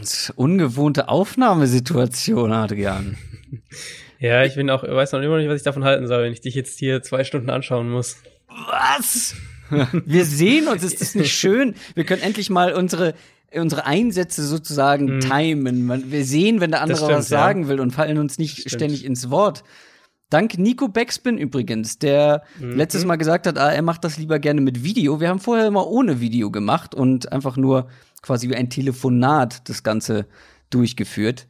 ganz ungewohnte Aufnahmesituation, Adrian. Ja, ich bin auch, weiß noch immer nicht, was ich davon halten soll, wenn ich dich jetzt hier 2 Stunden anschauen muss. Was? Wir sehen uns, ist das nicht schön? Wir können endlich mal unsere Einsätze sozusagen timen. Wir sehen, wenn der andere was sagen will und fallen uns nicht ständig ins Wort. Dank Nico Backspin übrigens, der letztes Mal gesagt hat, er macht das lieber gerne mit Video. Wir haben vorher immer ohne Video gemacht und einfach nur quasi wie ein Telefonat das Ganze durchgeführt.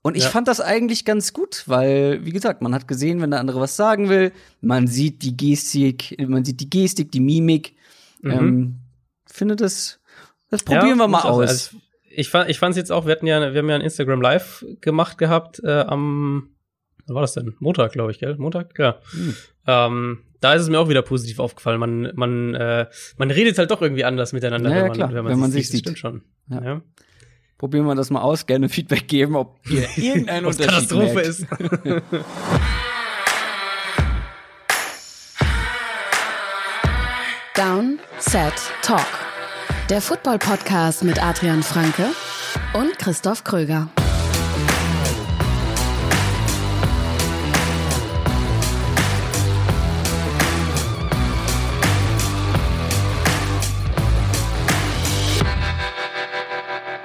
Und ich fand das eigentlich ganz gut, weil, wie gesagt, man hat gesehen, wenn der andere was sagen will, man sieht die Gestik, die Mimik. Finde das probieren wir mal aus. Also ich fand's jetzt auch, wir haben ja ein Instagram Live gemacht gehabt, wann war das denn? Montag, glaube ich, gell? Montag? Ja. Da ist es mir auch wieder positiv aufgefallen. Man redet halt doch irgendwie anders miteinander, ja, wenn man sich sieht. Stimmt schon. Ja. Ja. Probieren wir das mal aus. Gerne Feedback geben, ob hier irgendein Unterschied Katastrophe merkt. Ist. Down, Set, Talk. Der Football-Podcast mit Adrian Franke und Christoph Kröger.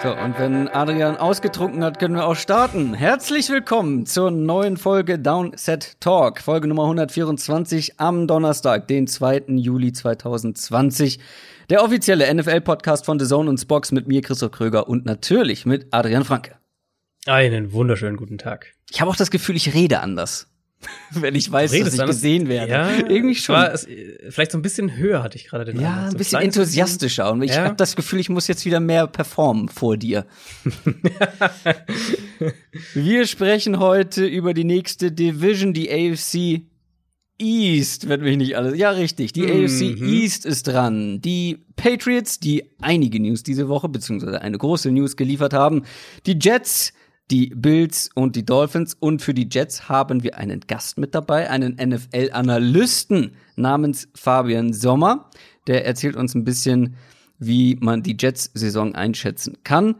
So, und wenn Adrian ausgetrunken hat, können wir auch starten. Herzlich willkommen zur neuen Folge Downset Talk, Folge Nummer 124 am Donnerstag, den 2. Juli 2020. Der offizielle NFL-Podcast von The Zone und Spox mit mir, Christoph Kröger, und natürlich mit Adrian Franke. Einen wunderschönen guten Tag. Ich habe auch das Gefühl, ich rede anders, wenn ich weiß, dass ich gesehen werde. Ja, irgendwie schon. Vielleicht so ein bisschen höher hatte ich gerade den Eindruck. Ja, ein bisschen enthusiastischer. Und ich habe das Gefühl, ich muss jetzt wieder mehr performen vor dir. Wir sprechen heute über die nächste Division, die AFC East, wenn mich nicht alles. Ja, richtig. Die AFC East ist dran. Die Patriots, die einige News diese Woche, beziehungsweise eine große News geliefert haben. Die Jets, die Bills und die Dolphins. Und für die Jets haben wir einen Gast mit dabei, einen NFL-Analysten namens Fabian Sommer. Der erzählt uns ein bisschen, wie man die Jets-Saison einschätzen kann.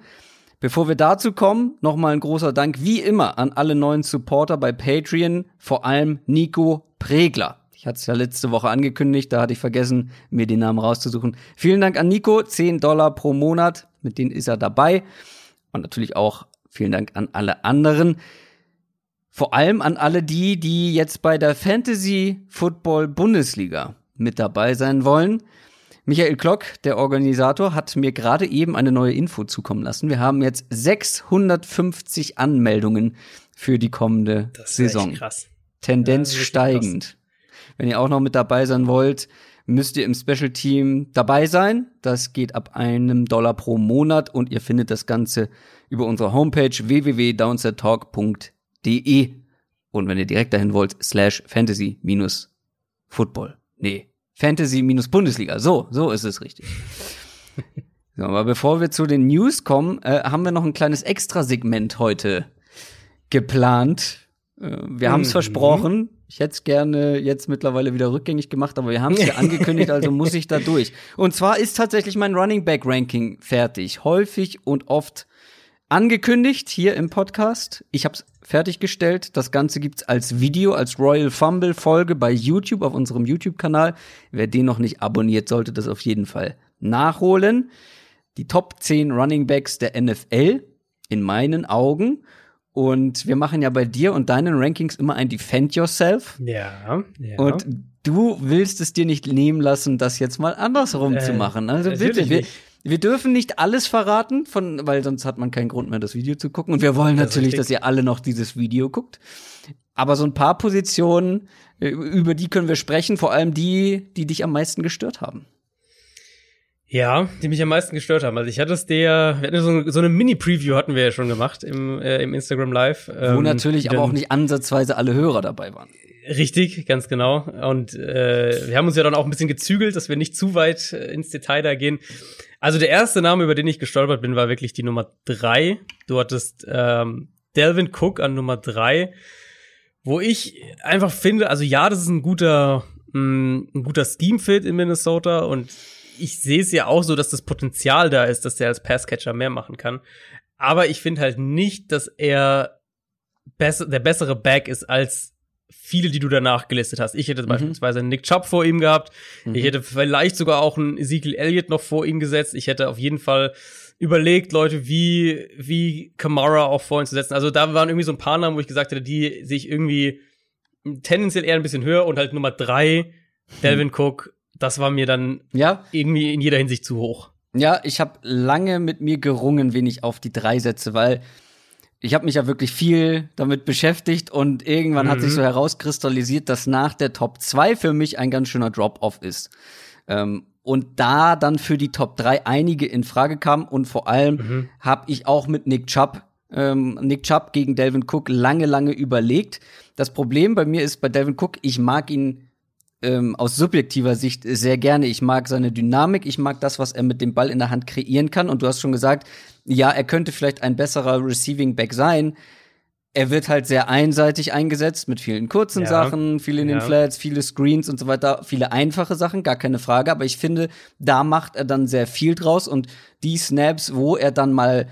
Bevor wir dazu kommen, nochmal ein großer Dank, wie immer, an alle neuen Supporter bei Patreon, vor allem Nico Pregler. Ich hatte es ja letzte Woche angekündigt, da hatte ich vergessen, mir den Namen rauszusuchen. Vielen Dank an Nico, $10 pro Monat, mit denen ist er dabei. Und natürlich auch vielen Dank an alle anderen. Vor allem an alle die, die jetzt bei der Fantasy-Football-Bundesliga mit dabei sein wollen. Michael Klock, der Organisator, hat mir gerade eben eine neue Info zukommen lassen. Wir haben jetzt 650 Anmeldungen für die kommende Saison. Echt krass. Tendenz steigend. Krass. Wenn ihr auch noch mit dabei sein wollt, müsst ihr im Special Team dabei sein. Das geht ab $1 pro Monat und ihr findet das Ganze über unsere Homepage www.downsettalk.de. Und wenn ihr direkt dahin wollt, /Fantasy-Football. Nee, Fantasy-Bundesliga. So ist es richtig. So, aber bevor wir zu den News kommen, haben wir noch ein kleines Extrasegment heute geplant. Wir haben es versprochen. Ich hätte es gerne jetzt mittlerweile wieder rückgängig gemacht, aber wir haben es ja angekündigt, also muss ich da durch. Und zwar ist tatsächlich mein Running Back Ranking fertig. Häufig und oft angekündigt hier im Podcast. Ich habe es fertiggestellt. Das Ganze gibt's als Video, als Royal Fumble Folge bei YouTube, auf unserem YouTube-Kanal. Wer den noch nicht abonniert, sollte das auf jeden Fall nachholen. Die Top 10 Running Backs der NFL, in meinen Augen. Und wir machen ja bei dir und deinen Rankings immer ein Defend Yourself. Ja. Und du willst es dir nicht nehmen lassen, das jetzt mal andersrum zu machen. Also bitte, wir dürfen nicht alles verraten, weil sonst hat man keinen Grund mehr, das Video zu gucken. Und wir wollen natürlich, dass ihr alle noch dieses Video guckt. Aber so ein paar Positionen, über die können wir sprechen, vor allem die, die dich am meisten gestört haben. Ja, die mich am meisten gestört haben. Also wir hatten so eine Mini-Preview hatten wir ja schon gemacht im Instagram Live. Wo natürlich aber auch nicht ansatzweise alle Hörer dabei waren. Richtig, ganz genau. Und wir haben uns ja dann auch ein bisschen gezügelt, dass wir nicht zu weit ins Detail da gehen. Also der erste Name, über den ich gestolpert bin, war wirklich die Nummer 3. Du hattest Delvin Cook an Nummer 3, wo ich einfach finde, also ja, das ist ein guter Scheme-Fit in Minnesota und ich sehe es ja auch so, dass das Potenzial da ist, dass der als Passcatcher mehr machen kann. Aber ich finde halt nicht, dass er der bessere Back ist als viele, die du danach gelistet hast. Ich hätte beispielsweise einen Nick Chubb vor ihm gehabt. Ich hätte vielleicht sogar auch einen Ezekiel Elliott noch vor ihm gesetzt. Ich hätte auf jeden Fall überlegt, Leute wie Kamara auch vor ihm zu setzen. Also da waren irgendwie so ein paar Namen, wo ich gesagt hätte, die sehe ich irgendwie tendenziell eher ein bisschen höher. Und halt Nummer 3, Delvin Cook, das war mir dann irgendwie in jeder Hinsicht zu hoch. Ja, ich habe lange mit mir gerungen, wen ich auf die 3 setze, weil ich habe mich ja wirklich viel damit beschäftigt und irgendwann hat sich so herauskristallisiert, dass nach der Top 2 für mich ein ganz schöner Drop-Off ist. Und da dann für die Top 3 einige in Frage kamen und vor allem habe ich auch mit Nick Chubb gegen Delvin Cook lange überlegt. Das Problem bei mir ist bei Delvin Cook, ich mag ihn aus subjektiver Sicht sehr gerne. Ich mag seine Dynamik, ich mag das, was er mit dem Ball in der Hand kreieren kann. Und du hast schon gesagt, ja, er könnte vielleicht ein besserer Receiving Back sein. Er wird halt sehr einseitig eingesetzt mit vielen kurzen Sachen, viel in den Flats, viele Screens und so weiter, viele einfache Sachen, gar keine Frage. Aber ich finde, da macht er dann sehr viel draus. Und die Snaps, wo er dann mal,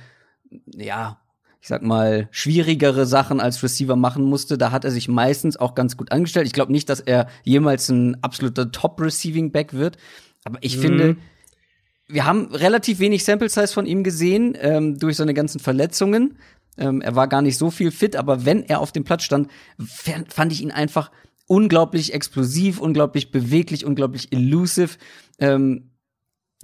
ich sag mal, schwierigere Sachen als Receiver machen musste, da hat er sich meistens auch ganz gut angestellt. Ich glaube nicht, dass er jemals ein absoluter Top-Receiving-Back wird, aber ich finde, wir haben relativ wenig Sample-Size von ihm gesehen, durch seine ganzen Verletzungen. Er war gar nicht so viel fit, aber wenn er auf dem Platz stand, fand ich ihn einfach unglaublich explosiv, unglaublich beweglich, unglaublich elusive.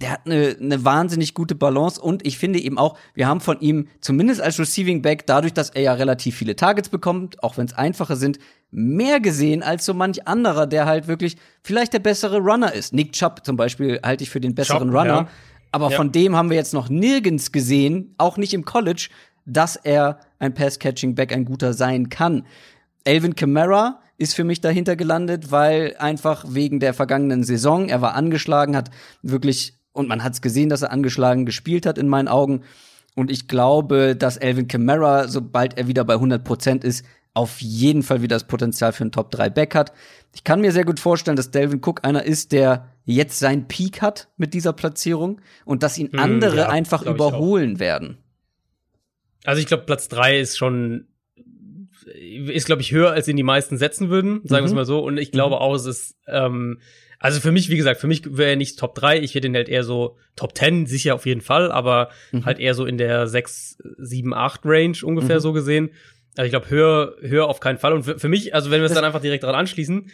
Der hat eine wahnsinnig gute Balance und ich finde eben auch, wir haben von ihm zumindest als Receiving Back, dadurch, dass er ja relativ viele Targets bekommt, auch wenn es einfache sind, mehr gesehen als so manch anderer, der halt wirklich vielleicht der bessere Runner ist. Nick Chubb zum Beispiel halte ich für den besseren Runner, aber von dem haben wir jetzt noch nirgends gesehen, auch nicht im College, dass er ein Pass-Catching-Back, ein guter sein kann. Elvin Kamara ist für mich dahinter gelandet, weil einfach wegen der vergangenen Saison, er war angeschlagen, hat wirklich und man hat es gesehen, dass er angeschlagen gespielt hat in meinen Augen. Und ich glaube, dass Elvin Kamara, sobald er wieder bei 100% ist, auf jeden Fall wieder das Potenzial für einen Top-3-Back hat. Ich kann mir sehr gut vorstellen, dass Delvin Cook einer ist, der jetzt seinen Peak hat mit dieser Platzierung und dass ihn andere einfach überholen werden. Also ich glaube, Platz 3 ist schon, glaube ich, höher, als ihn die meisten setzen würden, sagen wir es mal so. Und ich glaube auch, es ist also für mich, wie gesagt, wäre er nicht Top 3. Ich hätte ihn halt eher so Top 10, sicher auf jeden Fall, aber halt eher so in der 6, 7, 8 Range ungefähr so gesehen. Also ich glaube, höher auf keinen Fall. Und für mich, also wenn wir es dann einfach direkt dran anschließen,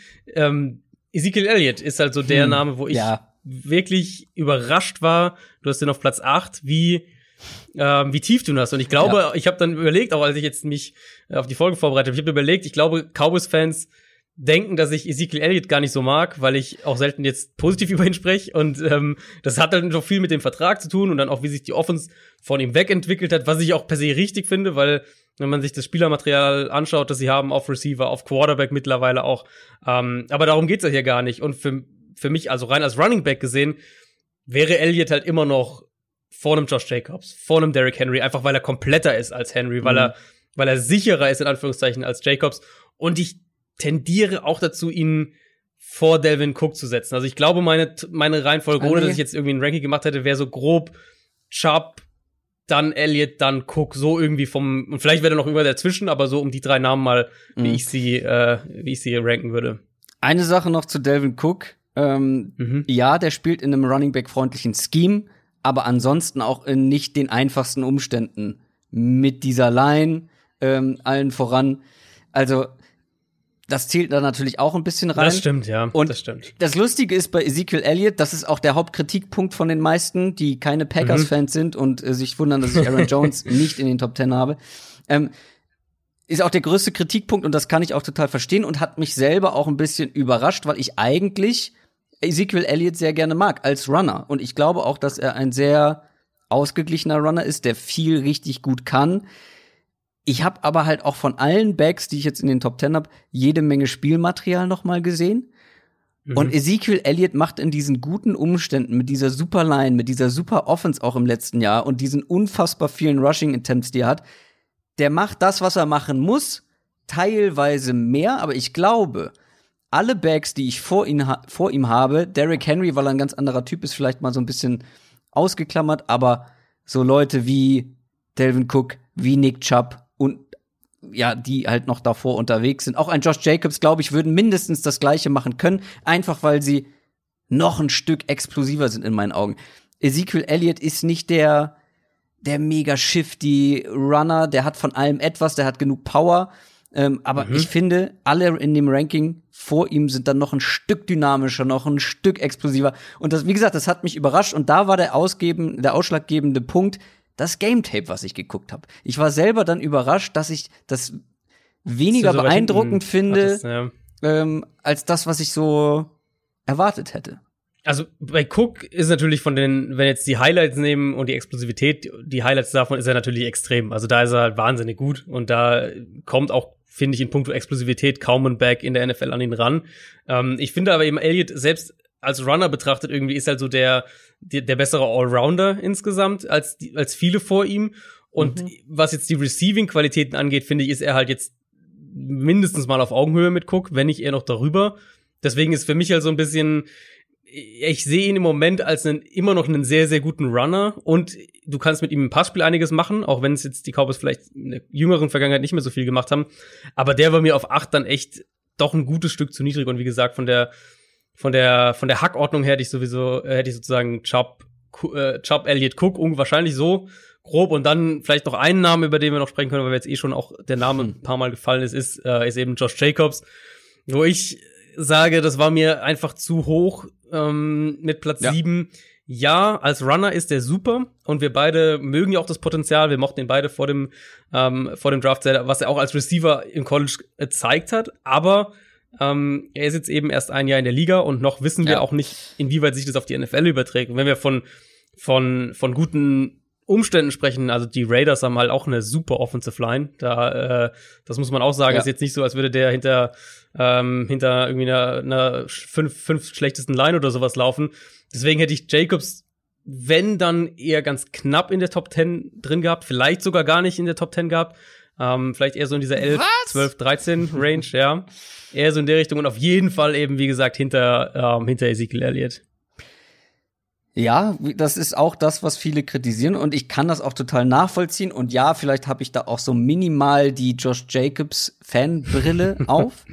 Ezekiel Elliott ist halt so der Name, wo ich wirklich überrascht war. Du hast den auf Platz 8, wie tief du das. Und ich glaube, ich habe dann überlegt, auch als ich jetzt mich auf die Folge vorbereitet habe, ich glaube, Cowboys-Fans denken, dass ich Ezekiel Elliott gar nicht so mag, weil ich auch selten jetzt positiv über ihn spreche. Und das hat dann doch viel mit dem Vertrag zu tun und dann auch, wie sich die Offense von ihm wegentwickelt hat, was ich auch per se richtig finde, weil wenn man sich das Spielermaterial anschaut, das sie haben auf Receiver, auf Quarterback mittlerweile auch. Aber darum geht's ja hier gar nicht. Und für mich, also rein als Running Back gesehen, wäre Elliott halt immer noch vor einem Josh Jacobs, vor einem Derrick Henry, einfach weil er kompletter ist als Henry, weil er sicherer ist, in Anführungszeichen, als Jacobs. Und ich tendiere auch dazu, ihn vor Delvin Cook zu setzen. Also ich glaube, meine Reihenfolge, ohne dass ich jetzt irgendwie ein Ranking gemacht hätte, wäre so grob Chubb, dann Elliott, dann Cook, so irgendwie und vielleicht wäre da noch irgendwas dazwischen, aber so um die 3 Namen mal, wie ich sie ranken würde. Eine Sache noch zu Delvin Cook. Ja, der spielt in einem Running Back freundlichen Scheme, aber ansonsten auch in nicht den einfachsten Umständen. Mit dieser Line, allen voran. Also, das zählt da natürlich auch ein bisschen rein. Das stimmt, ja. Und das stimmt. Das Lustige ist bei Ezekiel Elliott, das ist auch der Hauptkritikpunkt von den meisten, die keine Packers-Fans sind und sich wundern, dass ich Aaron Jones nicht in den Top 10 habe. Ist auch der größte Kritikpunkt und das kann ich auch total verstehen und hat mich selber auch ein bisschen überrascht, weil ich eigentlich Ezekiel Elliott sehr gerne mag als Runner. Und ich glaube auch, dass er ein sehr ausgeglichener Runner ist, der viel richtig gut kann. Ich habe aber halt auch von allen Backs, die ich jetzt in den Top 10 habe, jede Menge Spielmaterial noch mal gesehen. Und Ezekiel Elliott macht in diesen guten Umständen mit dieser super Line, mit dieser super Offense auch im letzten Jahr und diesen unfassbar vielen Rushing Attempts, die er hat, der macht das, was er machen muss, teilweise mehr. Aber ich glaube, alle Backs, die ich vor ihm habe, Derrick Henry, weil er ein ganz anderer Typ ist, vielleicht mal so ein bisschen ausgeklammert, aber so Leute wie Delvin Cook, wie Nick Chubb und ja, die halt noch davor unterwegs sind. Auch ein Josh Jacobs, glaube ich, würden mindestens das Gleiche machen können, einfach weil sie noch ein Stück explosiver sind in meinen Augen. Ezekiel Elliott ist nicht der mega shifty Runner, der hat von allem etwas, der hat genug Power. Aber ich finde, alle in dem Ranking vor ihm sind dann noch ein Stück dynamischer, noch ein Stück explosiver. Und das, wie gesagt, das hat mich überrascht. Und da war der ausschlaggebende Punkt, das Game-Tape, was ich geguckt habe. Ich war selber dann überrascht, dass ich das weniger so beeindruckend finde, als das, was ich so erwartet hätte. Also bei Cook ist natürlich von den, wenn jetzt die Highlights nehmen und die Explosivität, die Highlights davon ist er natürlich extrem. Also da ist er halt wahnsinnig gut und da kommt auch, finde ich, in puncto Explosivität kaum ein Back in der NFL an ihn ran. Ich finde aber eben Elliott selbst als Runner betrachtet irgendwie ist halt so der bessere Allrounder insgesamt als viele vor ihm. Und was jetzt die Receiving-Qualitäten angeht, finde ich, ist er halt jetzt mindestens mal auf Augenhöhe mit Cook, wenn nicht eher noch darüber. Deswegen ist für mich halt so ein bisschen, ich sehe ihn im Moment als immer noch einen sehr, sehr guten Runner und du kannst mit ihm im Passspiel einiges machen, auch wenn es jetzt die Cowboys vielleicht in der jüngeren Vergangenheit nicht mehr so viel gemacht haben. Aber der war mir auf 8 dann echt doch ein gutes Stück zu niedrig und wie gesagt, von der Hackordnung her hätte ich sozusagen Chubb, Elliott, Cook wahrscheinlich so grob und dann vielleicht noch einen Namen, über den wir noch sprechen können, weil jetzt eh schon auch der Name ein paar Mal gefallen ist eben Josh Jacobs, wo ich sage, das war mir einfach zu hoch mit Platz 7. Ja, als Runner ist der super und wir beide mögen ja auch das Potenzial. Wir mochten ihn beide vor dem Draft, was er auch als Receiver im College gezeigt hat. Aber er ist jetzt eben erst ein Jahr in der Liga und noch wissen wir auch nicht, inwieweit sich das auf die NFL überträgt. Und wenn wir von guten Umständen sprechen, also die Raiders haben halt auch eine super Offensive Line. Da, das muss man auch sagen, ist jetzt nicht so, als würde der hinter irgendwie einer fünf schlechtesten Line oder sowas laufen. Deswegen hätte ich Jacobs, wenn dann eher ganz knapp in der Top 10 drin gehabt, vielleicht sogar gar nicht in der Top 10 gehabt, vielleicht eher so in dieser 11, 12, 13 Range, ja. Eher so in der Richtung und auf jeden Fall eben, wie gesagt, hinter Ezekiel Elliott. Ja, das ist auch das, was viele kritisieren und ich kann das auch total nachvollziehen und ja, vielleicht habe ich da auch so minimal die Josh Jacobs Fanbrille auf.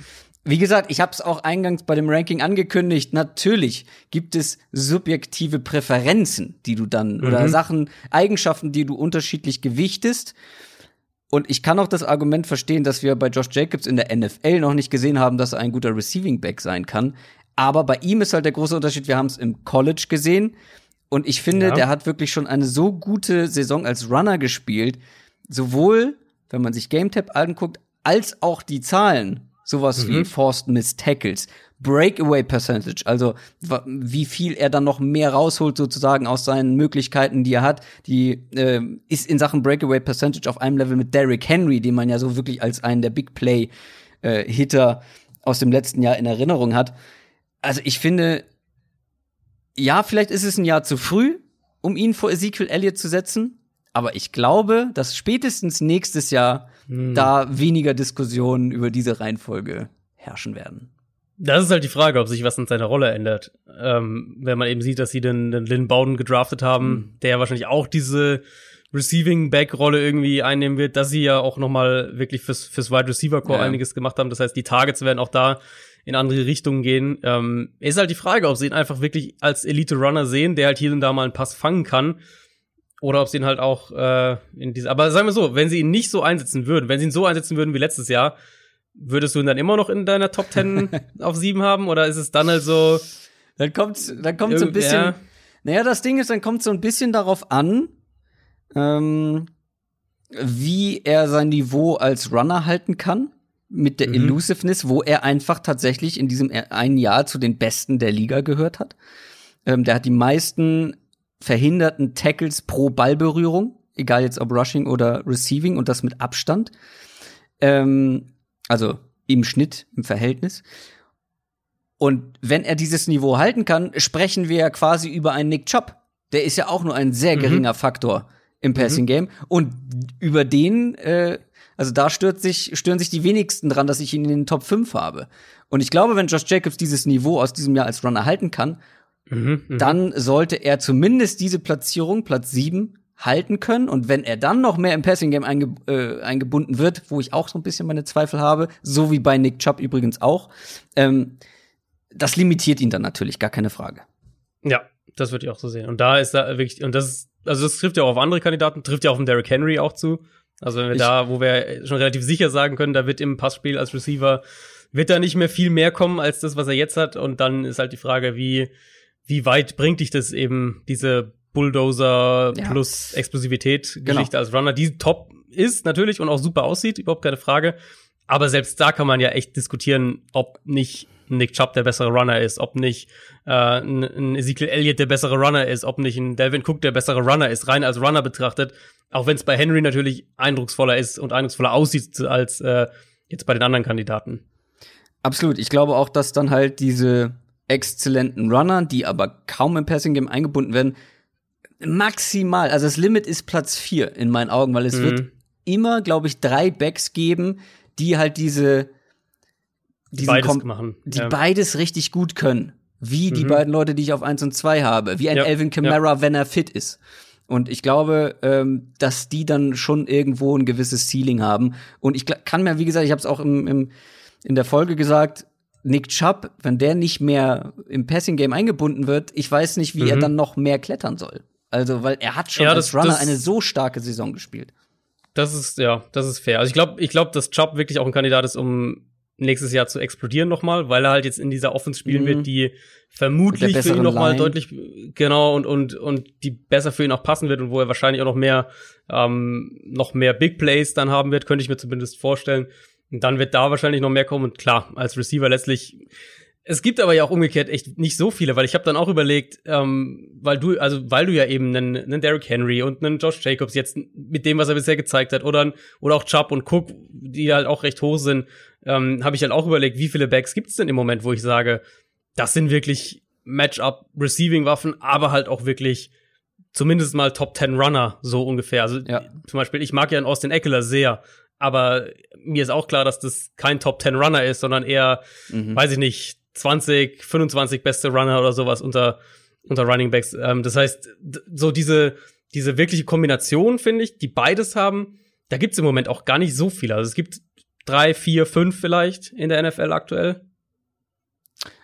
Wie gesagt, ich habe es auch eingangs bei dem Ranking angekündigt, natürlich gibt es subjektive Präferenzen, die du dann oder Sachen, Eigenschaften, die du unterschiedlich gewichtest. Und ich kann auch das Argument verstehen, dass wir bei Josh Jacobs in der NFL noch nicht gesehen haben, dass er ein guter Receiving Back sein kann. Aber bei ihm ist halt der große Unterschied, wir haben es im College gesehen. Und ich finde, der hat wirklich schon eine so gute Saison als Runner gespielt. Sowohl, wenn man sich GameTap anguckt, als auch die Zahlen. Sowas wie Forced Missed Tackles, Breakaway Percentage, also wie viel er dann noch mehr rausholt sozusagen aus seinen Möglichkeiten, die er hat. Die ist in Sachen Breakaway Percentage auf einem Level mit Derrick Henry, den man ja so wirklich als einen der Big Play Hitter aus dem letzten Jahr in Erinnerung hat. Also ich finde, ja, vielleicht ist es ein Jahr zu früh, um ihn vor Ezekiel Elliott zu setzen. Aber ich glaube, dass spätestens nächstes Jahr da weniger Diskussionen über diese Reihenfolge herrschen werden. Das ist halt die Frage, ob sich was an seiner Rolle ändert. Wenn man eben sieht, dass sie den Lynn Bowden gedraftet haben, der wahrscheinlich auch diese Receiving-Back-Rolle irgendwie einnehmen wird, dass sie ja auch noch mal wirklich fürs Wide-Receiver-Core einiges gemacht haben. Das heißt, die Targets werden auch da in andere Richtungen gehen. Ist halt die Frage, ob sie ihn einfach wirklich als Elite-Runner sehen, der halt hier und da mal einen Pass fangen kann. Oder ob sie ihn halt auch in diese. Aber sagen wir so, wenn sie ihn nicht so einsetzen würden, wenn sie ihn so einsetzen würden wie letztes Jahr, würdest du ihn dann immer noch in deiner Top 10 auf 7 haben? Oder ist es dann halt so Dann kommt so ein bisschen Naja, das Ding ist, dann kommt so ein bisschen darauf an, wie er sein Niveau als Runner halten kann. Mit der Elusiveness, wo er einfach tatsächlich in diesem einen Jahr zu den Besten der Liga gehört hat. Der hat die meisten verhinderten Tackles pro Ballberührung, egal jetzt ob Rushing oder Receiving und das mit Abstand. Also im Schnitt, im Verhältnis. Und wenn er dieses Niveau halten kann, sprechen wir ja quasi über einen Nick Chubb. Der ist ja auch nur ein sehr geringer Faktor im Passing-Game. Und über den also da stören sich die wenigsten dran, dass ich ihn in den Top 5 habe. Und ich glaube, wenn Josh Jacobs dieses Niveau aus diesem Jahr als Runner halten kann, dann sollte er zumindest diese Platzierung, Platz 7, halten können. Und wenn er dann noch mehr im Passing-Game eingebunden wird, wo ich auch so ein bisschen meine Zweifel habe, so wie bei Nick Chubb übrigens auch, das limitiert ihn dann natürlich, gar keine Frage. Ja, das würde ich auch so sehen. Und da ist da wirklich, und das ist, also das trifft ja auch auf andere Kandidaten, trifft ja auf den Derrick Henry auch zu. Also wenn wir da, wo wir schon relativ sicher sagen können, da wird im Passspiel als Receiver, wird da nicht mehr viel mehr kommen als das, was er jetzt hat. Und dann ist halt die Frage, wie weit bringt dich das eben, diese Bulldozer plus Explosivität Geschichte als Runner, die top ist natürlich und auch super aussieht, überhaupt keine Frage. Aber selbst da kann man ja echt diskutieren, ob nicht Nick Chubb der bessere Runner ist, ob nicht ein Ezekiel Elliott der bessere Runner ist, ob nicht ein Delvin Cook der bessere Runner ist, rein als Runner betrachtet. Auch wenn es bei Henry natürlich eindrucksvoller ist und eindrucksvoller aussieht als jetzt bei den anderen Kandidaten. Absolut. Ich glaube auch, dass dann halt diese exzellenten Runner, die aber kaum im Passing-Game eingebunden werden, maximal, also das Limit ist Platz 4 in meinen Augen, weil es wird immer, glaube ich, 3 Backs geben, die halt die beides richtig gut können. Wie die beiden Leute, die ich auf 1 und 2 habe. Wie ein Elvin Kamara, wenn er fit ist. Und ich glaube, dass die dann schon irgendwo ein gewisses Ceiling haben. Und ich kann mir, wie gesagt, ich habe es auch in der Folge gesagt, Nick Chubb, wenn der nicht mehr im Passing-Game eingebunden wird, ich weiß nicht, wie er dann noch mehr klettern soll. Also, weil er hat schon als Runner eine so starke Saison gespielt. Das ist fair. Also ich glaube, dass Chubb wirklich auch ein Kandidat ist, um nächstes Jahr zu explodieren nochmal, weil er halt jetzt in dieser Offense spielen wird, die vermutlich für ihn nochmal deutlich, und die besser für ihn auch passen wird und wo er wahrscheinlich auch noch mehr Big Plays dann haben wird, könnte ich mir zumindest vorstellen. Und dann wird da wahrscheinlich noch mehr kommen und klar, als Receiver letztlich. Es gibt aber ja auch umgekehrt echt nicht so viele, weil ich habe dann auch überlegt, weil du ja eben einen Derrick Henry und einen Josh Jacobs jetzt mit dem, was er bisher gezeigt hat, oder auch Chubb und Cook, die halt auch recht hoch sind, habe ich halt auch überlegt, wie viele Backs gibt's denn im Moment, wo ich sage, das sind wirklich Matchup-Receiving-Waffen, aber halt auch wirklich zumindest mal Top-10-Runner, so ungefähr. Also zum Beispiel, ich mag ja einen Austin Eckler sehr, aber mir ist auch klar, dass das kein Top-10-Runner ist, sondern eher, weiß ich nicht, 20, 25 beste Runner oder sowas unter Running Backs. Das heißt, so diese wirkliche Kombination, finde ich, die beides haben, da gibt's im Moment auch gar nicht so viele. Also es gibt 3, 4, 5 vielleicht in der NFL aktuell.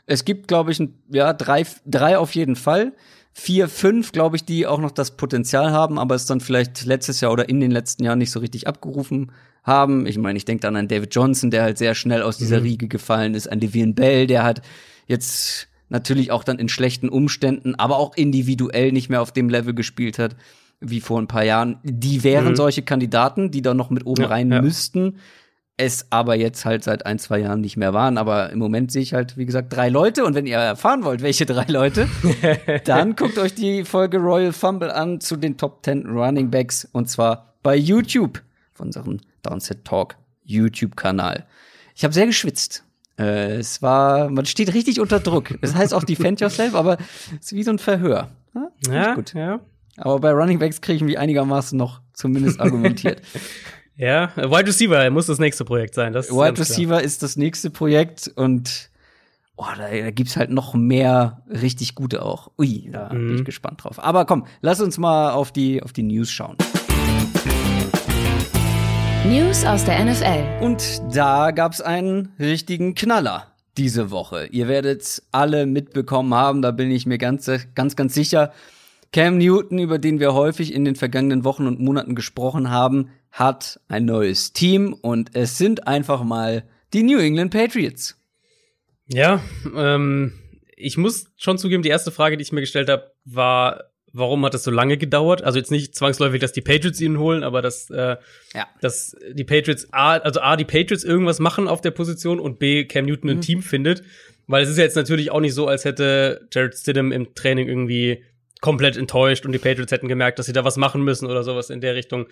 Es gibt, glaube ich, 3 auf jeden Fall. 4, 5, glaube ich, die auch noch das Potenzial haben, aber es dann vielleicht letztes Jahr oder in den letzten Jahren nicht so richtig abgerufen haben. Ich meine, ich denke dann an David Johnson, der halt sehr schnell aus dieser Riege gefallen ist, an Le'Veon Bell, der hat jetzt natürlich auch dann in schlechten Umständen, aber auch individuell nicht mehr auf dem Level gespielt hat, wie vor ein paar Jahren. Die wären solche Kandidaten, die da noch mit oben rein müssten, es aber jetzt halt seit 1, 2 Jahren nicht mehr waren. Aber im Moment sehe ich halt, wie gesagt, 3 Leute. Und wenn ihr erfahren wollt, welche 3 Leute, dann guckt euch die Folge Royal Fumble an zu den Top 10 Running Backs. Und zwar bei YouTube, von unserem Downset Talk YouTube-Kanal. Ich habe sehr geschwitzt. Man steht richtig unter Druck. Das heißt auch Defend Yourself, aber es ist wie so ein Verhör. Ja, gut. Ja. Aber bei Running Backs kriegen wir einigermaßen noch zumindest argumentiert. Ja, Wide Receiver muss das nächste Projekt sein. Das Wide Receiver ist das nächste Projekt und da gibt's halt noch mehr richtig gute auch. Ui, da bin ich gespannt drauf. Aber komm, lass uns mal auf die News schauen. News aus der NFL. Und da gab's einen richtigen Knaller diese Woche. Ihr werdet's alle mitbekommen haben, da bin ich mir ganz, ganz, ganz sicher. Cam Newton, über den wir häufig in den vergangenen Wochen und Monaten gesprochen haben, hat ein neues Team und es sind einfach mal die New England Patriots. Ja, ich muss schon zugeben, die erste Frage, die ich mir gestellt habe, war, warum hat das so lange gedauert? Also jetzt nicht zwangsläufig, dass die Patriots ihn holen, aber dass die Patriots die Patriots irgendwas machen auf der Position und B, Cam Newton ein Team findet. Weil es ist ja jetzt natürlich auch nicht so, als hätte Jared Stidham im Training irgendwie komplett enttäuscht und die Patriots hätten gemerkt, dass sie da was machen müssen oder sowas in der Richtung.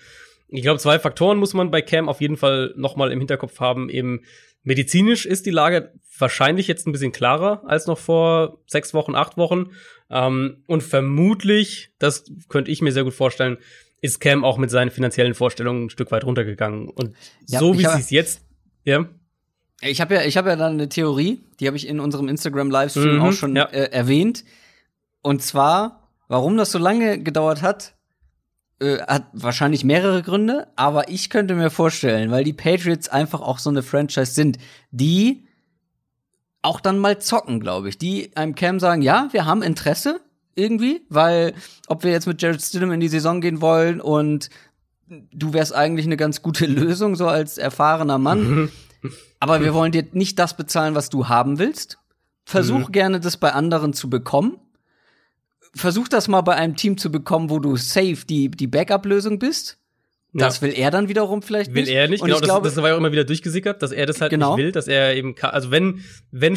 Ich glaube, 2 Faktoren muss man bei Cam auf jeden Fall noch mal im Hinterkopf haben. Eben medizinisch ist die Lage wahrscheinlich jetzt ein bisschen klarer als noch vor 6 Wochen, 8 Wochen. Und vermutlich, das könnte ich mir sehr gut vorstellen, ist Cam auch mit seinen finanziellen Vorstellungen ein Stück weit runtergegangen. Und so wie sie es jetzt Ich habe ja dann eine Theorie, die habe ich in unserem Instagram-Livestream auch schon erwähnt. Und zwar warum das so lange gedauert hat, hat wahrscheinlich mehrere Gründe, aber ich könnte mir vorstellen, weil die Patriots einfach auch so eine Franchise sind, die auch dann mal zocken, glaube ich. Die einem Cam sagen, ja, wir haben Interesse irgendwie, weil ob wir jetzt mit Jared Stidham in die Saison gehen wollen und du wärst eigentlich eine ganz gute Lösung, so als erfahrener Mann. Aber wir wollen dir nicht das bezahlen, was du haben willst. Versuch gerne, das bei anderen zu bekommen. Versuch das mal bei einem Team zu bekommen, wo du safe die Backup-Lösung bist. Das will er dann wiederum vielleicht nicht. Will er nicht, und genau, ich glaube, das war ja auch immer wieder durchgesickert, dass er das halt nicht will, dass er eben, also wenn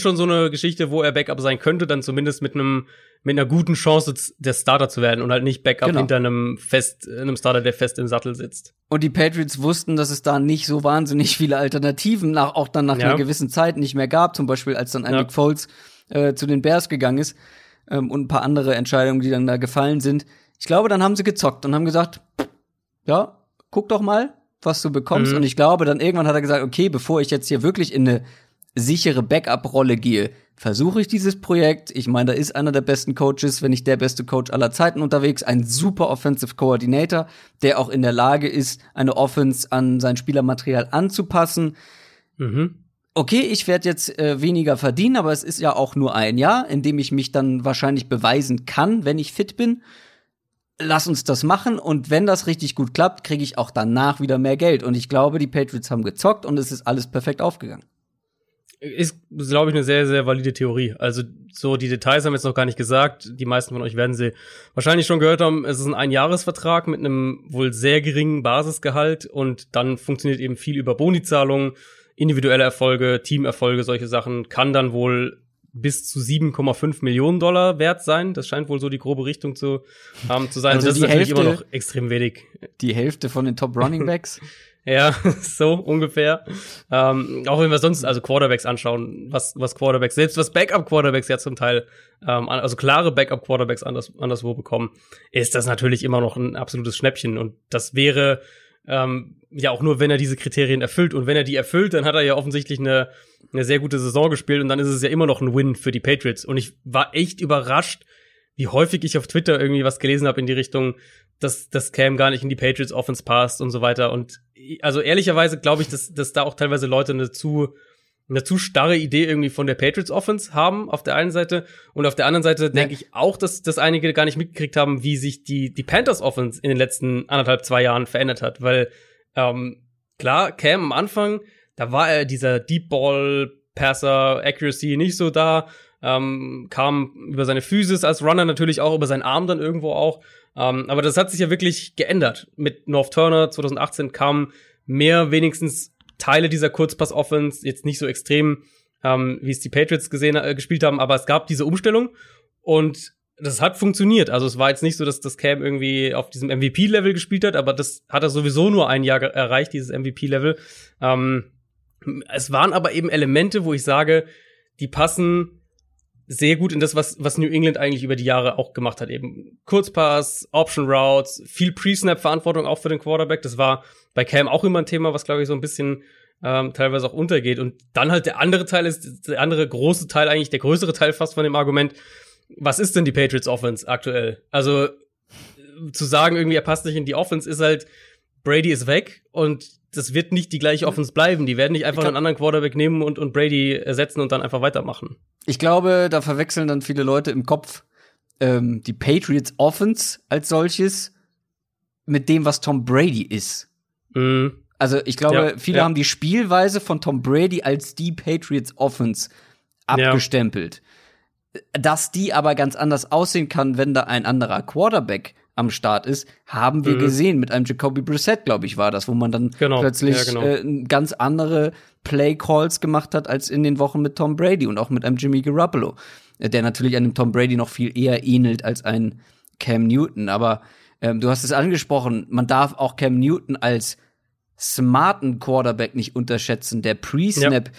schon so eine Geschichte, wo er Backup sein könnte, dann zumindest mit einer guten Chance, der Starter zu werden und halt nicht Backup hinter einem Starter, der fest im Sattel sitzt. Und die Patriots wussten, dass es da nicht so wahnsinnig viele Alternativen auch dann nach einer gewissen Zeit nicht mehr gab, zum Beispiel als dann ein Nick Foles zu den Bears gegangen ist und ein paar andere Entscheidungen, die dann da gefallen sind. Ich glaube, dann haben sie gezockt und haben gesagt, ja, guck doch mal, was du bekommst. Und ich glaube, dann irgendwann hat er gesagt, okay, bevor ich jetzt hier wirklich in eine sichere Backup-Rolle gehe, versuche ich dieses Projekt. Ich meine, da ist einer der besten Coaches, wenn nicht der beste Coach aller Zeiten unterwegs, ein super Offensive Coordinator, der auch in der Lage ist, eine Offense an sein Spielermaterial anzupassen. Okay, ich werde jetzt weniger verdienen, aber es ist ja auch nur ein Jahr, in dem ich mich dann wahrscheinlich beweisen kann, wenn ich fit bin. Lass uns das machen, und wenn das richtig gut klappt, kriege ich auch danach wieder mehr Geld. Und ich glaube, die Patriots haben gezockt und es ist alles perfekt aufgegangen. Ist, glaube ich, eine sehr, sehr valide Theorie. Also so die Details haben wir jetzt noch gar nicht gesagt. Die meisten von euch werden sie wahrscheinlich schon gehört haben. Es ist ein Einjahresvertrag mit einem wohl sehr geringen Basisgehalt und dann funktioniert eben viel über Bonizahlungen, individuelle Erfolge, Teamerfolge, solche Sachen. Kann dann wohl bis zu $7,5 Millionen wert sein. Das scheint wohl so die grobe Richtung zu sein. Also und das ist natürlich Hälfte, immer noch extrem wenig. Die Hälfte von den Top Running Backs. Ja, so ungefähr. Auch wenn wir sonst also Quarterbacks anschauen, was Quarterbacks, selbst was Backup-Quarterbacks ja zum Teil, also klare Backup-Quarterbacks anderswo bekommen, ist das natürlich immer noch ein absolutes Schnäppchen. Und das wäre ja auch nur, wenn er diese Kriterien erfüllt. Und wenn er die erfüllt, dann hat er ja offensichtlich eine sehr gute Saison gespielt und dann ist es ja immer noch ein Win für die Patriots. Und ich war echt überrascht, wie häufig ich auf Twitter irgendwie was gelesen habe in die Richtung, dass das Cam gar nicht in die Patriots Offense passt und so weiter. Und also ehrlicherweise glaube ich, dass da auch teilweise Leute eine zu starre Idee irgendwie von der Patriots Offense haben, auf der einen Seite. Und auf der anderen Seite denke ich auch, dass einige gar nicht mitgekriegt haben, wie sich die Panthers Offense in den letzten 1,5-2 Jahren verändert hat. Weil klar, Cam am Anfang, da war er dieser Deep Ball Passer, Accuracy nicht so da, kam über seine Physis als Runner natürlich auch, über seinen Arm dann irgendwo auch. Aber das hat sich ja wirklich geändert. Mit North Turner 2018 kamen wenigstens Teile dieser Kurzpass-Offense, jetzt nicht so extrem, wie es die Patriots gespielt haben, aber es gab diese Umstellung und das hat funktioniert. Also es war jetzt nicht so, dass das Cam irgendwie auf diesem MVP-Level gespielt hat, aber das hat er sowieso nur ein Jahr erreicht, dieses MVP-Level. Es waren aber eben Elemente, wo ich sage, die passen sehr gut in das, was New England eigentlich über die Jahre auch gemacht hat. Eben Kurzpass, Option Routes, viel Pre-Snap-Verantwortung auch für den Quarterback. Das war bei Cam auch immer ein Thema, was, glaube ich, so ein bisschen teilweise auch untergeht. Und dann halt der größere Teil fast von dem Argument, was ist denn die Patriots Offense aktuell? Also zu sagen, irgendwie er passt nicht in die Offense, ist halt, Brady ist weg und das wird nicht die gleiche Offense bleiben. Die werden nicht einfach einen anderen Quarterback nehmen und Brady ersetzen und dann einfach weitermachen. Ich glaube, da verwechseln dann viele Leute im Kopf die Patriots Offense als solches mit dem, was Tom Brady ist. Also ich glaube, viele haben die Spielweise von Tom Brady als die Patriots Offense abgestempelt. Dass die aber ganz anders aussehen kann, wenn da ein anderer Quarterback am Start ist, haben wir gesehen. Mit einem Jacoby Brissett, glaube ich, war das, wo man dann plötzlich ganz andere Play-Calls gemacht hat, als in den Wochen mit Tom Brady und auch mit einem Jimmy Garoppolo, der natürlich einem Tom Brady noch viel eher ähnelt als ein Cam Newton. Aber du hast es angesprochen, man darf auch Cam Newton als smarten Quarterback nicht unterschätzen, der Pre-Snap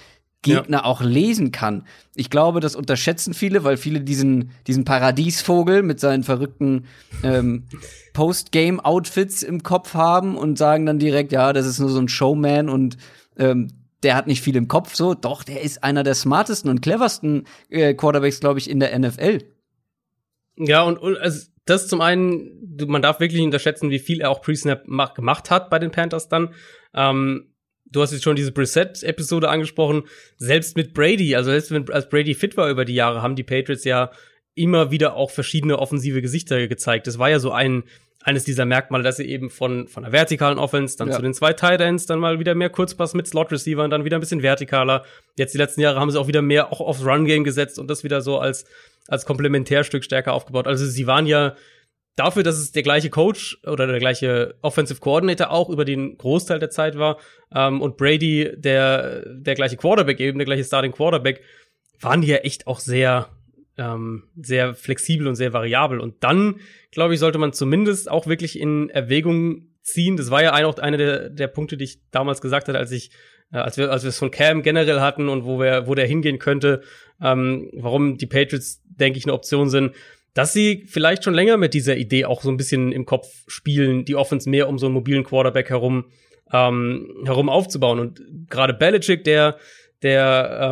Gegner auch lesen kann. Ich glaube, das unterschätzen viele, weil viele diesen Paradiesvogel mit seinen verrückten Post-Game-Outfits im Kopf haben und sagen dann direkt, ja, das ist nur so ein Showman und der hat nicht viel im Kopf. So, doch, der ist einer der smartesten und cleversten Quarterbacks, glaube ich, in der NFL. Ja, und also das zum einen, man darf wirklich unterschätzen, wie viel er auch Pre-Snap gemacht hat bei den Panthers dann. Du hast jetzt schon diese Brissett-Episode angesprochen. Selbst mit Brady, also selbst wenn als Brady fit war über die Jahre, haben die Patriots ja immer wieder auch verschiedene offensive Gesichter gezeigt. Das war ja so eines dieser Merkmale, dass sie eben von der vertikalen Offense dann zu den zwei Tight Ends, dann mal wieder mehr Kurzpass mit Slot-Receivern, dann wieder ein bisschen vertikaler. Jetzt die letzten Jahre haben sie auch wieder mehr auch aufs Run-Game gesetzt und das wieder so als Komplementärstück stärker aufgebaut. Also sie waren ja dafür, dass es der gleiche Coach oder der gleiche Offensive Coordinator auch über den Großteil der Zeit war, und Brady der gleiche Quarterback eben, der gleiche Starting Quarterback, waren die ja echt auch sehr sehr flexibel und sehr variabel. Und dann, glaube ich, sollte man zumindest auch wirklich in Erwägung ziehen. Das war ja auch einer der Punkte, die ich damals gesagt hatte, als wir es von Cam generell hatten und wo der hingehen könnte, warum die Patriots, denke ich, eine Option sind, dass sie vielleicht schon länger mit dieser Idee auch so ein bisschen im Kopf spielen, die Offense mehr um so einen mobilen Quarterback herum aufzubauen. Und gerade Belichick, der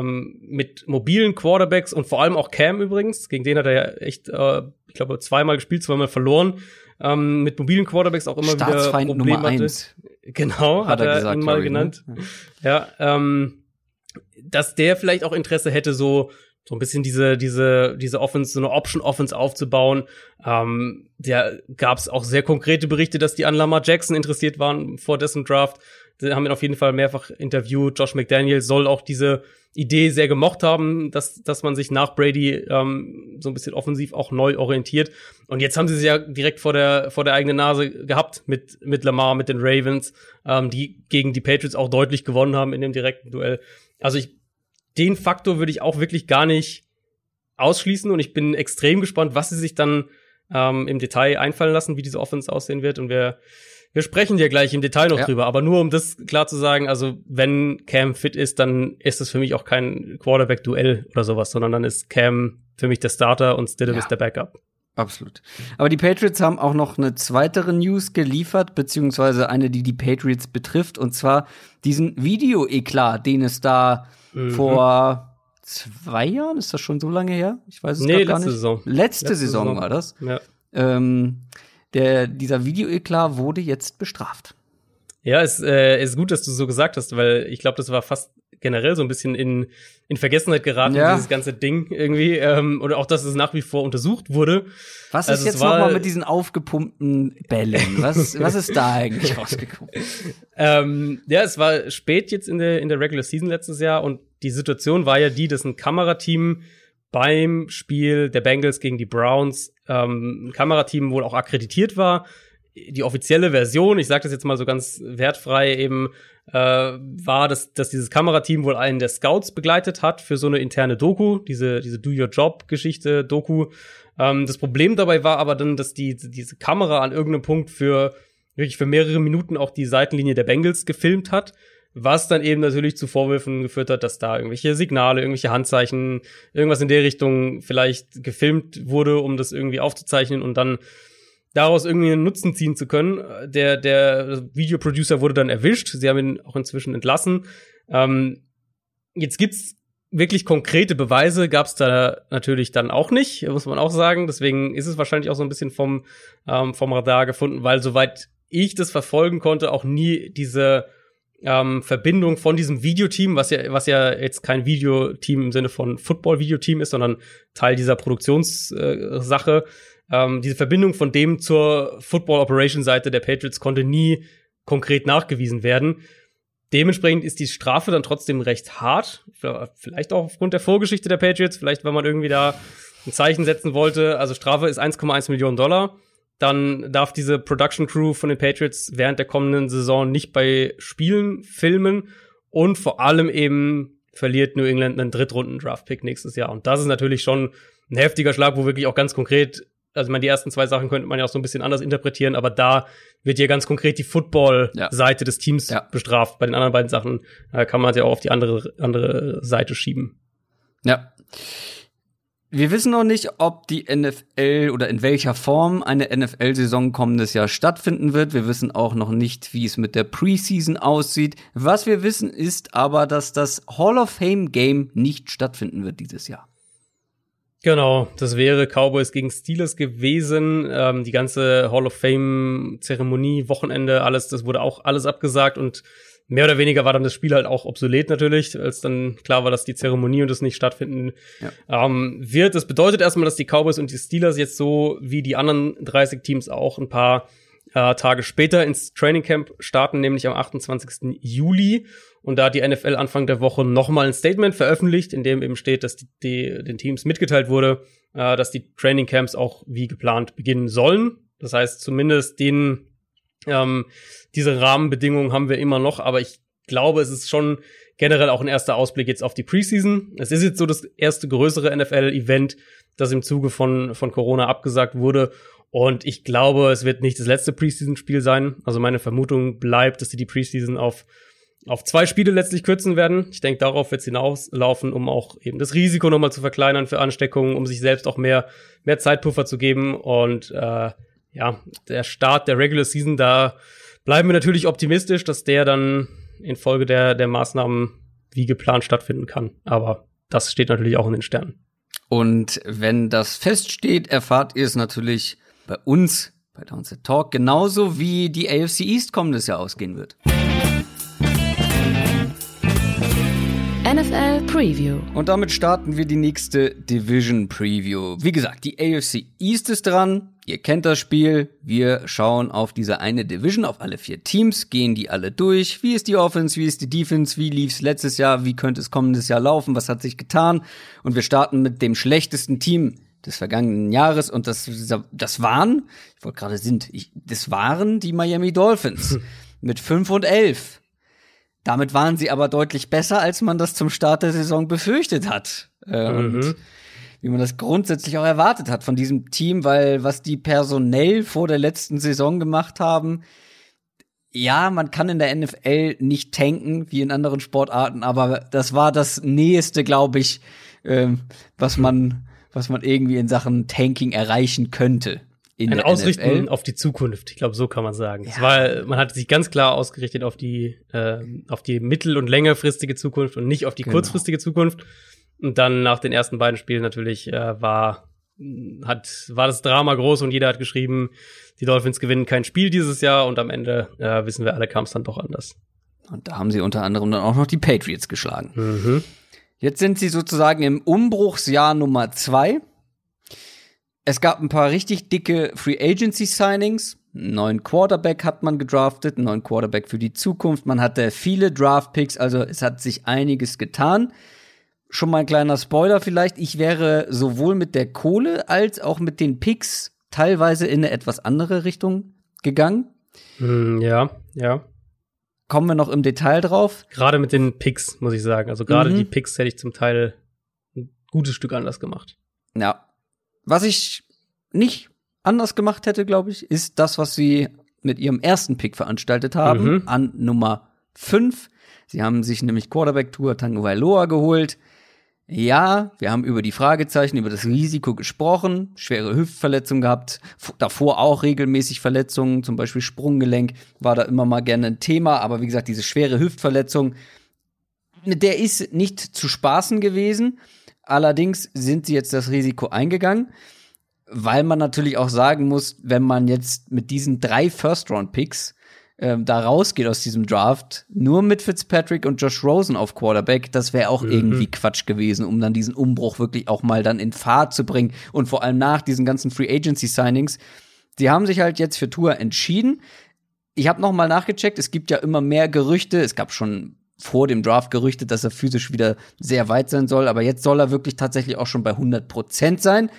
mit mobilen Quarterbacks und vor allem auch Cam übrigens, gegen den hat er ja echt, ich glaube, zweimal gespielt, zweimal verloren, mit mobilen Quarterbacks auch immer wieder Staatsfeind Nummer 1. Genau, hat er gesagt, ihn mal genannt. Ne? Ja, dass der vielleicht auch Interesse hätte, so ein bisschen diese Offense, so eine Option-Offense aufzubauen. Der gab's auch sehr konkrete Berichte, dass die an Lamar Jackson interessiert waren vor dessen Draft. Die haben ihn auf jeden Fall mehrfach interviewt. Josh McDaniel soll auch diese Idee sehr gemocht haben, dass man sich nach Brady so ein bisschen offensiv auch neu orientiert. Und jetzt haben sie es ja direkt vor der eigenen Nase gehabt mit Lamar, mit den Ravens, die gegen die Patriots auch deutlich gewonnen haben in dem direkten Duell. Also den Faktor würde ich auch wirklich gar nicht ausschließen. Und ich bin extrem gespannt, was sie sich dann im Detail einfallen lassen, wie diese Offense aussehen wird. Und wir sprechen ja gleich im Detail noch drüber. Aber nur um das klar zu sagen, also wenn Cam fit ist, dann ist es für mich auch kein Quarterback-Duell oder sowas, sondern dann ist Cam für mich der Starter und Stidham ist der Backup. Absolut. Aber die Patriots haben auch noch eine weitere News geliefert, beziehungsweise eine, die Patriots betrifft. Und zwar diesen Video-Eklat, den es da vor 2 Jahren, ist das schon so lange her? Ich weiß es gar nicht. Saison. Letzte Saison war das. Ja. Dieser Video-Eklat wurde jetzt bestraft. Ja, es ist gut, dass du so gesagt hast, weil ich glaube, das war fast generell so ein bisschen in Vergessenheit geraten, dieses ganze Ding irgendwie. Oder auch, dass es nach wie vor untersucht wurde. Was ist jetzt nochmal mit diesen aufgepumpten Bällen? Was ist da eigentlich rausgekommen? Es war spät jetzt in der Regular Season letztes Jahr. Und die Situation war ja die, dass ein Kamerateam beim Spiel der Bengals gegen die Browns ein Kamerateam wohl auch akkreditiert war. Die offizielle Version, ich sage das jetzt mal so ganz wertfrei eben, war, dass dieses Kamerateam wohl einen der Scouts begleitet hat für so eine interne Doku, diese Do-Your-Job-Geschichte, Doku. Das Problem dabei war aber dann, dass diese Kamera an irgendeinem Punkt wirklich für mehrere Minuten auch die Seitenlinie der Bengals gefilmt hat, was dann eben natürlich zu Vorwürfen geführt hat, dass da irgendwelche Signale, irgendwelche Handzeichen, irgendwas in der Richtung vielleicht gefilmt wurde, um das irgendwie aufzuzeichnen und dann daraus irgendwie einen Nutzen ziehen zu können. Der Videoproducer wurde dann erwischt. Sie haben ihn auch inzwischen entlassen. Jetzt gibt's wirklich konkrete Beweise, gab's da natürlich dann auch nicht, muss man auch sagen. Deswegen ist es wahrscheinlich auch so ein bisschen vom Radar gefunden, weil soweit ich das verfolgen konnte, auch nie diese Verbindung von diesem Videoteam, was ja jetzt kein Videoteam im Sinne von Football-Videoteam ist, sondern Teil dieser Produktionssache. Diese Verbindung von dem zur Football-Operation-Seite der Patriots konnte nie konkret nachgewiesen werden. Dementsprechend ist die Strafe dann trotzdem recht hart. Vielleicht auch aufgrund der Vorgeschichte der Patriots, vielleicht, weil man irgendwie da ein Zeichen setzen wollte. Also Strafe ist $1,1 Millionen. Dann darf diese Production Crew von den Patriots während der kommenden Saison nicht bei Spielen filmen und vor allem eben verliert New England einen Drittrunden-Draft-Pick nächstes Jahr. Und das ist natürlich schon ein heftiger Schlag, wo wirklich auch ganz konkret, also man die ersten 2 Sachen könnte man ja auch so ein bisschen anders interpretieren, aber da wird ja ganz konkret die Football-Seite des Teams bestraft. Bei den anderen beiden Sachen kann man es ja auch auf die andere Seite schieben. Ja. Wir wissen noch nicht, ob die NFL oder in welcher Form eine NFL-Saison kommendes Jahr stattfinden wird. Wir wissen auch noch nicht, wie es mit der Preseason aussieht. Was wir wissen ist aber, dass das Hall of Fame Game nicht stattfinden wird dieses Jahr. Genau, das wäre Cowboys gegen Steelers gewesen. Die ganze Hall of Fame-Zeremonie, Wochenende, alles, das wurde auch alles abgesagt und mehr oder weniger war dann das Spiel halt auch obsolet natürlich, als dann klar war, dass die Zeremonie und das nicht stattfinden wird. Das bedeutet erstmal, dass die Cowboys und die Steelers jetzt so wie die anderen 30 Teams auch ein paar Tage später ins Training Camp starten, nämlich am 28. Juli. Und da hat die NFL Anfang der Woche nochmal ein Statement veröffentlicht, in dem eben steht, dass den Teams mitgeteilt wurde, dass die Training Camps auch wie geplant beginnen sollen. Das heißt, zumindest diese Rahmenbedingungen haben wir immer noch, aber ich glaube, es ist schon generell auch ein erster Ausblick jetzt auf die Preseason. Es ist jetzt so das erste größere NFL-Event, das im Zuge von Corona abgesagt wurde. Und ich glaube, es wird nicht das letzte Preseason-Spiel sein. Also meine Vermutung bleibt, dass sie die Preseason auf 2 Spiele letztlich kürzen werden. Ich denke, darauf wird es hinauslaufen, um auch eben das Risiko nochmal zu verkleinern für Ansteckungen, um sich selbst auch mehr Zeitpuffer zu geben. Und der Start der Regular Season, da bleiben wir natürlich optimistisch, dass der dann infolge der Maßnahmen wie geplant stattfinden kann. Aber das steht natürlich auch in den Sternen. Und wenn das feststeht, erfahrt ihr es natürlich bei uns, bei Downset Talk, genauso wie die AFC East kommendes Jahr ausgehen wird. NFL Preview. Und damit starten wir die nächste Division Preview. Wie gesagt, die AFC East ist dran. Ihr kennt das Spiel. Wir schauen auf diese eine Division, auf alle 4 Teams, gehen die alle durch. Wie ist die Offense? Wie ist die Defense? Wie lief's letztes Jahr? Wie könnte es kommendes Jahr laufen? Was hat sich getan? Und wir starten mit dem schlechtesten Team des vergangenen Jahres. Und das waren die Miami Dolphins mit 5-11. Damit waren sie aber deutlich besser, als man das zum Start der Saison befürchtet hat. Und wie man das grundsätzlich auch erwartet hat von diesem Team, weil was die personell vor der letzten Saison gemacht haben, ja, man kann in der NFL nicht tanken, wie in anderen Sportarten, aber das war das Nächste, glaube ich, was man irgendwie in Sachen Tanking erreichen könnte. Ein Ausrichten NFL. Auf die Zukunft, ich glaube, so kann man sagen. Ja. Man hat sich ganz klar ausgerichtet auf die mittel- und längerfristige Zukunft und nicht auf die kurzfristige Zukunft. Und dann nach den ersten beiden Spielen natürlich war das Drama groß und jeder hat geschrieben, die Dolphins gewinnen kein Spiel dieses Jahr. Und am Ende, wissen wir alle, kam es dann doch anders. Und da haben sie unter anderem dann auch noch die Patriots geschlagen. Mhm. Jetzt sind sie sozusagen im Umbruchsjahr Nummer 2. Es gab ein paar richtig dicke Free-Agency-Signings. Einen neuen Quarterback hat man gedraftet, einen neuen Quarterback für die Zukunft. Man hatte viele Draft-Picks, also es hat sich einiges getan. Schon mal ein kleiner Spoiler vielleicht. Ich wäre sowohl mit der Kohle als auch mit den Picks teilweise in eine etwas andere Richtung gegangen. Ja. Kommen wir noch im Detail drauf. Gerade mit den Picks, muss ich sagen. Also gerade die Picks hätte ich zum Teil ein gutes Stück anders gemacht. Ja. Was ich nicht anders gemacht hätte, glaube ich, ist das, was sie mit ihrem ersten Pick veranstaltet haben, an Nummer 5. Sie haben sich nämlich Quarterback Tua Tagovailoa geholt. Ja, wir haben über die Fragezeichen, über das Risiko gesprochen, schwere Hüftverletzung gehabt, davor auch regelmäßig Verletzungen, zum Beispiel Sprunggelenk war da immer mal gerne ein Thema, aber wie gesagt, diese schwere Hüftverletzung, mit der ist nicht zu spaßen gewesen. Allerdings sind sie jetzt das Risiko eingegangen, weil man natürlich auch sagen muss, wenn man jetzt mit diesen 3 First-Round-Picks da rausgeht aus diesem Draft, nur mit Fitzpatrick und Josh Rosen auf Quarterback, das wäre auch irgendwie Quatsch gewesen, um dann diesen Umbruch wirklich auch mal dann in Fahrt zu bringen. Und vor allem nach diesen ganzen Free-Agency-Signings, die haben sich halt jetzt für Tua entschieden. Ich habe noch mal nachgecheckt, es gibt ja immer mehr Gerüchte, es gab schon vor dem Draft gerüchtet, dass er physisch wieder sehr weit sein soll. Aber jetzt soll er wirklich tatsächlich auch schon bei 100% sein.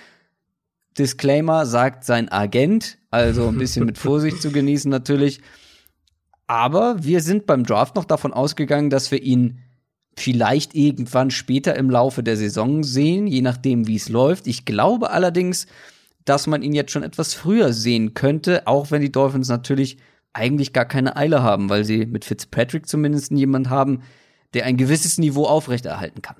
Disclaimer, sagt sein Agent. Also ein bisschen mit Vorsicht zu genießen natürlich. Aber wir sind beim Draft noch davon ausgegangen, dass wir ihn vielleicht irgendwann später im Laufe der Saison sehen, je nachdem, wie es läuft. Ich glaube allerdings, dass man ihn jetzt schon etwas früher sehen könnte, auch wenn die Dolphins natürlich eigentlich gar keine Eile haben, weil sie mit Fitzpatrick zumindest jemanden haben, der ein gewisses Niveau aufrechterhalten kann.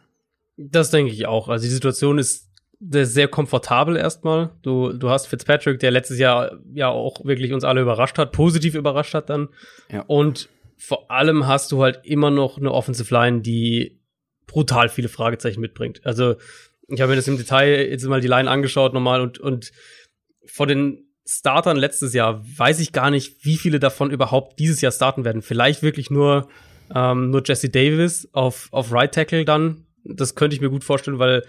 Das denke ich auch. Also die Situation ist sehr komfortabel erstmal. Du hast Fitzpatrick, der letztes Jahr ja auch wirklich uns alle überrascht hat, positiv überrascht hat dann. Ja. Und vor allem hast du halt immer noch eine Offensive Line, die brutal viele Fragezeichen mitbringt. Also Ich habe mir das im Detail jetzt mal die Line angeschaut nochmal und von den Startern letztes Jahr weiß ich gar nicht, wie viele davon überhaupt dieses Jahr starten werden. Vielleicht wirklich nur Jesse Davis auf Right Tackle dann. Das könnte ich mir gut vorstellen, weil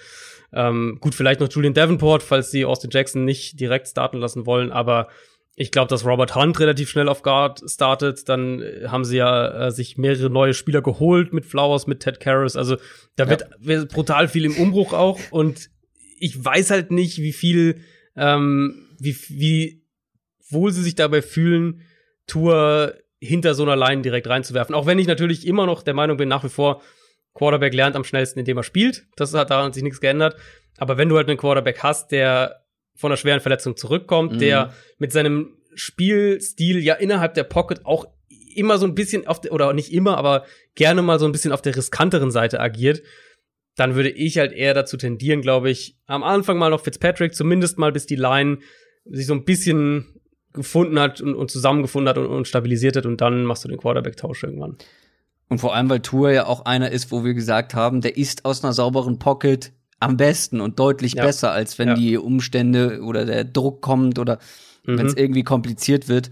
gut, vielleicht noch Julian Davenport, falls die Austin Jackson nicht direkt starten lassen wollen, aber ich glaube, dass Robert Hunt relativ schnell auf Guard startet. Dann haben sie ja sich mehrere neue Spieler geholt mit Flowers, mit Ted Karras. Also da wird brutal viel im Umbruch auch. Und ich weiß halt nicht, wie viel, wie wohl sie sich dabei fühlen, Tua hinter so einer Line direkt reinzuwerfen. Auch wenn ich natürlich immer noch der Meinung bin, nach wie vor, Quarterback lernt am schnellsten, indem er spielt. Das hat daran sich nichts geändert. Aber wenn du halt einen Quarterback hast, der von einer schweren Verletzung zurückkommt, der mit seinem Spielstil ja innerhalb der Pocket auch immer so ein bisschen auf der, oder nicht immer, aber gerne mal so ein bisschen auf der riskanteren Seite agiert, dann würde ich halt eher dazu tendieren, glaube ich, am Anfang mal noch Fitzpatrick, zumindest mal bis die Line sich so ein bisschen gefunden hat und zusammengefunden hat und stabilisiert hat und dann machst du den Quarterback-Tausch irgendwann. Und vor allem, weil Tua ja auch einer ist, wo wir gesagt haben, der ist aus einer sauberen Pocket am besten und deutlich besser, als wenn die Umstände oder der Druck kommt oder wenn es irgendwie kompliziert wird.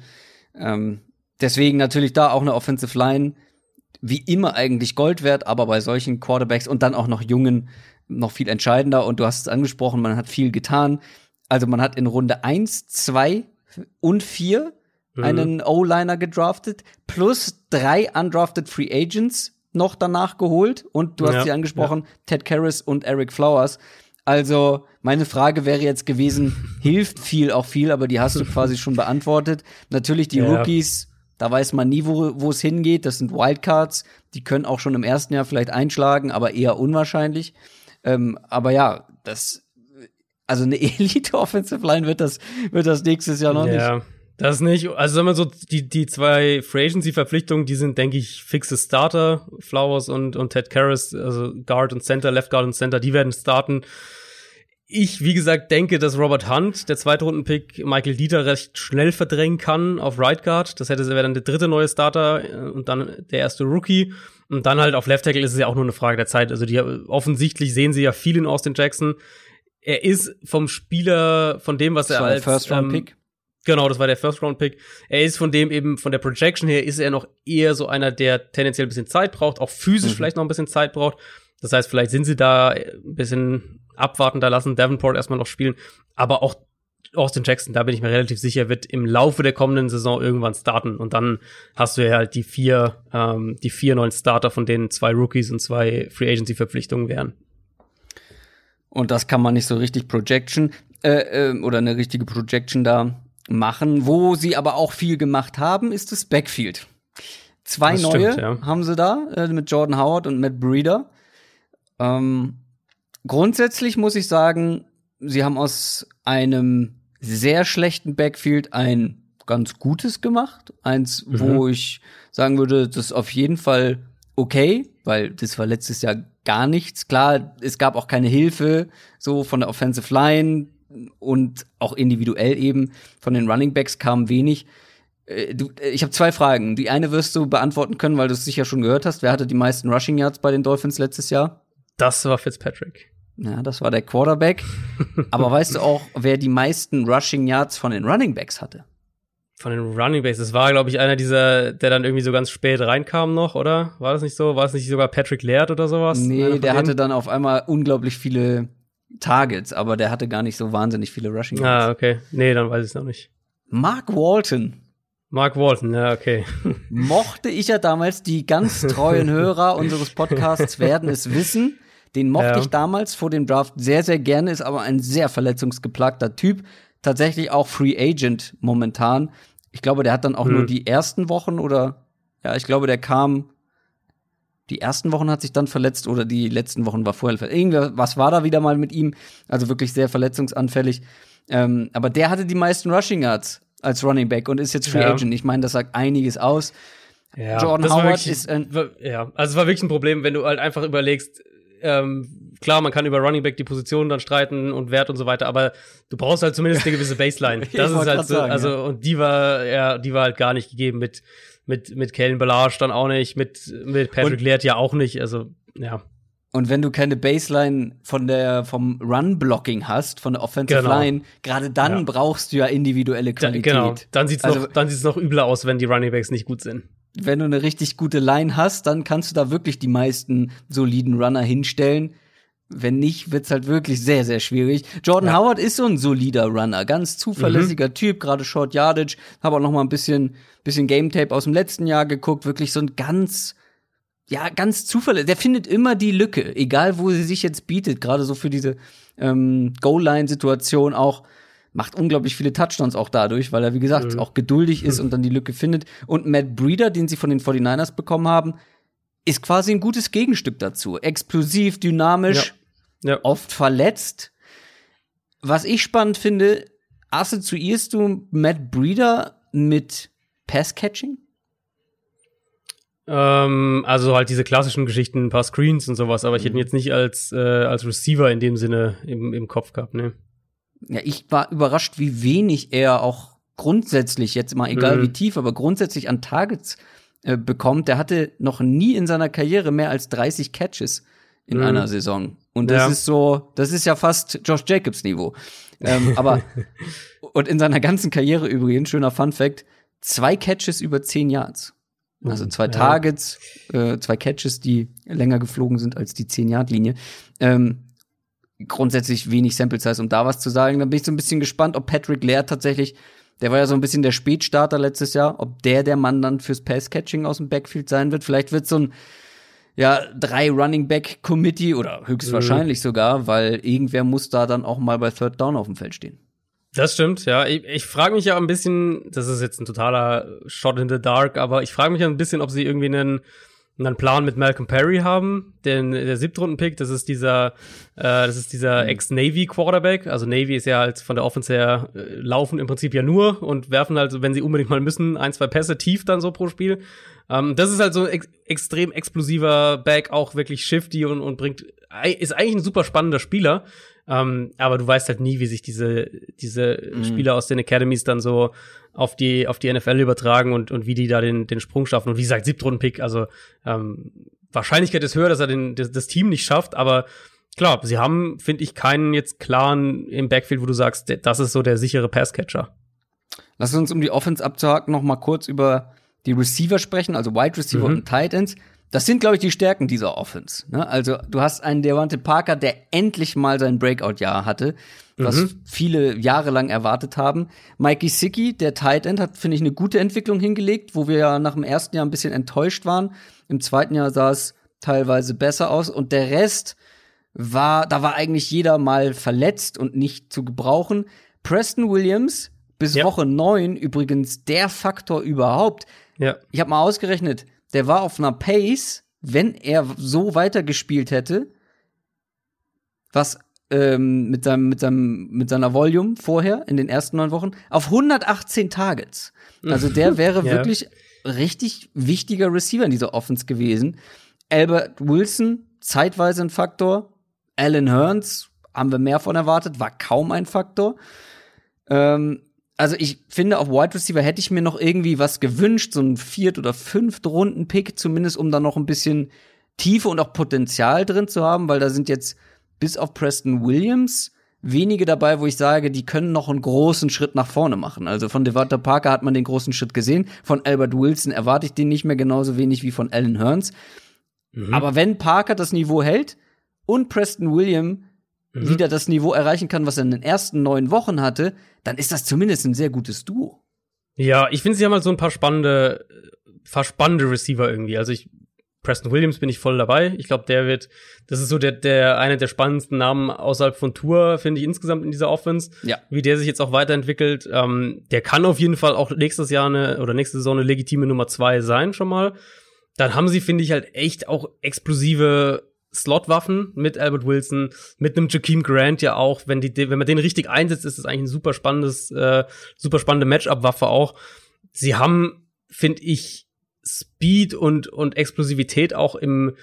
Deswegen natürlich da auch eine Offensive Line, wie immer eigentlich Gold wert, aber bei solchen Quarterbacks und dann auch noch Jungen noch viel entscheidender. Und du hast es angesprochen, man hat viel getan. Also man hat in Runde 1, 2 und 4 einen O-Liner gedraftet, plus 3 undrafted Free Agents noch danach geholt. Und du hast sie angesprochen, Ted Karras und Eric Flowers. Also meine Frage wäre jetzt gewesen, hilft viel auch viel, aber die hast du quasi schon beantwortet. Natürlich die Rookies, da weiß man nie, wo es hingeht. Das sind Wildcards, die können auch schon im ersten Jahr vielleicht einschlagen, aber eher unwahrscheinlich. Aber ja, also eine Elite-Offensive Line wird das nächstes Jahr noch nicht. Das nicht. Also sagen wir so, die 2 Free Agency-Verpflichtungen, die sind, denke ich, fixe Starter. Flowers und Ted Karras, also Guard und Center, Left Guard und Center, die werden starten. Ich, wie gesagt, denke, dass Robert Hunt, der Zweitrunden-Pick, Michael Dieter recht schnell verdrängen kann auf Right Guard. Das wäre dann der dritte neue Starter und dann der erste Rookie. Und dann halt auf Left Tackle ist es ja auch nur eine Frage der Zeit. Also die offensichtlich sehen sie ja viel in Austin Jackson. Er ist vom Spieler, von dem, was er als First-Round-Pick. Genau, das war der First-Round-Pick. Er ist von der Projection her, ist er noch eher so einer, der tendenziell ein bisschen Zeit braucht, auch physisch vielleicht noch ein bisschen Zeit braucht. Das heißt, vielleicht sind sie da ein bisschen abwartender lassen, Davenport erstmal noch spielen. Aber auch Austin Jackson, da bin ich mir relativ sicher, wird im Laufe der kommenden Saison irgendwann starten. Und dann hast du ja halt die vier neuen Starter, von denen 2 Rookies und 2 Free-Agency-Verpflichtungen wären. Und das kann man nicht so richtig oder eine richtige Projection da machen. Wo sie aber auch viel gemacht haben, ist das Backfield. 2 das neue stimmt, haben sie da, mit Jordan Howard und Matt Breida. Grundsätzlich muss ich sagen, sie haben aus einem sehr schlechten Backfield ein ganz gutes gemacht. Eins, wo ich sagen würde, das ist auf jeden Fall okay, weil das war letztes Jahr gar nichts. Klar, es gab auch keine Hilfe so von der Offensive Line, und auch individuell eben von den Running Backs kam wenig. Ich habe 2 Fragen. Die eine wirst du beantworten können, weil du es sicher schon gehört hast. Wer hatte die meisten Rushing Yards bei den Dolphins letztes Jahr? Das war Fitzpatrick. Ja, das war der Quarterback. Aber weißt du auch, wer die meisten Rushing Yards von den Running Backs hatte? Von den Running Backs? Das war, glaube ich, einer dieser, der dann irgendwie so ganz spät reinkam noch, oder? War das nicht so? War es nicht sogar Patrick Laird oder sowas? Nee, der hatte dann auf einmal unglaublich viele Targets, aber der hatte gar nicht so wahnsinnig viele Rushing Yards. Ah, okay. Nee, dann weiß ich es noch nicht. Mark Walton, ja, okay. Mochte ich ja damals, die ganz treuen Hörer unseres Podcasts werden es wissen. Den mochte ich damals vor dem Draft sehr, sehr gerne, ist aber ein sehr verletzungsgeplagter Typ. Tatsächlich auch Free Agent momentan. Ich glaube, der hat dann auch nur die ersten Wochen die ersten Wochen hat sich dann verletzt oder die letzten Wochen war vorher verletzt. Irgendwas war da wieder mal mit ihm. Also wirklich sehr verletzungsanfällig. Aber der hatte die meisten Rushing Yards als Running Back und ist jetzt Free Agent. Ich meine, das sagt einiges aus. Ja, Jordan Howard es war wirklich ein Problem, wenn du halt einfach überlegst, klar, man kann über Running Back die Positionen dann streiten und Wert und so weiter, aber du brauchst halt zumindest eine gewisse Baseline. Das ist halt so, und die war halt gar nicht gegeben mit Kalen Ballage dann auch nicht, mit Patrick Laird ja auch nicht, also, ja. Und wenn du keine Baseline vom Run-Blocking hast, von der Offensive Line, gerade dann brauchst du ja individuelle Qualität. Genau, dann sieht's noch übler aus, wenn die Running Backs nicht gut sind. Wenn du eine richtig gute Line hast, dann kannst du da wirklich die meisten soliden Runner hinstellen. Wenn nicht, wird's halt wirklich sehr, sehr schwierig. Jordan Howard ist so ein solider Runner, ganz zuverlässiger Typ, gerade Short Yardage. Habe auch noch mal ein bisschen Game-Tape aus dem letzten Jahr geguckt. Wirklich so ein ganz zuverlässig. Der findet immer die Lücke, egal wo sie sich jetzt bietet. Gerade so für diese Goal-Line-Situation auch. Macht unglaublich viele Touchdowns auch dadurch, weil er, wie gesagt, auch geduldig ist und dann die Lücke findet. Und Matt Breida, den sie von den 49ers bekommen haben, ist quasi ein gutes Gegenstück dazu. Explosiv, dynamisch, oft verletzt. Was ich spannend finde, assoziierst du Matt Breida mit Pass-Catching? Also halt diese klassischen Geschichten, ein paar Screens und sowas, aber ich hätte ihn jetzt nicht als Receiver in dem Sinne im Kopf gehabt, ne? Ja, ich war überrascht, wie wenig er auch grundsätzlich, jetzt mal egal wie tief, aber grundsätzlich an Targets bekommt. Der hatte noch nie in seiner Karriere mehr als 30 Catches in einer Saison. Und das ist so, das ist ja fast Josh Jacobs Niveau. Aber und in seiner ganzen Karriere übrigens, schöner Fun Fact, 2 Catches über 10 Yards. Also 2 Targets, 2 Catches, die länger geflogen sind als die 10-Yard-Linie. Grundsätzlich wenig Sample Size, um da was zu sagen. Dann bin ich so ein bisschen gespannt, ob Patrick Laird tatsächlich, der war ja so ein bisschen der Spätstarter letztes Jahr, ob der Mann dann fürs Pass-Catching aus dem Backfield sein wird. Vielleicht wird so ein 3 Running-Back-Committee oder höchstwahrscheinlich sogar, weil irgendwer muss da dann auch mal bei Third Down auf dem Feld stehen. Das stimmt, ja. Ich frage mich ja ein bisschen, das ist jetzt ein totaler Shot in the Dark, aber ich frage mich ja ein bisschen, ob sie irgendwie einen Plan mit Malcolm Perry haben, der 7. Runden-Pick, das ist dieser Ex-Navy-Quarterback. Also Navy ist ja halt von der Offense her, laufen im Prinzip ja nur und werfen halt, wenn sie unbedingt mal müssen, 1-2 Pässe tief dann so pro Spiel. Das ist halt so ein extrem explosiver Back, auch wirklich shifty und ist eigentlich ein super spannender Spieler. Aber du weißt halt nie, wie sich diese Spieler aus den Academies dann so auf die NFL übertragen und wie die da den Sprung schaffen. Und wie gesagt, 7. Runden-Pick, also Wahrscheinlichkeit ist höher, dass er das Team nicht schafft, aber klar, sie haben, finde ich, keinen jetzt klaren im Backfield, wo du sagst, das ist so der sichere Passcatcher. Lass uns, um die Offense abzuhaken, noch mal kurz über die Receiver sprechen, also Wide Receiver und Tight Ends. Das sind, glaube ich, die Stärken dieser Offense. Ne? Also, du hast einen DeVante Parker, der endlich mal sein Breakout-Jahr hatte, was viele Jahre lang erwartet haben. Mikey Gesicki, der Tight End, hat, finde ich, eine gute Entwicklung hingelegt, wo wir ja nach dem ersten Jahr ein bisschen enttäuscht waren. Im zweiten Jahr sah es teilweise besser aus. Und der Rest da war eigentlich jeder mal verletzt und nicht zu gebrauchen. Preston Williams, bis Woche 9 übrigens der Faktor überhaupt. Ja. Ich habe mal ausgerechnet, der war auf einer Pace, wenn er so weitergespielt hätte, was mit seiner Volume vorher in den ersten 9 Wochen, auf 118 Targets. Also der wäre wirklich richtig wichtiger Receiver in dieser Offense gewesen. Albert Wilson, zeitweise ein Faktor. Alan Hearns, haben wir mehr von erwartet, war kaum ein Faktor. Also ich finde, auf Wide Receiver hätte ich mir noch irgendwie was gewünscht, so einen 4. oder 5. Runden-Pick zumindest, um da noch ein bisschen Tiefe und auch Potenzial drin zu haben, weil da sind jetzt bis auf Preston Williams wenige dabei, wo ich sage, die können noch einen großen Schritt nach vorne machen. Also von DeVante Parker hat man den großen Schritt gesehen, von Albert Wilson erwarte ich den nicht mehr genauso wenig wie von Alan Hearns. Aber wenn Parker das Niveau hält und Preston Williams wieder das Niveau erreichen kann, was er in den ersten 9 Wochen hatte, dann ist das zumindest ein sehr gutes Duo. Ja, ich finde, sie haben halt so ein paar spannende Receiver irgendwie. Also Preston Williams bin ich voll dabei. Ich glaube, das ist so der einer der spannendsten Namen außerhalb von Tour, finde ich, insgesamt in dieser Offense. Ja. Wie der sich jetzt auch weiterentwickelt. Der kann auf jeden Fall auch nächste Saison eine legitime Nummer 2 sein schon mal. Dann haben sie, finde ich, halt echt auch explosive Slotwaffen mit Albert Wilson, mit einem Jakeem Grant ja auch, wenn man den richtig einsetzt, ist das eigentlich ein super spannende Matchup-Waffe auch. Sie haben, finde ich, Speed und Explosivität auch im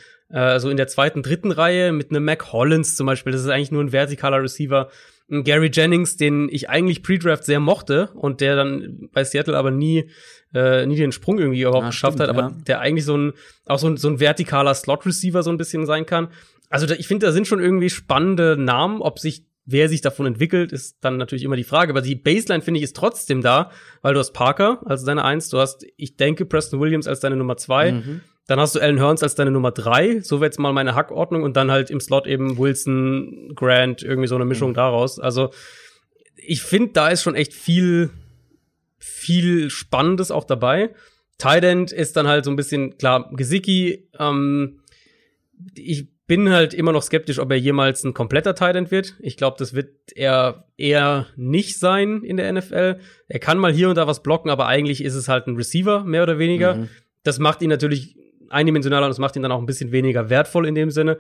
so in der 2., 3. Reihe mit einem Mac Hollins zum Beispiel. Das ist eigentlich nur ein vertikaler Receiver. Ein Gary Jennings, den ich eigentlich pre-Draft sehr mochte und der dann bei Seattle aber nie den Sprung irgendwie überhaupt geschafft hat, aber der eigentlich so ein vertikaler Slot-Receiver so ein bisschen sein kann. also ich finde, da sind schon irgendwie spannende Namen, ob sich wer sich davon entwickelt, ist dann natürlich immer die Frage. Aber die Baseline, finde ich, ist trotzdem da, weil du hast Parker als deine 1, du hast, ich denke, Preston Williams als deine Nummer 2, dann hast du Alan Hearns als deine Nummer 3, so wäre jetzt mal meine Hackordnung, und dann halt im Slot eben Wilson, Grant, irgendwie so eine Mischung daraus. Also ich finde, da ist schon echt viel Spannendes auch dabei. Tight End ist dann halt so ein bisschen, klar, Gesicki, ich bin halt immer noch skeptisch, ob er jemals ein kompletter Tight End wird. Ich glaube, das wird er eher nicht sein in der NFL. Er kann mal hier und da was blocken, aber eigentlich ist es halt ein Receiver, mehr oder weniger. Das macht ihn natürlich eindimensionaler und das macht ihn dann auch ein bisschen weniger wertvoll in dem Sinne.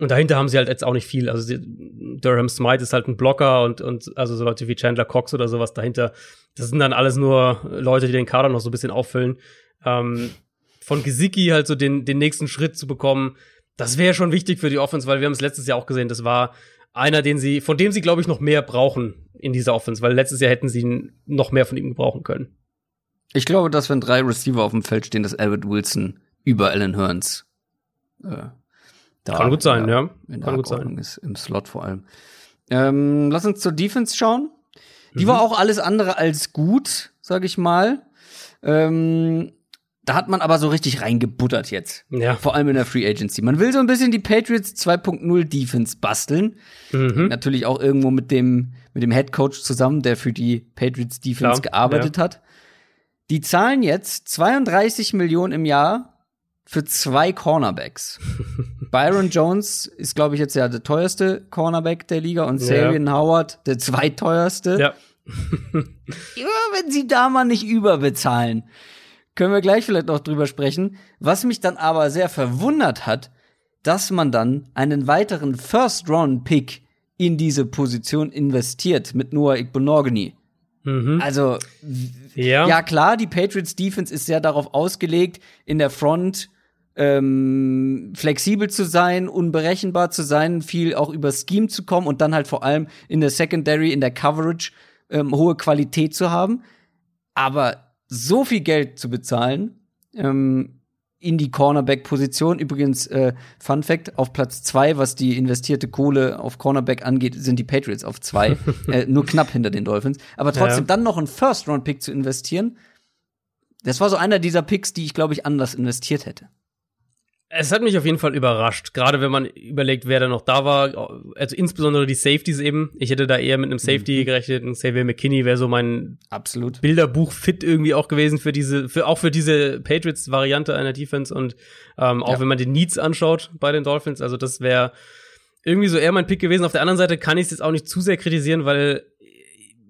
Und dahinter haben sie halt jetzt auch nicht viel. Also Durham Smythe ist halt ein Blocker und also so Leute wie Chandler Cox oder sowas dahinter. Das sind dann alles nur Leute, die den Kader noch so ein bisschen auffüllen. Von Gesicki halt so den nächsten Schritt zu bekommen, das wäre schon wichtig für die Offense, weil wir haben es letztes Jahr auch gesehen, das war einer, von dem sie, glaube ich, noch mehr brauchen in dieser Offense, weil letztes Jahr hätten sie noch mehr von ihm gebrauchen können. Ich glaube, dass wenn 3 Receiver auf dem Feld stehen, dass Albert Wilson über Alan Hearns kann gut sein, ja. Kann gut sein. Ist im Slot vor allem. Lass uns zur Defense schauen. Die war auch alles andere als gut, sag ich mal. Da hat man aber so richtig reingebuttert jetzt. Ja. Vor allem in der Free Agency. Man will so ein bisschen die Patriots 2.0 Defense basteln. Natürlich auch irgendwo mit dem Head Coach zusammen, der für die Patriots Defense gearbeitet hat. Die zahlen jetzt 32 Millionen im Jahr für 2 Cornerbacks. Byron Jones ist, glaube ich, jetzt ja der teuerste Cornerback der Liga und Xavien Howard der zweitteuerste. Ja. Wenn sie da mal nicht überbezahlen. Können wir gleich vielleicht noch drüber sprechen. Was mich dann aber sehr verwundert hat, dass man dann einen weiteren First-Round-Pick in diese Position investiert mit Noah Igbinoghene. Also, ja klar, die Patriots-Defense ist sehr darauf ausgelegt, in der Front flexibel zu sein, unberechenbar zu sein, viel auch über Scheme zu kommen und dann halt vor allem in der Secondary, in der Coverage hohe Qualität zu haben. Aber so viel Geld zu bezahlen, in die Cornerback-Position. Übrigens, Fun Fact, auf Platz 2, was die investierte Kohle auf Cornerback angeht, sind die Patriots auf 2. Nur knapp hinter den Dolphins. Aber trotzdem dann noch einen First-Round-Pick zu investieren, das war so einer dieser Picks, die ich, glaube ich, anders investiert hätte. Es hat mich auf jeden Fall überrascht, gerade wenn man überlegt, wer da noch da war, also insbesondere die Safeties eben. Ich hätte da eher mit einem Safety gerechnet, ein Xavier McKinney wäre so mein Bilderbuch-Fit irgendwie auch gewesen für diese Patriots-Variante einer Defense und auch wenn man den Needs anschaut bei den Dolphins, also das wäre irgendwie so eher mein Pick gewesen. Auf der anderen Seite kann ich es jetzt auch nicht zu sehr kritisieren, weil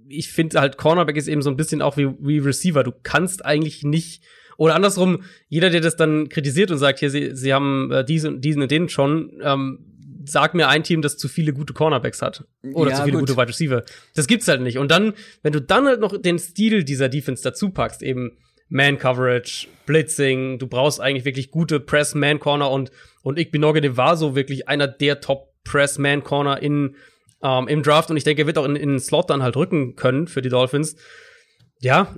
ich finde halt, Cornerback ist eben so ein bisschen auch wie Receiver. Du kannst eigentlich nicht. Oder andersrum, jeder, der das dann kritisiert und sagt, hier, sie haben diesen und den schon, sag mir ein Team, das zu viele gute Cornerbacks hat. Oder zu viele gute Wide Receiver. Das gibt's halt nicht. Und dann, wenn du dann halt noch den Stil dieser Defense dazu packst, eben Man-Coverage, Blitzing, du brauchst eigentlich wirklich gute Press-Man-Corner und Igbinoghene war so wirklich einer der Top-Press-Man-Corner im Draft und ich denke, er wird auch in den Slot dann halt rücken können für die Dolphins. Ja,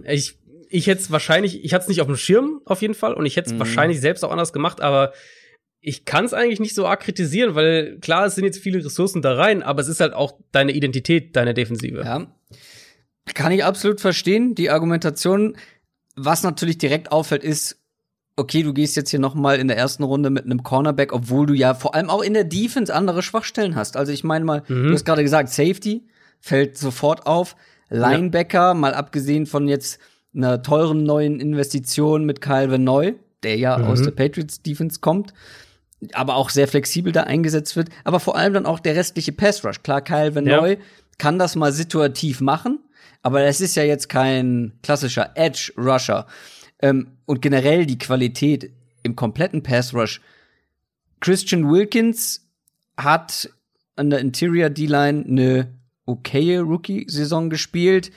ich hätte es wahrscheinlich, ich hatte es nicht auf dem Schirm auf jeden Fall und ich hätte es wahrscheinlich selbst auch anders gemacht, aber ich kann es eigentlich nicht so arg kritisieren, weil klar, es sind jetzt viele Ressourcen da rein, aber es ist halt auch deine Identität, deine Defensive. Ja, kann ich absolut verstehen, die Argumentation. Was natürlich direkt auffällt ist, okay, du gehst jetzt hier noch mal in der ersten Runde mit einem Cornerback, obwohl du ja vor allem auch in der Defense andere Schwachstellen hast. Also ich meine mal, du hast gerade gesagt, Safety fällt sofort auf, Linebacker, mal abgesehen von jetzt einer teuren neuen Investition mit Kyle Van Noy, der ja aus der Patriots-Defense kommt, aber auch sehr flexibel da eingesetzt wird. Aber vor allem dann auch der restliche Pass-Rush. Klar, Kyle Van Noy kann das mal situativ machen, aber das ist ja jetzt kein klassischer Edge-Rusher. Und generell die Qualität im kompletten Pass-Rush. Christian Wilkins hat an der Interior-D-Line eine okaye Rookie-Saison gespielt.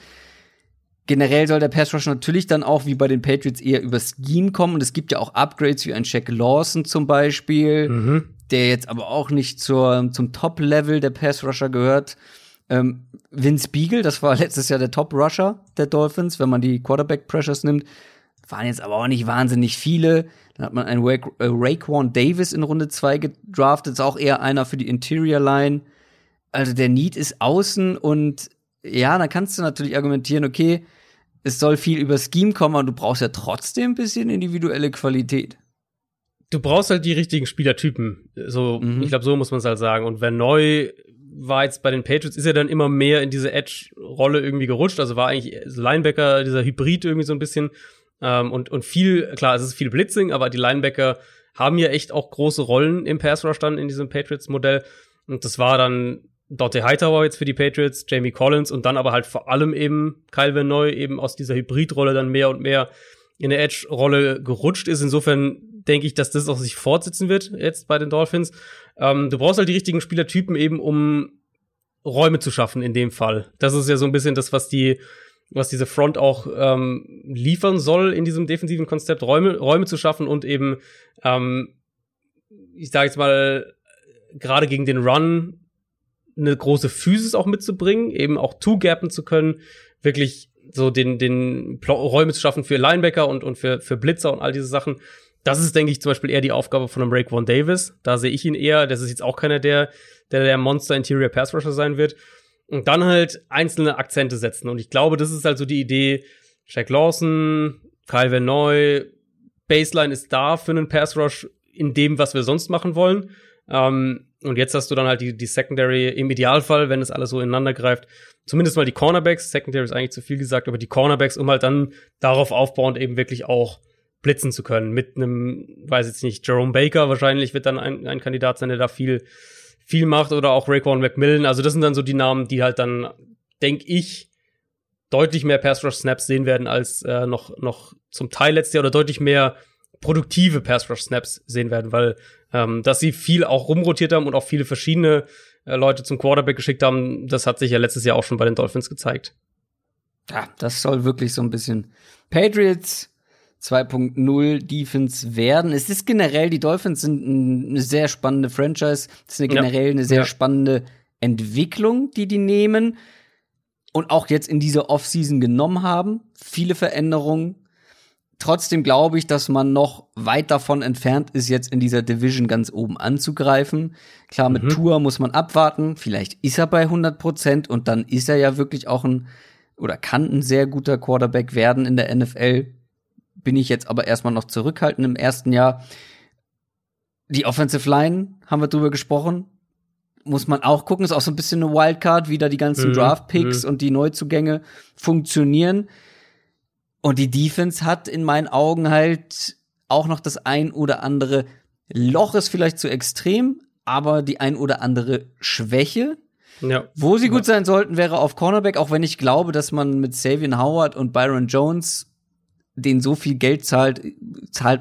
Generell soll der Pass-Rush natürlich dann auch wie bei den Patriots eher über Scheme kommen. Und es gibt ja auch Upgrades wie ein Shaq Lawson zum Beispiel, der jetzt aber auch nicht zum Top-Level der Pass-Rusher gehört. Vince Beagle, das war letztes Jahr der Top-Rusher der Dolphins, wenn man die Quarterback-Pressures nimmt, waren jetzt aber auch nicht wahnsinnig viele. Dann hat man einen Rayquan Davis in Runde 2 gedraftet, ist auch eher einer für die Interior Line. Also der Need ist außen und ja, dann kannst du natürlich argumentieren, okay, es soll viel über Scheme kommen, aber du brauchst ja trotzdem ein bisschen individuelle Qualität. Du brauchst halt die richtigen Spielertypen. So, Ich glaube, so muss man es halt sagen. Und Van Noy war jetzt bei den Patriots, ist er dann immer mehr in diese Edge-Rolle irgendwie gerutscht. Also war eigentlich Linebacker, dieser Hybrid irgendwie so ein bisschen. Und viel, klar, es ist viel Blitzing, aber die Linebacker haben ja echt auch große Rollen im Pass-Rush dann in diesem Patriots-Modell. Und das war dann Dante Hightower jetzt für die Patriots, Jamie Collins und dann aber halt vor allem eben Kyle Van Noy eben aus dieser Hybrid-Rolle dann mehr und mehr in der Edge-Rolle gerutscht ist. Insofern denke ich, dass das auch sich fortsetzen wird jetzt bei den Dolphins. Du brauchst halt die richtigen Spielertypen eben, um Räume zu schaffen in dem Fall. Das ist ja so ein bisschen das, was diese Front auch liefern soll in diesem defensiven Konzept, Räume zu schaffen und eben, ich sage jetzt mal, gerade gegen den Run eine große Physis auch mitzubringen, eben auch two-gappen zu können, wirklich so den Räume zu schaffen für Linebacker und für Blitzer und all diese Sachen. Das ist, denke ich, zum Beispiel eher die Aufgabe von einem Rayquan Davis. Da sehe ich ihn eher. Das ist jetzt auch keiner, der Monster-Interior-Pass-Rusher sein wird. Und dann halt einzelne Akzente setzen. Und ich glaube, das ist halt so die Idee. Shaq Lawson, Kyle Van Noy, Baseline ist da für einen Pass-Rush in dem, was wir sonst machen wollen. Und jetzt hast du dann halt die Secondary im Idealfall, wenn es alles so ineinander greift, zumindest mal die Cornerbacks. Secondary ist eigentlich zu viel gesagt, aber die Cornerbacks, um halt dann darauf aufbauend eben wirklich auch blitzen zu können. Mit einem, weiß jetzt nicht, Jerome Baker wahrscheinlich wird dann ein Kandidat sein, der da viel macht, oder auch Raekwon McMillan. Also das sind dann so die Namen, die halt dann, denke ich, deutlich mehr Pass-Rush-Snaps sehen werden als noch zum Teil letztes Jahr, oder deutlich mehr produktive Pass-Rush-Snaps sehen werden, weil dass sie viel auch rumrotiert haben und auch viele verschiedene Leute zum Quarterback geschickt haben, das hat sich ja letztes Jahr auch schon bei den Dolphins gezeigt. Ja, das soll wirklich so ein bisschen Patriots 2.0 Defense werden. Es ist generell, die Dolphins sind eine sehr spannende Franchise. Es ist generell eine sehr spannende Entwicklung, die nehmen und auch jetzt in dieser Offseason genommen haben. Viele Veränderungen. Trotzdem glaube ich, dass man noch weit davon entfernt ist, jetzt in dieser Division ganz oben anzugreifen. Klar, mit Tua muss man abwarten. Vielleicht ist er bei 100% und dann ist er ja wirklich auch kann ein sehr guter Quarterback werden in der NFL. Bin ich jetzt aber erstmal noch zurückhaltend im ersten Jahr. Die Offensive Line, haben wir drüber gesprochen. Muss man auch gucken, ist auch so ein bisschen eine Wildcard, wie da die ganzen Draft-Picks und die Neuzugänge funktionieren. Und die Defense hat in meinen Augen halt auch noch das ein oder andere Loch, ist vielleicht zu extrem, aber die ein oder andere Schwäche. Ja. Wo sie gut sein sollten, wäre auf Cornerback, auch wenn ich glaube, dass man mit Xavien Howard und Byron Jones, denen so viel Geld zahlt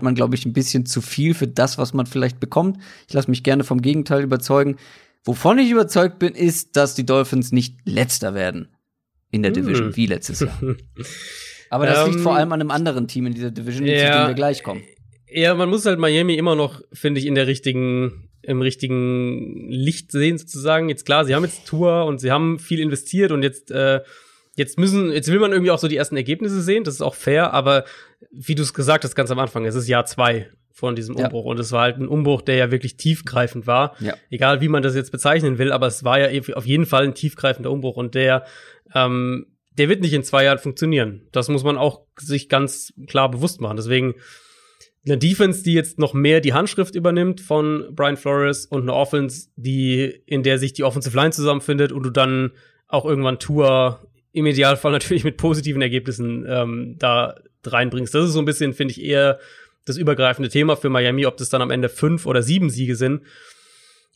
man, glaube ich, ein bisschen zu viel für das, was man vielleicht bekommt. Ich lasse mich gerne vom Gegenteil überzeugen. Wovon ich überzeugt bin, ist, dass die Dolphins nicht letzter werden in der Division, wie letztes Jahr. Aber das liegt vor allem an einem anderen Team in dieser Division, zu dem wir gleich kommen. Ja, man muss halt Miami immer noch, finde ich, im richtigen Licht sehen, sozusagen. Jetzt klar, sie haben jetzt Tua und sie haben viel investiert und jetzt will man irgendwie auch so die ersten Ergebnisse sehen, das ist auch fair, aber wie du es gesagt hast ganz am Anfang, es ist Jahr 2 von diesem Umbruch und es war halt ein Umbruch, der ja wirklich tiefgreifend war, egal wie man das jetzt bezeichnen will, aber es war ja auf jeden Fall ein tiefgreifender Umbruch und der wird nicht in 2 Jahren funktionieren. Das muss man auch sich ganz klar bewusst machen. Deswegen eine Defense, die jetzt noch mehr die Handschrift übernimmt von Brian Flores und eine Offense, in der sich die Offensive Line zusammenfindet und du dann auch irgendwann Tua im Idealfall natürlich mit positiven Ergebnissen da reinbringst. Das ist so ein bisschen, finde ich, eher das übergreifende Thema für Miami, ob das dann am Ende 5 oder 7 Siege sind.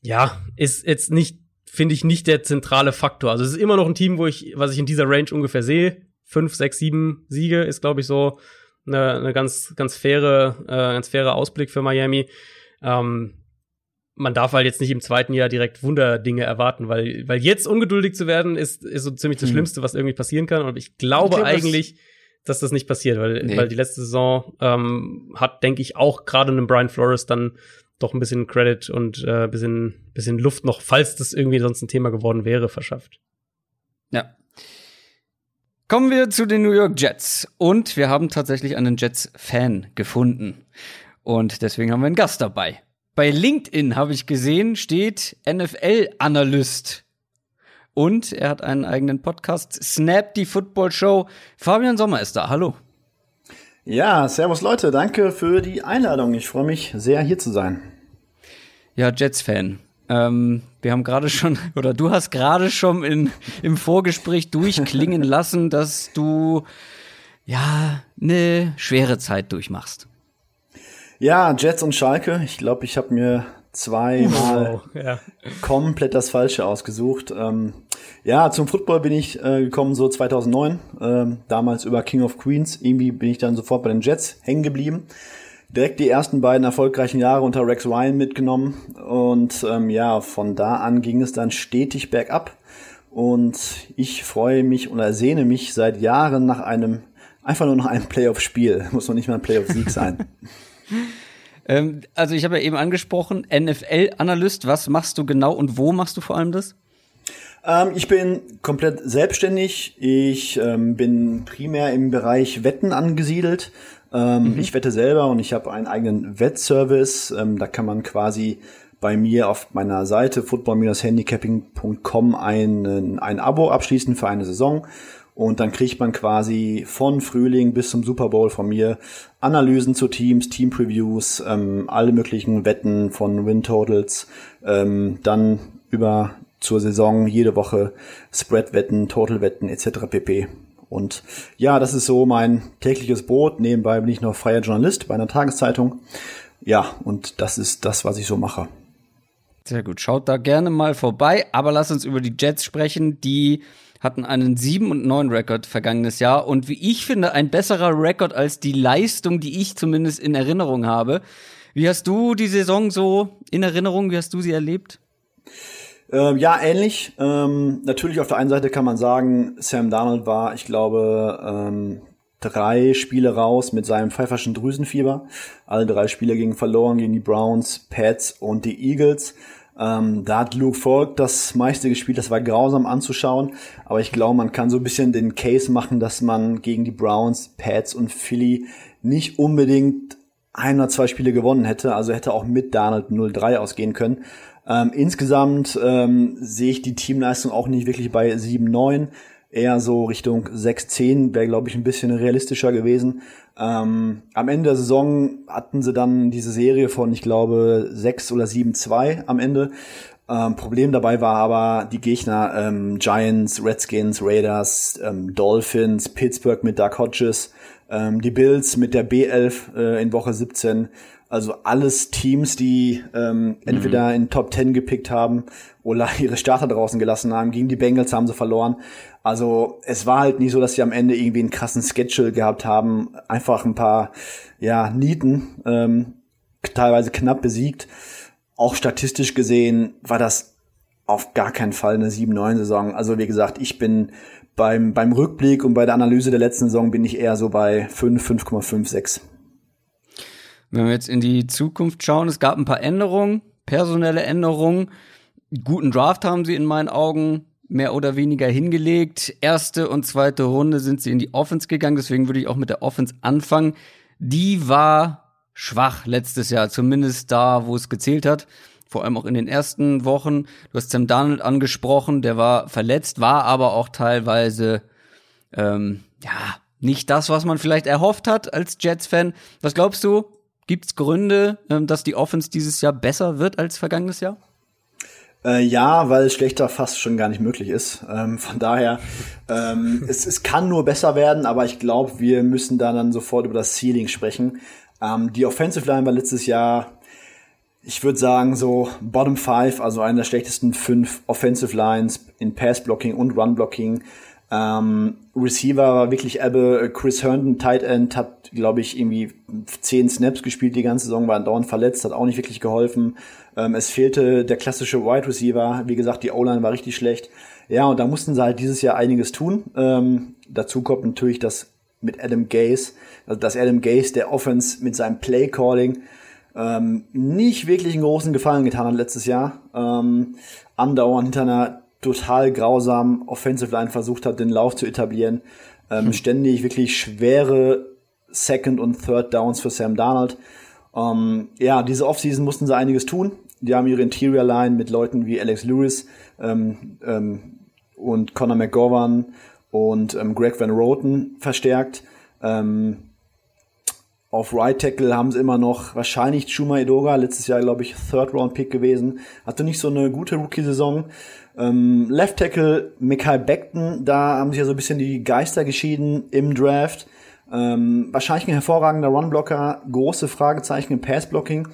Ja, ist jetzt nicht, finde ich, nicht der zentrale Faktor. Also es ist immer noch ein Team, was ich in dieser Range ungefähr sehe. 5, 6, 7 Siege ist, glaube ich, so eine ganz faire Ausblick für Miami. Man darf halt jetzt nicht im zweiten Jahr direkt Wunderdinge erwarten, weil jetzt ungeduldig zu werden ist so ziemlich das Schlimmste, was irgendwie passieren kann. Und ich glaube eigentlich, dass das nicht passiert, weil die letzte Saison hat, denke ich, auch gerade einem Brian Flores dann doch ein bisschen Credit und bisschen Luft noch, falls das irgendwie sonst ein Thema geworden wäre, verschafft. Ja. Kommen wir zu den New York Jets. Und wir haben tatsächlich einen Jets-Fan gefunden. Und deswegen haben wir einen Gast dabei. Bei LinkedIn, habe ich gesehen, steht NFL-Analyst. Und er hat einen eigenen Podcast, Snap die Football Show. Fabian Sommer ist da, hallo. Ja, servus Leute, danke für die Einladung. Ich freue mich sehr, hier zu sein. Ja, Jets-Fan. Wir haben gerade schon, oder du hast gerade schon im Vorgespräch durchklingen lassen, dass du, ja, eine schwere Zeit durchmachst. Ja, Jets und Schalke. Ich glaube, ich habe mir zweimal komplett das Falsche ausgesucht. Ja, zum Football bin ich gekommen so 2009, damals über King of Queens. Irgendwie bin ich dann sofort bei den Jets hängen geblieben. Direkt die ersten beiden erfolgreichen Jahre unter Rex Ryan mitgenommen. Und ja, von da an ging es dann stetig bergab. Und ich freue mich oder sehne mich seit Jahren nach einem, einfach nur nach einem Playoff-Spiel. Muss noch nicht mal ein Playoff-Sieg sein. Also ich habe ja eben angesprochen, NFL-Analyst. Was machst du genau und wo machst du vor allem das? Ich bin komplett selbstständig. Ich bin primär im Bereich Wetten angesiedelt. Ich wette selber und ich habe einen eigenen Wettservice. Da kann man quasi bei mir auf meiner Seite football-handicapping.com ein Abo abschließen für eine Saison. Und dann kriegt man quasi von Frühling bis zum Super Bowl von mir Analysen zu Teams, Team-Previews, alle möglichen Wetten von Win-Totals, dann über zur Saison jede Woche Spread-Wetten, Total-Wetten etc. pp. Und ja, das ist so mein tägliches Brot. Nebenbei bin ich noch freier Journalist bei einer Tageszeitung. Ja, und das ist das, was ich so mache. Sehr gut, schaut da gerne mal vorbei. Aber lass uns über die Jets sprechen. Die hatten einen 7-9-Rekord vergangenes Jahr. Und wie ich finde, ein besserer Rekord als die Leistung, die ich zumindest in Erinnerung habe. Wie hast du die Saison so in Erinnerung? Wie hast du sie erlebt? Ja, ähnlich. Natürlich auf der einen Seite kann man sagen, Sam Darnold war, ich glaube, 3 Spiele raus mit seinem pfeiferschen Drüsenfieber. Alle 3 Spiele gingen verloren, gegen die Browns, Pats und die Eagles. Da hat Luke Falk das meiste gespielt, das war grausam anzuschauen. Aber ich glaube, man kann so ein bisschen den Case machen, dass man gegen die Browns, Pats und Philly nicht unbedingt 1 oder 2 Spiele gewonnen hätte. Also hätte auch mit Darnold 0-3 ausgehen können. Insgesamt sehe ich die Teamleistung auch nicht wirklich bei 7-9, eher so Richtung 6-10, wäre, glaube ich, ein bisschen realistischer gewesen. Am Ende der Saison hatten sie dann diese Serie von, ich glaube, 6 oder 7-2 am Ende. Problem dabei war aber die Gegner Giants, Redskins, Raiders, Dolphins, Pittsburgh mit Doug Hodges, die Bills mit der B11 in Woche 17. Also alles Teams, die entweder in Top 10 gepickt haben oder ihre Starter draußen gelassen haben. Gegen die Bengals haben sie verloren. Also es war halt nicht so, dass sie am Ende irgendwie einen krassen Schedule gehabt haben. Einfach ein paar Nieten, teilweise knapp besiegt. Auch statistisch gesehen war das auf gar keinen Fall eine 7-9-Saison. Also wie gesagt, ich bin beim Rückblick und bei der Analyse der letzten Saison bin ich eher so bei 5,5, 6. Wenn wir jetzt in die Zukunft schauen, es gab ein paar Änderungen, personelle Änderungen. Guten Draft haben sie in meinen Augen mehr oder weniger hingelegt. 1. und 2. Runde sind sie in die Offense gegangen. Deswegen würde ich auch mit der Offense anfangen. Die war schwach letztes Jahr, zumindest da, wo es gezählt hat. Vor allem auch in den ersten Wochen. Du hast Sam Darnold angesprochen, der war verletzt, war aber auch teilweise, nicht das, was man vielleicht erhofft hat als Jets-Fan. Was glaubst du? Gibt es Gründe, dass die Offense dieses Jahr besser wird als vergangenes Jahr? Ja, weil schlechter fast schon gar nicht möglich ist. Von daher, es kann nur besser werden, aber ich glaube, wir müssen da dann sofort über das Ceiling sprechen. Die Offensive Line war letztes Jahr, ich würde sagen, so Bottom 5, also eine der schlechtesten 5 Offensive Lines in Pass-Blocking und Run-Blocking. Receiver war wirklich Ebbe. Chris Herndon, Tight End, hat, glaube ich, irgendwie 10 Snaps gespielt die ganze Saison, war andauernd verletzt, hat auch nicht wirklich geholfen. Es fehlte der klassische Wide Receiver. Wie gesagt, die O-Line war richtig schlecht. Ja, und da mussten sie halt dieses Jahr einiges tun. Dazu kommt natürlich, dass mit Adam Gase, also dass Adam Gase der Offense mit seinem Play-Calling nicht wirklich einen großen Gefallen getan hat letztes Jahr. Andauernd hinter einer total grausam Offensive Line versucht hat, den Lauf zu etablieren. ständig wirklich schwere Second- und Third-Downs für Sam Darnold. Ja, diese Offseason mussten sie einiges tun. Die haben ihre Interior-Line mit Leuten wie Alex Lewis und Connor McGovern und Greg Van Roten verstärkt. Auf Right Tackle haben sie immer noch wahrscheinlich Chuma Edoga, letztes Jahr, glaube ich, Third-Round-Pick gewesen. Hatte nicht so eine gute Rookie-Saison. Left Tackle Mekhi Becton, da haben sich ja so ein bisschen die Geister geschieden im Draft. Wahrscheinlich ein hervorragender Run-Blocker, große Fragezeichen im Pass-Blocking.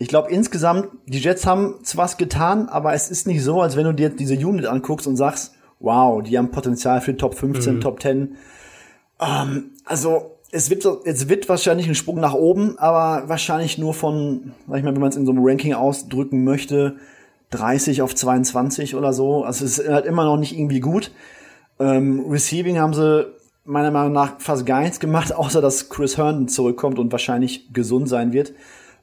Ich glaube, insgesamt, die Jets haben zwar was getan, aber es ist nicht so, als wenn du dir diese Unit anguckst und sagst, wow, die haben Potenzial für Top 15, Top 10. Also, es wird wahrscheinlich ein Sprung nach oben, aber wahrscheinlich nur von, sag ich mal, wenn man es in so einem Ranking ausdrücken möchte, 30 auf 22 oder so. Also es ist halt immer noch nicht irgendwie gut. Receiving haben sie meiner Meinung nach fast gar nichts gemacht, außer dass Chris Herndon zurückkommt und wahrscheinlich gesund sein wird.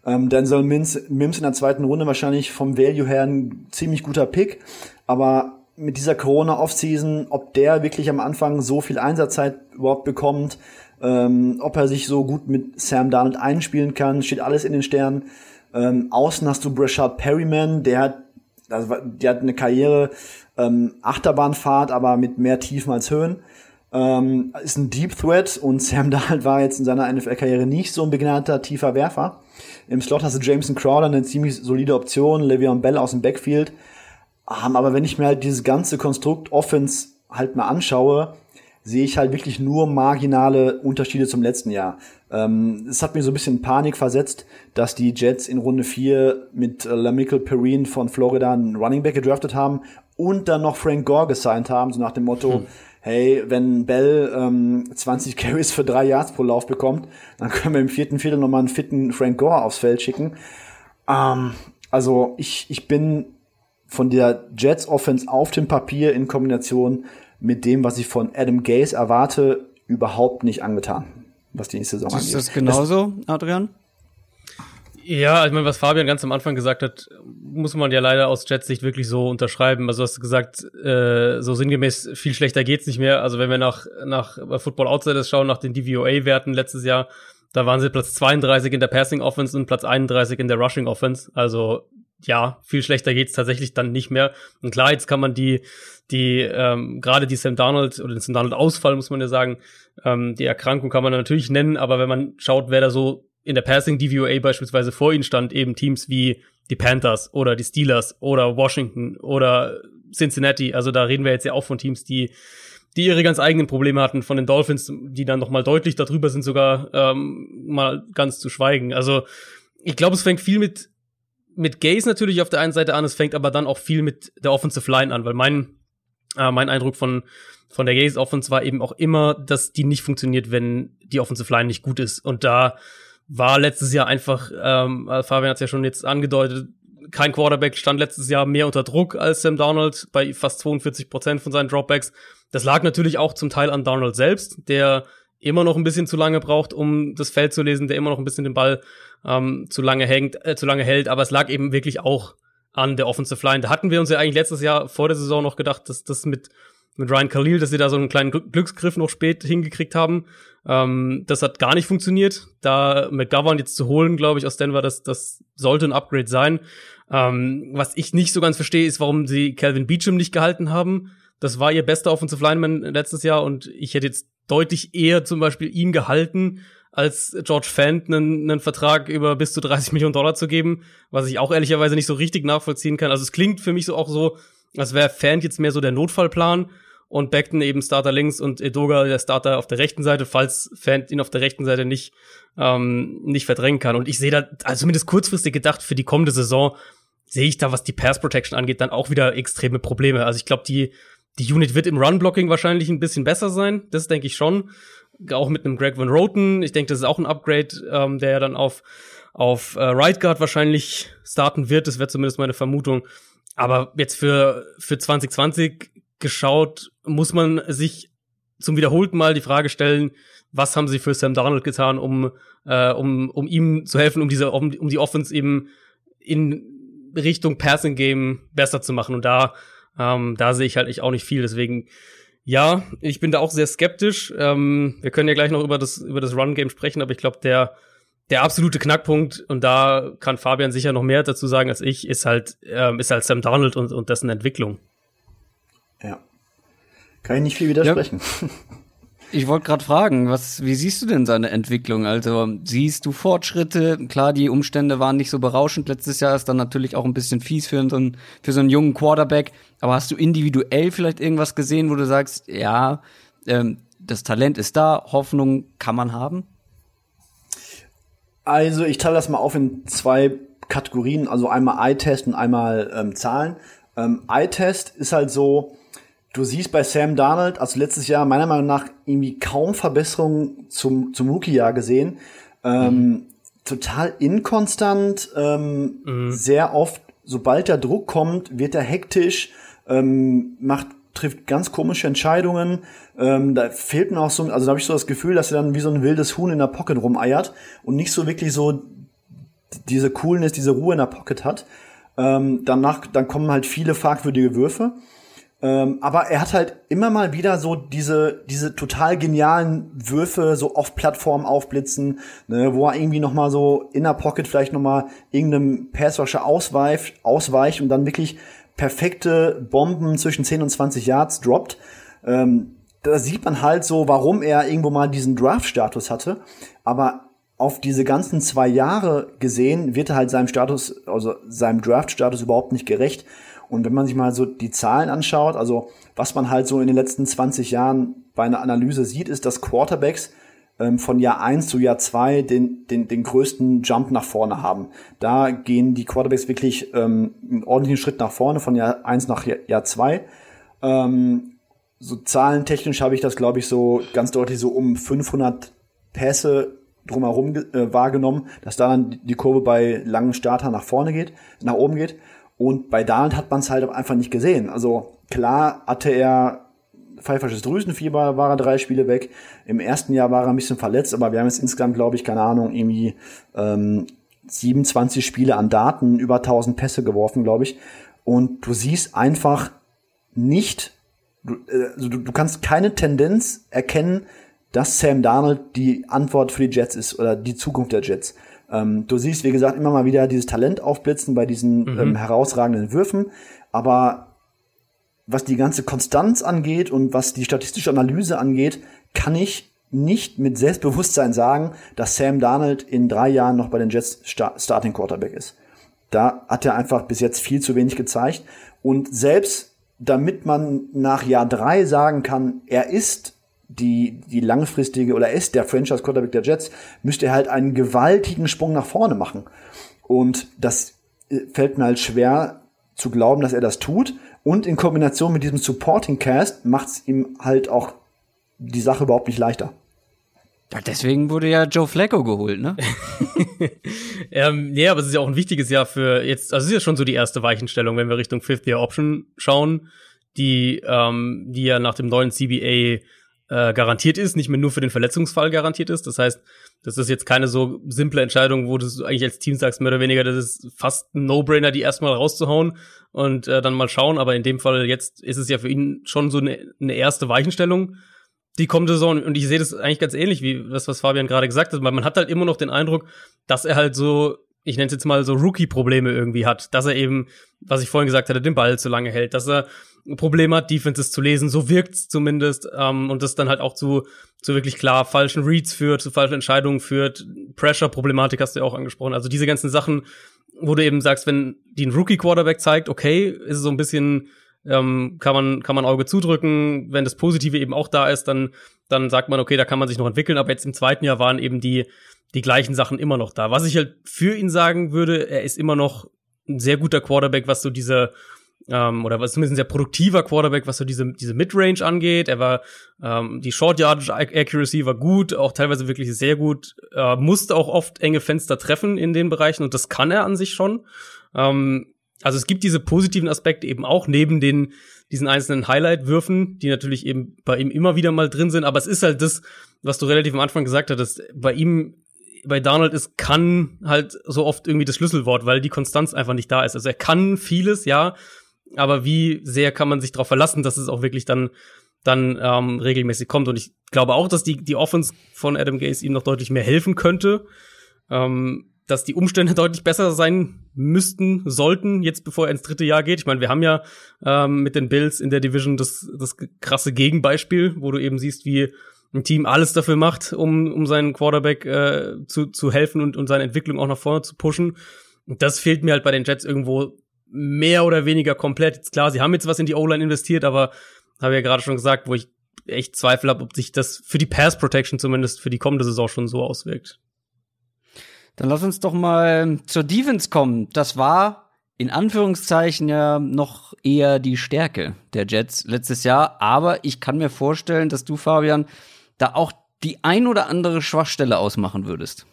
Dann soll Mims in der zweiten Runde wahrscheinlich vom Value her ein ziemlich guter Pick. Aber mit dieser Corona-Offseason, ob der wirklich am Anfang so viel Einsatzzeit überhaupt bekommt, ob er sich so gut mit Sam Darnold einspielen kann, steht alles in den Sternen. Außen hast du Breshad Perryman, der hat eine Karriere, Achterbahnfahrt, aber mit mehr Tiefen als Höhen. Ist ein Deep Threat und Sam Darnold war jetzt in seiner NFL-Karriere nicht so ein begnadeter tiefer Werfer. Im Slot hast du Jameson Crowder, eine ziemlich solide Option, Le'Veon Bell aus dem Backfield. Aber wenn ich mir halt dieses ganze Konstrukt Offense halt mal anschaue, sehe ich halt wirklich nur marginale Unterschiede zum letzten Jahr. Es hat mir so ein bisschen Panik versetzt, dass die Jets in Runde 4 mit LaMichael Perrine von Florida einen Running Back gedraftet haben und dann noch Frank Gore gesigned haben, so nach dem Motto, hey, wenn Bell 20 Carries für 3 Yards pro Lauf bekommt, dann können wir im vierten Viertel nochmal einen fitten Frank Gore aufs Feld schicken. Also ich bin von der Jets-Offense auf dem Papier in Kombination mit dem, was ich von Adam Gase erwarte, überhaupt nicht angetan, was die nächste Saison angeht. Ist das genauso, Adrian? Ja, ich meine, was Fabian ganz am Anfang gesagt hat, muss man ja leider aus Jets-Sicht wirklich so unterschreiben. Also hast du gesagt, so sinngemäß, viel schlechter geht's nicht mehr. Also wenn wir nach Football Outsiders schauen, nach den DVOA-Werten letztes Jahr, da waren sie Platz 32 in der Passing-Offense und Platz 31 in der Rushing-Offense. Also ja, viel schlechter geht's tatsächlich dann nicht mehr. Und klar, jetzt kann man gerade die Sam Darnold oder den Sam Darnold-Ausfall, muss man ja sagen, die Erkrankung kann man natürlich nennen, aber wenn man schaut, wer da so in der Passing DVOA beispielsweise vor ihnen stand, eben Teams wie die Panthers oder die Steelers oder Washington oder Cincinnati, also da reden wir jetzt ja auch von Teams, die ihre ganz eigenen Probleme hatten, von den Dolphins, die dann nochmal deutlich darüber sind, sogar mal ganz zu schweigen. Also ich glaube, es fängt viel mit Gase natürlich auf der einen Seite an, es fängt aber dann auch viel mit der Offensive Line an, weil mein Eindruck von der Gase Offense war eben auch immer, dass die nicht funktioniert, wenn die Offensive Line nicht gut ist. Und da war letztes Jahr einfach, Fabian hat es ja schon jetzt angedeutet, kein Quarterback stand letztes Jahr mehr unter Druck als Sam Darnold, bei fast 42% von seinen Dropbacks. Das lag natürlich auch zum Teil an Darnold selbst, der immer noch ein bisschen zu lange braucht, um das Feld zu lesen, der immer noch ein bisschen den Ball zu lange hält, aber es lag eben wirklich auch an der Offensive Line. Da hatten wir uns ja eigentlich letztes Jahr vor der Saison noch gedacht, dass das mit Ryan Khalil, dass sie da so einen kleinen Glücksgriff noch spät hingekriegt haben. Das hat gar nicht funktioniert. Da McGovern jetzt zu holen, glaube ich, aus Denver, das sollte ein Upgrade sein. Was ich nicht so ganz verstehe, ist, warum sie Calvin Beachum nicht gehalten haben. Das war ihr bester Offensive Lineman letztes Jahr und ich hätte jetzt deutlich eher zum Beispiel ihn gehalten, als George Fant einen Vertrag über bis zu $30 Millionen zu geben, was ich auch ehrlicherweise nicht so richtig nachvollziehen kann. Also es klingt für mich so auch so, als wäre Fant jetzt mehr so der Notfallplan und Becton eben Starter links und Edoga der Starter auf der rechten Seite, falls Fant ihn auf der rechten Seite nicht verdrängen kann. Und ich sehe da, also zumindest kurzfristig gedacht, für die kommende Saison sehe ich da, was die Pass Protection angeht, dann auch wieder extreme Probleme. Also ich glaube, die Unit wird im Run-Blocking wahrscheinlich ein bisschen besser sein. Das denke ich schon. Auch mit einem Greg Van Roten. Ich denke, das ist auch ein Upgrade, der ja dann auf Right Guard wahrscheinlich starten wird. Das wäre zumindest meine Vermutung. Aber jetzt für 2020 geschaut, muss man sich zum wiederholten Mal die Frage stellen, was haben sie für Sam Darnold getan, um ihm zu helfen, um die Offense eben in Richtung Passing Game besser zu machen. Und da sehe ich halt auch nicht viel. Deswegen, Ja, ich bin da auch sehr skeptisch. Wir können ja gleich noch über das Run-Game sprechen, aber ich glaube, der absolute Knackpunkt, und da kann Fabian sicher noch mehr dazu sagen als ich, ist halt Sam Darnold und dessen Entwicklung. Ja. Kann ich nicht viel widersprechen. Ja. Ich wollte gerade fragen, wie siehst du denn seine Entwicklung? Also siehst du Fortschritte? Klar, die Umstände waren nicht so berauschend. Letztes Jahr ist dann natürlich auch ein bisschen fies für so einen jungen Quarterback. Aber hast du individuell vielleicht irgendwas gesehen, wo du sagst, ja, das Talent ist da, Hoffnung kann man haben? Also ich teile das mal auf in zwei Kategorien. Also einmal Eye-Test und einmal Zahlen. Eye-Test ist halt so, du siehst bei Sam Darnold, also letztes Jahr meiner Meinung nach irgendwie kaum Verbesserungen zum Rookie-Jahr gesehen. Total inkonstant, sehr oft, sobald der Druck kommt, wird er hektisch, trifft ganz komische Entscheidungen. Da fehlt mir auch so, also da habe ich so das Gefühl, dass er dann wie so ein wildes Huhn in der Pocket rumeiert und nicht so wirklich so diese Coolness, diese Ruhe in der Pocket hat. Dann kommen halt viele fragwürdige Würfe. Aber er hat halt immer mal wieder so diese total genialen Würfe, so auf Plattform aufblitzen, ne, wo er irgendwie noch mal so in der Pocket vielleicht noch mal irgendeinem Pass-Rusher ausweicht und dann wirklich perfekte Bomben zwischen 10 und 20 Yards droppt. Da sieht man halt so, warum er irgendwo mal diesen Draft-Status hatte. Aber auf diese ganzen 2 Jahre gesehen, wird er halt seinem Draft-Status überhaupt nicht gerecht. Und wenn man sich mal so die Zahlen anschaut, also was man halt so in den letzten 20 Jahren bei einer Analyse sieht, ist, dass Quarterbacks von Jahr 1 zu Jahr 2 den größten Jump nach vorne haben. Da gehen die Quarterbacks wirklich einen ordentlichen Schritt nach vorne, von Jahr 1 nach Jahr 2. So zahlentechnisch habe ich das, glaube ich, so ganz deutlich so um 500 Pässe drumherum wahrgenommen, dass da dann die Kurve bei langen Startern nach oben geht. Und bei Darnold hat man es halt einfach nicht gesehen. Also klar hatte er pfeifersches Drüsenfieber, war er 3 Spiele weg. Im ersten Jahr war er ein bisschen verletzt, aber wir haben jetzt insgesamt, glaube ich, keine Ahnung, irgendwie 27 Spiele an Daten, über 1000 Pässe geworfen, glaube ich. Und du siehst einfach nicht, du kannst keine Tendenz erkennen, dass Sam Darnold die Antwort für die Jets ist oder die Zukunft der Jets. Du siehst, wie gesagt, immer mal wieder dieses Talent aufblitzen bei diesen herausragenden Würfen. Aber was die ganze Konstanz angeht und was die statistische Analyse angeht, kann ich nicht mit Selbstbewusstsein sagen, dass Sam Darnold in 3 Jahren noch bei den Jets Starting Quarterback ist. Da hat er einfach bis jetzt viel zu wenig gezeigt. Und selbst damit man nach Jahr 3 sagen kann, er ist die langfristige oder ist der Franchise-Quarterback der Jets, müsste er halt einen gewaltigen Sprung nach vorne machen. Und das fällt mir halt schwer zu glauben, dass er das tut. Und in Kombination mit diesem Supporting-Cast macht's ihm halt auch die Sache überhaupt nicht leichter. Ja, deswegen wurde ja Joe Flacco geholt, ne? Aber es ist ja auch ein wichtiges Jahr für jetzt, also es ist ja schon so die erste Weichenstellung, wenn wir Richtung Fifth-Year-Option schauen, die ja nach dem neuen CBA garantiert ist, nicht mehr nur für den Verletzungsfall garantiert ist. Das heißt, das ist jetzt keine so simple Entscheidung, wo du eigentlich als Team sagst, mehr oder weniger, das ist fast ein No-Brainer, die erstmal rauszuhauen und dann mal schauen. Aber in dem Fall jetzt ist es ja für ihn schon so eine erste Weichenstellung, die kommende Saison. Und ich sehe das eigentlich ganz ähnlich wie das, was Fabian gerade gesagt hat, weil man hat halt immer noch den Eindruck, dass er halt so, ich nenne es jetzt mal so Rookie-Probleme irgendwie hat, dass er eben, was ich vorhin gesagt hatte, den Ball zu lange hält, dass er ein Problem hat, Defenses zu lesen, so wirkt's zumindest, und das dann halt auch zu wirklich klar falschen Reads führt, zu falschen Entscheidungen führt, Pressure-Problematik hast du ja auch angesprochen, also diese ganzen Sachen, wo du eben sagst, wenn die ein Rookie-Quarterback zeigt, okay, ist es so ein bisschen, kann man Auge zudrücken, wenn das Positive eben auch da ist, dann sagt man, okay, da kann man sich noch entwickeln, aber jetzt im zweiten Jahr waren eben die gleichen Sachen immer noch da. Was ich halt für ihn sagen würde, er ist immer noch ein sehr guter Quarterback, was so diese, oder was zumindest ein sehr produktiver Quarterback, was so diese Midrange angeht. Er war, die Short-Yardage-Accuracy war gut, auch teilweise wirklich sehr gut, musste auch oft enge Fenster treffen in den Bereichen und das kann er an sich schon. Also es gibt diese positiven Aspekte eben auch neben diesen einzelnen Highlight-Würfen, die natürlich eben bei ihm immer wieder mal drin sind, aber es ist halt das, was du relativ am Anfang gesagt hattest, bei Darnold ist kann halt so oft irgendwie das Schlüsselwort, weil die Konstanz einfach nicht da ist. Also er kann vieles, ja, aber wie sehr kann man sich darauf verlassen, dass es auch wirklich dann dann regelmäßig kommt. Und ich glaube auch, dass die Offense von Adam Gase ihm noch deutlich mehr helfen könnte. Dass die Umstände deutlich besser sein müssten, sollten, jetzt bevor er ins dritte Jahr geht. Ich meine, wir haben ja mit den Bills in der Division das krasse Gegenbeispiel, wo du eben siehst, wie ein Team alles dafür macht, um seinen Quarterback zu helfen und seine Entwicklung auch nach vorne zu pushen. Und das fehlt mir halt bei den Jets irgendwo mehr oder weniger komplett. Jetzt, klar, sie haben jetzt was in die O-Line investiert, aber habe ja gerade schon gesagt, wo ich echt Zweifel habe, ob sich das für die Pass-Protection zumindest für die kommende Saison schon so auswirkt. Dann lass uns doch mal zur Defense kommen. Das war in Anführungszeichen ja noch eher die Stärke der Jets letztes Jahr. Aber ich kann mir vorstellen, dass du, Fabian, da auch die ein oder andere Schwachstelle ausmachen würdest.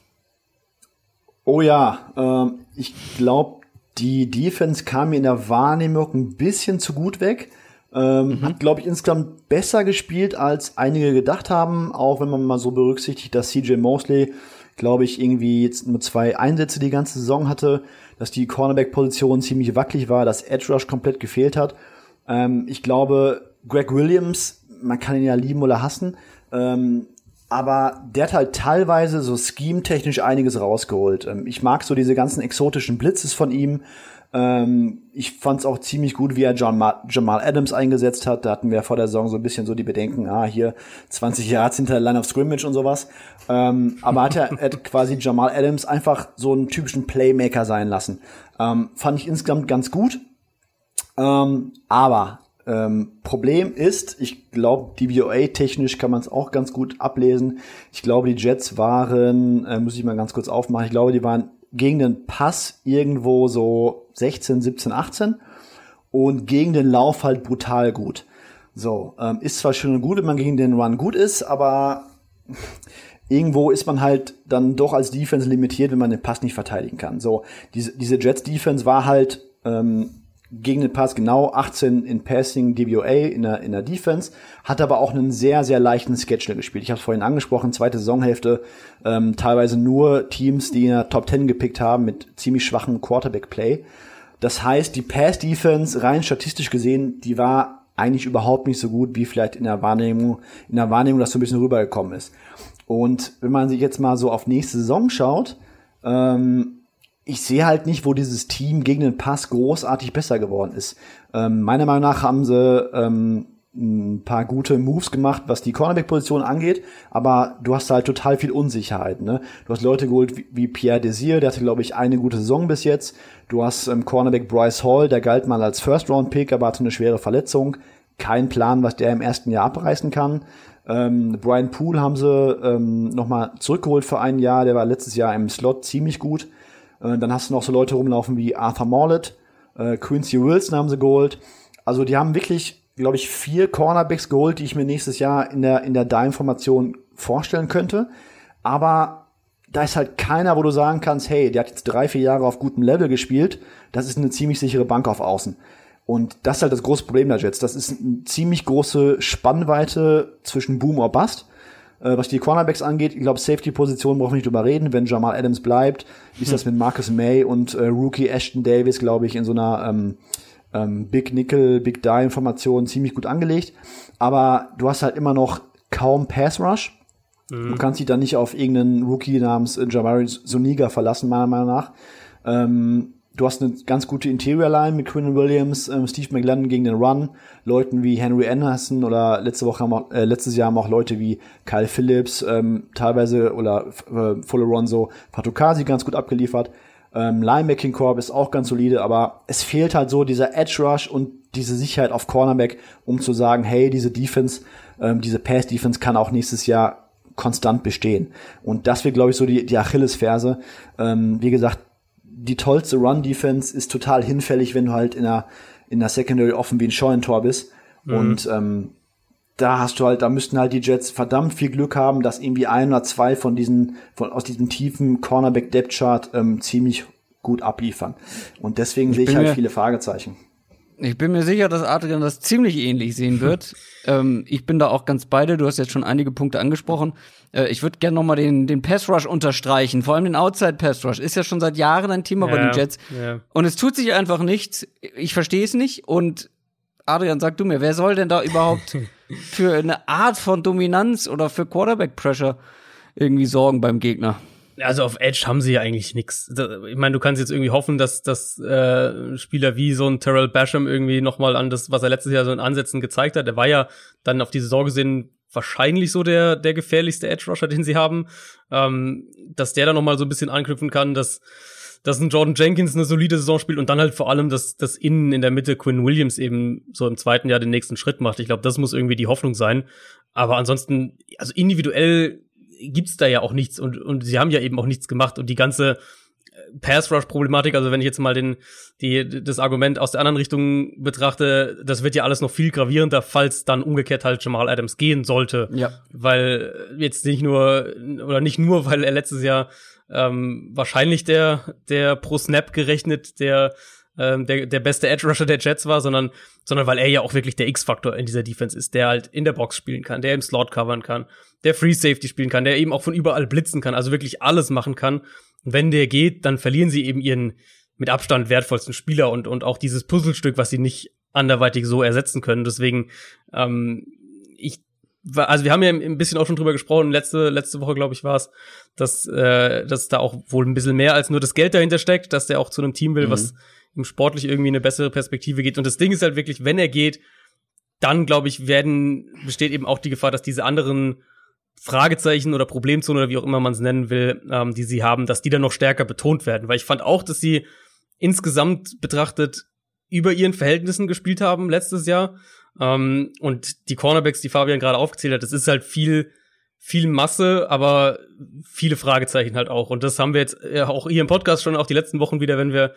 Oh ja, ich glaube, die Defense kam mir in der Wahrnehmung ein bisschen zu gut weg. Hat, glaube ich, insgesamt besser gespielt, als einige gedacht haben. Auch wenn man mal so berücksichtigt, dass CJ Mosley, glaube ich, irgendwie jetzt nur 2 Einsätze die ganze Saison hatte, dass die Cornerback-Position ziemlich wackelig war, dass Edge Rush komplett gefehlt hat. Ich glaube, Greg Williams, man kann ihn ja lieben oder hassen, aber der hat halt teilweise so scheme-technisch einiges rausgeholt. Ich mag so diese ganzen exotischen Blitzes von ihm. Ich fand's auch ziemlich gut, wie er Jamal Adams eingesetzt hat. Da hatten wir vor der Saison so ein bisschen so die Bedenken, hier 20 Yards hinter Line of Scrimmage und sowas. Aber hat quasi Jamal Adams einfach so einen typischen Playmaker sein lassen. Fand ich insgesamt ganz gut. Problem ist, ich glaube, DVOA-technisch kann man es auch ganz gut ablesen. Ich glaube, die Jets waren, muss ich mal ganz kurz aufmachen, ich glaube, die waren gegen den Pass irgendwo so 16, 17, 18 und gegen den Lauf halt brutal gut. So, ist zwar schön und gut, wenn man gegen den Run gut ist, aber irgendwo ist man halt dann doch als Defense limitiert, wenn man den Pass nicht verteidigen kann. So, diese Jets-Defense war halt gegen den Pass genau 18 in Passing, DVOA in der Defense, hat aber auch einen sehr, sehr leichten Schedule gespielt. Ich habe es vorhin angesprochen, zweite Saisonhälfte, teilweise nur Teams, die in der Top 10 gepickt haben, mit ziemlich schwachem Quarterback-Play. Das heißt, die Pass-Defense, rein statistisch gesehen, die war eigentlich überhaupt nicht so gut, wie vielleicht in der Wahrnehmung, dass so ein bisschen rübergekommen ist. Und wenn man sich jetzt mal so auf nächste Saison schaut, ich sehe halt nicht, wo dieses Team gegen den Pass großartig besser geworden ist. Meiner Meinung nach haben sie ein paar gute Moves gemacht, was die Cornerback-Position angeht, aber du hast halt total viel Unsicherheit, ne? Du hast Leute geholt wie Pierre Desir, der hatte, glaube ich, eine gute Saison bis jetzt. Du hast Cornerback Bryce Hall, der galt mal als First-Round-Pick, aber hatte eine schwere Verletzung. Kein Plan, was der im ersten Jahr abreißen kann. Brian Poole haben sie nochmal zurückgeholt für ein Jahr, der war letztes Jahr im Slot ziemlich gut. Dann hast du noch so Leute rumlaufen wie Arthur Mollett, Quincy Wilson haben sie geholt. Also die haben wirklich, glaube ich, 4 Cornerbacks geholt, die ich mir nächstes Jahr in der Dime-Formation vorstellen könnte. Aber da ist halt keiner, wo du sagen kannst, hey, der hat jetzt 3-4 Jahre auf gutem Level gespielt. Das ist eine ziemlich sichere Bank auf Außen. Und das ist halt das große Problem der Jets. Das ist eine ziemlich große Spannweite zwischen Boom or Bust. Was die Cornerbacks angeht, ich glaube, Safety-Position brauchen wir nicht drüber reden. Wenn Jamal Adams bleibt, ist das mit Marcus May und Rookie Ashton Davis, glaube ich, in so einer Big Nickel, Big Die-Formation ziemlich gut angelegt. Aber du hast halt immer noch kaum Pass-Rush. Mhm. Du kannst dich dann nicht auf irgendeinen Rookie namens Jamari Soniga verlassen, meiner Meinung nach. Du hast eine ganz gute Interior-Line mit Quinn Williams, Steve McLendon gegen den Run, Leuten wie Henry Anderson oder letztes Jahr haben auch Leute wie Kyle Phillips teilweise oder Fuleronzo Fatukasi ganz gut abgeliefert. Linebacking Corps ist auch ganz solide, aber es fehlt halt so dieser Edge-Rush und diese Sicherheit auf Cornerback, um zu sagen, hey, diese Defense, diese Pass-Defense kann auch nächstes Jahr konstant bestehen. Und das wird, glaube ich, so die Achillesferse. Wie gesagt, die tollste Run-Defense ist total hinfällig, wenn du halt in der Secondary offen wie ein Scheunentor bist. Mhm. Und da müssten halt die Jets verdammt viel Glück haben, dass irgendwie 1 oder 2 aus diesem tiefen Cornerback-Depth-Chart ziemlich gut abliefern. Und deswegen sehe ich halt viele Fragezeichen. Ich bin mir sicher, dass Adrian das ziemlich ähnlich sehen wird. Ich bin da auch ganz bei dir. Du hast jetzt schon einige Punkte angesprochen. Ich würde gerne noch mal den Pass-Rush unterstreichen, vor allem den Outside-Pass-Rush. Ist ja schon seit Jahren ein Thema bei den Jets. Ja. Und es tut sich einfach nichts. Ich verstehe es nicht. Und Adrian, sag du mir, wer soll denn da überhaupt für eine Art von Dominanz oder für Quarterback-Pressure irgendwie sorgen beim Gegner. Also auf Edge haben sie ja eigentlich nichts. Ich meine, du kannst jetzt irgendwie hoffen, dass Spieler wie so ein Terrell Basham irgendwie nochmal an das, was er letztes Jahr so in Ansätzen gezeigt hat. Er war ja dann auf die Saison gesehen wahrscheinlich so der gefährlichste Edge-Rusher, den sie haben. Dass der da nochmal so ein bisschen anknüpfen kann, dass ein Jordan Jenkins eine solide Saison spielt und dann halt vor allem, dass innen in der Mitte Quinn Williams eben so im zweiten Jahr den nächsten Schritt macht. Ich glaube, das muss irgendwie die Hoffnung sein. Aber ansonsten, also individuell gibt's da ja auch nichts und sie haben ja eben auch nichts gemacht und die ganze Pass-Rush-Problematik, also wenn ich jetzt mal das Argument aus der anderen Richtung betrachte, das wird ja alles noch viel gravierender, falls dann umgekehrt halt Jamal Adams gehen sollte. Ja. Weil jetzt nicht nur, weil er letztes Jahr wahrscheinlich der pro Snap gerechnet, der beste Edge-Rusher der Jets war, sondern weil er ja auch wirklich der X-Faktor in dieser Defense ist, der halt in der Box spielen kann, der im Slot covern kann, der Free Safety spielen kann, der eben auch von überall blitzen kann, also wirklich alles machen kann. Und wenn der geht, dann verlieren sie eben ihren mit Abstand wertvollsten Spieler und auch dieses Puzzlestück, was sie nicht anderweitig so ersetzen können. Deswegen, also wir haben ja ein bisschen auch schon drüber gesprochen, letzte Woche, glaube ich, war es, dass da auch wohl ein bisschen mehr als nur das Geld dahinter steckt, dass der auch zu einem Team will, was ihm sportlich irgendwie eine bessere Perspektive geht. Und das Ding ist halt wirklich, wenn er geht, dann, glaube ich, besteht eben auch die Gefahr, dass diese anderen Fragezeichen oder Problemzonen oder wie auch immer man es nennen will, die sie haben, dass die dann noch stärker betont werden. Weil ich fand auch, dass sie insgesamt betrachtet über ihren Verhältnissen gespielt haben letztes Jahr. Und die Cornerbacks, die Fabian gerade aufgezählt hat, das ist halt viel Masse, aber viele Fragezeichen halt auch. Und das haben wir jetzt auch hier im Podcast schon auch die letzten Wochen wieder, wenn wir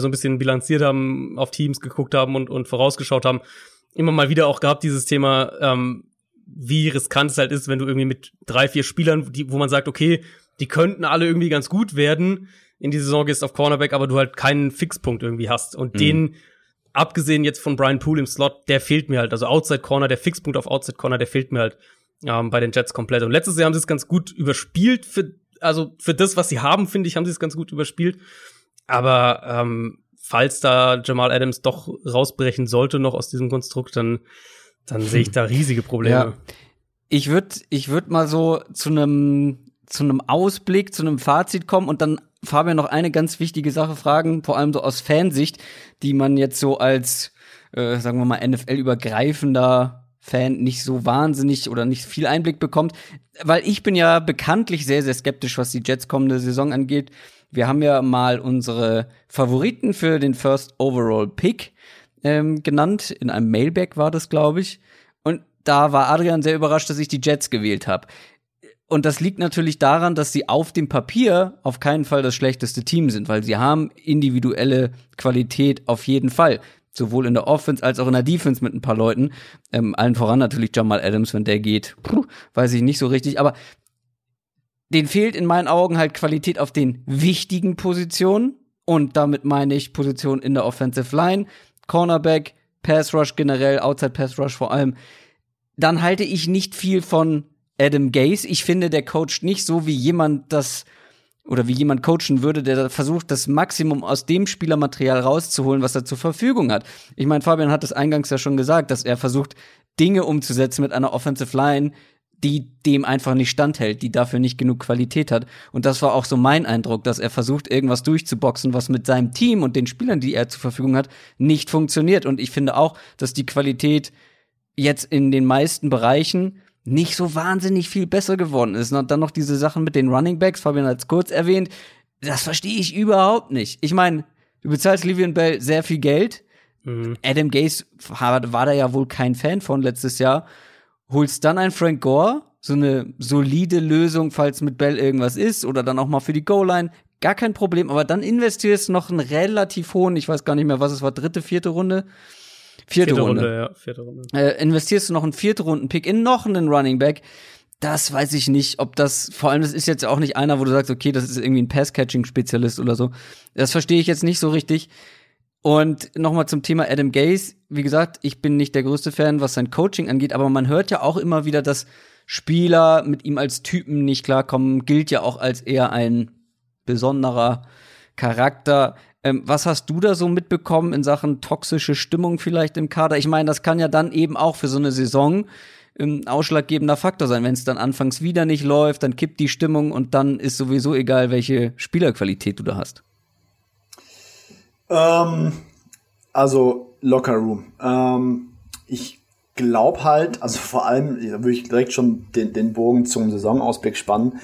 so ein bisschen bilanziert haben, auf Teams geguckt haben und vorausgeschaut haben, immer mal wieder auch gehabt, dieses Thema, wie riskant es halt ist, wenn du irgendwie mit 3-4 Spielern, wo man sagt, okay, die könnten alle irgendwie ganz gut werden, in die Saison gehst auf Cornerback, aber du halt keinen Fixpunkt irgendwie hast. Und den, abgesehen jetzt von Brian Poole im Slot, der fehlt mir halt. Also Outside Corner, der Fixpunkt auf Outside Corner, der fehlt mir halt bei den Jets komplett. Und letztes Jahr haben sie es ganz gut überspielt. Für das, was sie haben, finde ich, haben sie es ganz gut überspielt. Aber falls da Jamal Adams doch rausbrechen sollte noch aus diesem Konstrukt, dann sehe ich da riesige Probleme. Ja. Ich würde mal so zu einem Ausblick, zu einem Fazit kommen und dann Fabian noch eine ganz wichtige Sache fragen, vor allem so aus Fansicht, die man jetzt so als, sagen wir mal, NFL-übergreifender Fan nicht so wahnsinnig oder nicht viel Einblick bekommt. Weil ich bin ja bekanntlich sehr, sehr skeptisch, was die Jets kommende Saison angeht. Wir haben ja mal unsere Favoriten für den First Overall Pick genannt. In einem Mailback war das, glaube ich. Und da war Adrian sehr überrascht, dass ich die Jets gewählt habe. Und das liegt natürlich daran, dass sie auf dem Papier auf keinen Fall das schlechteste Team sind, weil sie haben individuelle Qualität auf jeden Fall. Sowohl in der Offense als auch in der Defense mit ein paar Leuten. Allen voran natürlich Jamal Adams, wenn der geht. Weiß ich nicht so richtig, aber denen fehlt in meinen Augen halt Qualität auf den wichtigen Positionen. Und damit meine ich Positionen in der Offensive Line, Cornerback, Pass Rush generell, Outside Pass Rush vor allem. Dann halte ich nicht viel von Adam Gase. Ich finde, der coacht nicht so, wie jemand coachen würde, der versucht, das Maximum aus dem Spielermaterial rauszuholen, was er zur Verfügung hat. Ich meine, Fabian hat es eingangs ja schon gesagt, dass er versucht, Dinge umzusetzen mit einer Offensive Line, die dem einfach nicht standhält, die dafür nicht genug Qualität hat. Und das war auch so mein Eindruck, dass er versucht, irgendwas durchzuboxen, was mit seinem Team und den Spielern, die er zur Verfügung hat, nicht funktioniert. Und ich finde auch, dass die Qualität jetzt in den meisten Bereichen nicht so wahnsinnig viel besser geworden ist. Und dann noch diese Sachen mit den Running Backs, Fabian hat es kurz erwähnt, das verstehe ich überhaupt nicht. Ich meine, du bezahlst Le'Veon Bell sehr viel Geld. Adam Gase war da ja wohl kein Fan von letztes Jahr. Holst dann einen Frank Gore, so eine solide Lösung, falls mit Bell irgendwas ist, oder dann auch mal für die Goal-Line, gar kein Problem. Aber dann investierst du noch einen relativ hohen, ich weiß gar nicht mehr, was es war, vierte Runde. Investierst du noch einen Viertrunden-Pick in noch einen Running Back? Das weiß ich nicht, ob das, vor allem das ist jetzt auch nicht einer, wo du sagst, okay, das ist irgendwie ein Pass-Catching-Spezialist oder so. Das verstehe ich jetzt nicht so richtig. Und nochmal zum Thema Adam Gase. Wie gesagt, ich bin nicht der größte Fan, was sein Coaching angeht, aber man hört ja auch immer wieder, dass Spieler mit ihm als Typen nicht klarkommen, gilt ja auch als eher ein besonderer Charakter. Was hast du da so mitbekommen in Sachen toxische Stimmung vielleicht im Kader? Ich meine, das kann ja dann eben auch für so eine Saison ein ausschlaggebender Faktor sein. Wenn es dann anfangs wieder nicht läuft, dann kippt die Stimmung und dann ist sowieso egal, welche Spielerqualität du da hast. Also Lockerroom. Ich glaube halt, also vor allem, da würde ich direkt schon den Bogen zum Saisonausblick spannen.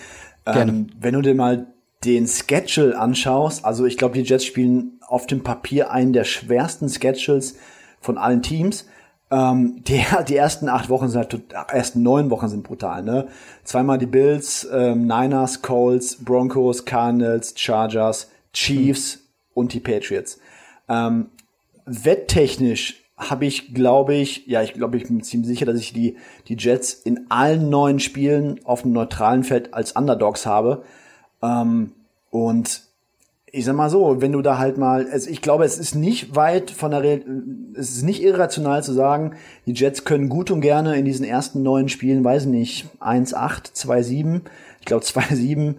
Wenn du dir mal den Schedule anschaust, also ich glaube, die Jets spielen auf dem Papier einen der schwersten Schedules von allen Teams. Die ersten 8 Wochen ersten 9 Wochen sind brutal, ne? Zweimal die Bills, Niners, Colts, Broncos, Cardinals, Chargers, Chiefs und die Patriots. Wetttechnisch habe ich, ich bin ziemlich sicher, dass ich die Jets in allen 9 Spielen auf dem neutralen Feld als Underdogs habe. Und ich sag mal so, wenn du da halt mal, ich glaube, es ist nicht weit von der es ist nicht irrational zu sagen, die Jets können gut und gerne in diesen ersten 9 Spielen, weiß nicht, 1-8, 2-7, ich glaube 2-7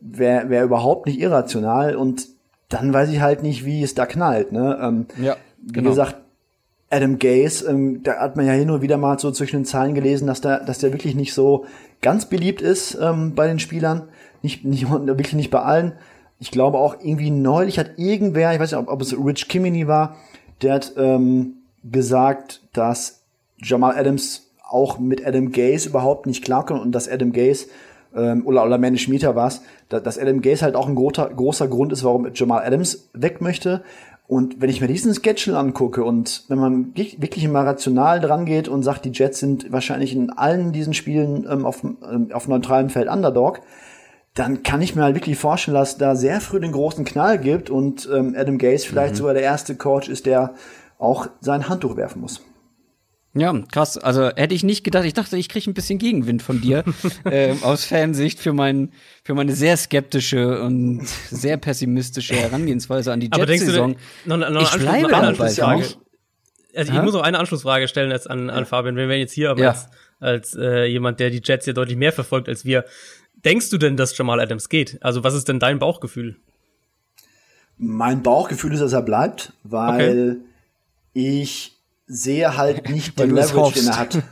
wär überhaupt nicht irrational, und dann weiß ich halt nicht, wie es da knallt, ne? Ja, genau. Wie gesagt, Adam Gase, da hat man ja hin und wieder mal so zwischen den Zeilen gelesen, dass der wirklich nicht so ganz beliebt ist bei den Spielern, nicht wirklich nicht bei allen. Ich glaube auch irgendwie neulich hat irgendwer, ich weiß nicht, ob es Rich Kimini war, der hat gesagt, dass Jamal Adams auch mit Adam Gase überhaupt nicht klarkommt und dass Adam Gase oder Manny Schmieter war es, dass Adam Gase halt auch ein großer Grund ist, warum Jamal Adams weg möchte. Und wenn ich mir diesen Schedule angucke und wenn man wirklich mal rational dran geht und sagt, die Jets sind wahrscheinlich in allen diesen Spielen auf neutralem Feld Underdog, dann kann ich mir halt wirklich vorstellen, dass da sehr früh den großen Knall gibt und Adam Gase vielleicht sogar der erste Coach ist, der auch sein Handtuch werfen muss. Ja, krass. Also hätte ich nicht gedacht. Ich dachte, ich kriege ein bisschen Gegenwind von dir aus Fansicht für meine sehr skeptische und sehr pessimistische Herangehensweise an die Jets-Saison. Aber denkst du, ich bleibe dabei. Also ich muss noch eine Anschlussfrage stellen jetzt an Fabian, wenn wir jetzt hier aber als jemand, der die Jets ja deutlich mehr verfolgt als wir. Denkst du denn, dass Jamal Adams geht? Also was ist denn dein Bauchgefühl? Mein Bauchgefühl ist, dass er bleibt, weil ich sehe halt nicht den Leverage, den er hat.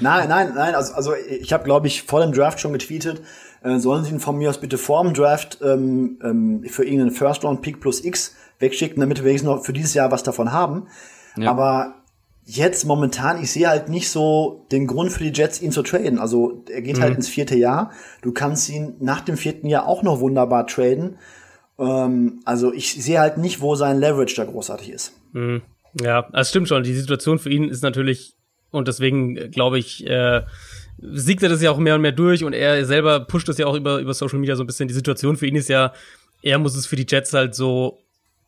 Nein. Also ich habe, glaube ich, vor dem Draft schon getweetet, sollen sie ihn von mir aus bitte vor dem Draft für irgendeinen First-Round-Pick plus X wegschicken, damit wir wenigstens noch für dieses Jahr was davon haben. Ja. Aber jetzt momentan, ich sehe halt nicht so den Grund für die Jets, ihn zu traden. Also er geht halt ins 4. Jahr. Du kannst ihn nach dem 4. Jahr auch noch wunderbar traden. Also ich sehe halt nicht, wo sein Leverage da großartig ist. Mhm. Ja, das stimmt schon. Die Situation für ihn ist natürlich, und deswegen glaube ich, siegt er das ja auch mehr und mehr durch, und er selber pusht das ja auch über Social Media so ein bisschen. Die Situation für ihn ist ja, er muss es für die Jets halt so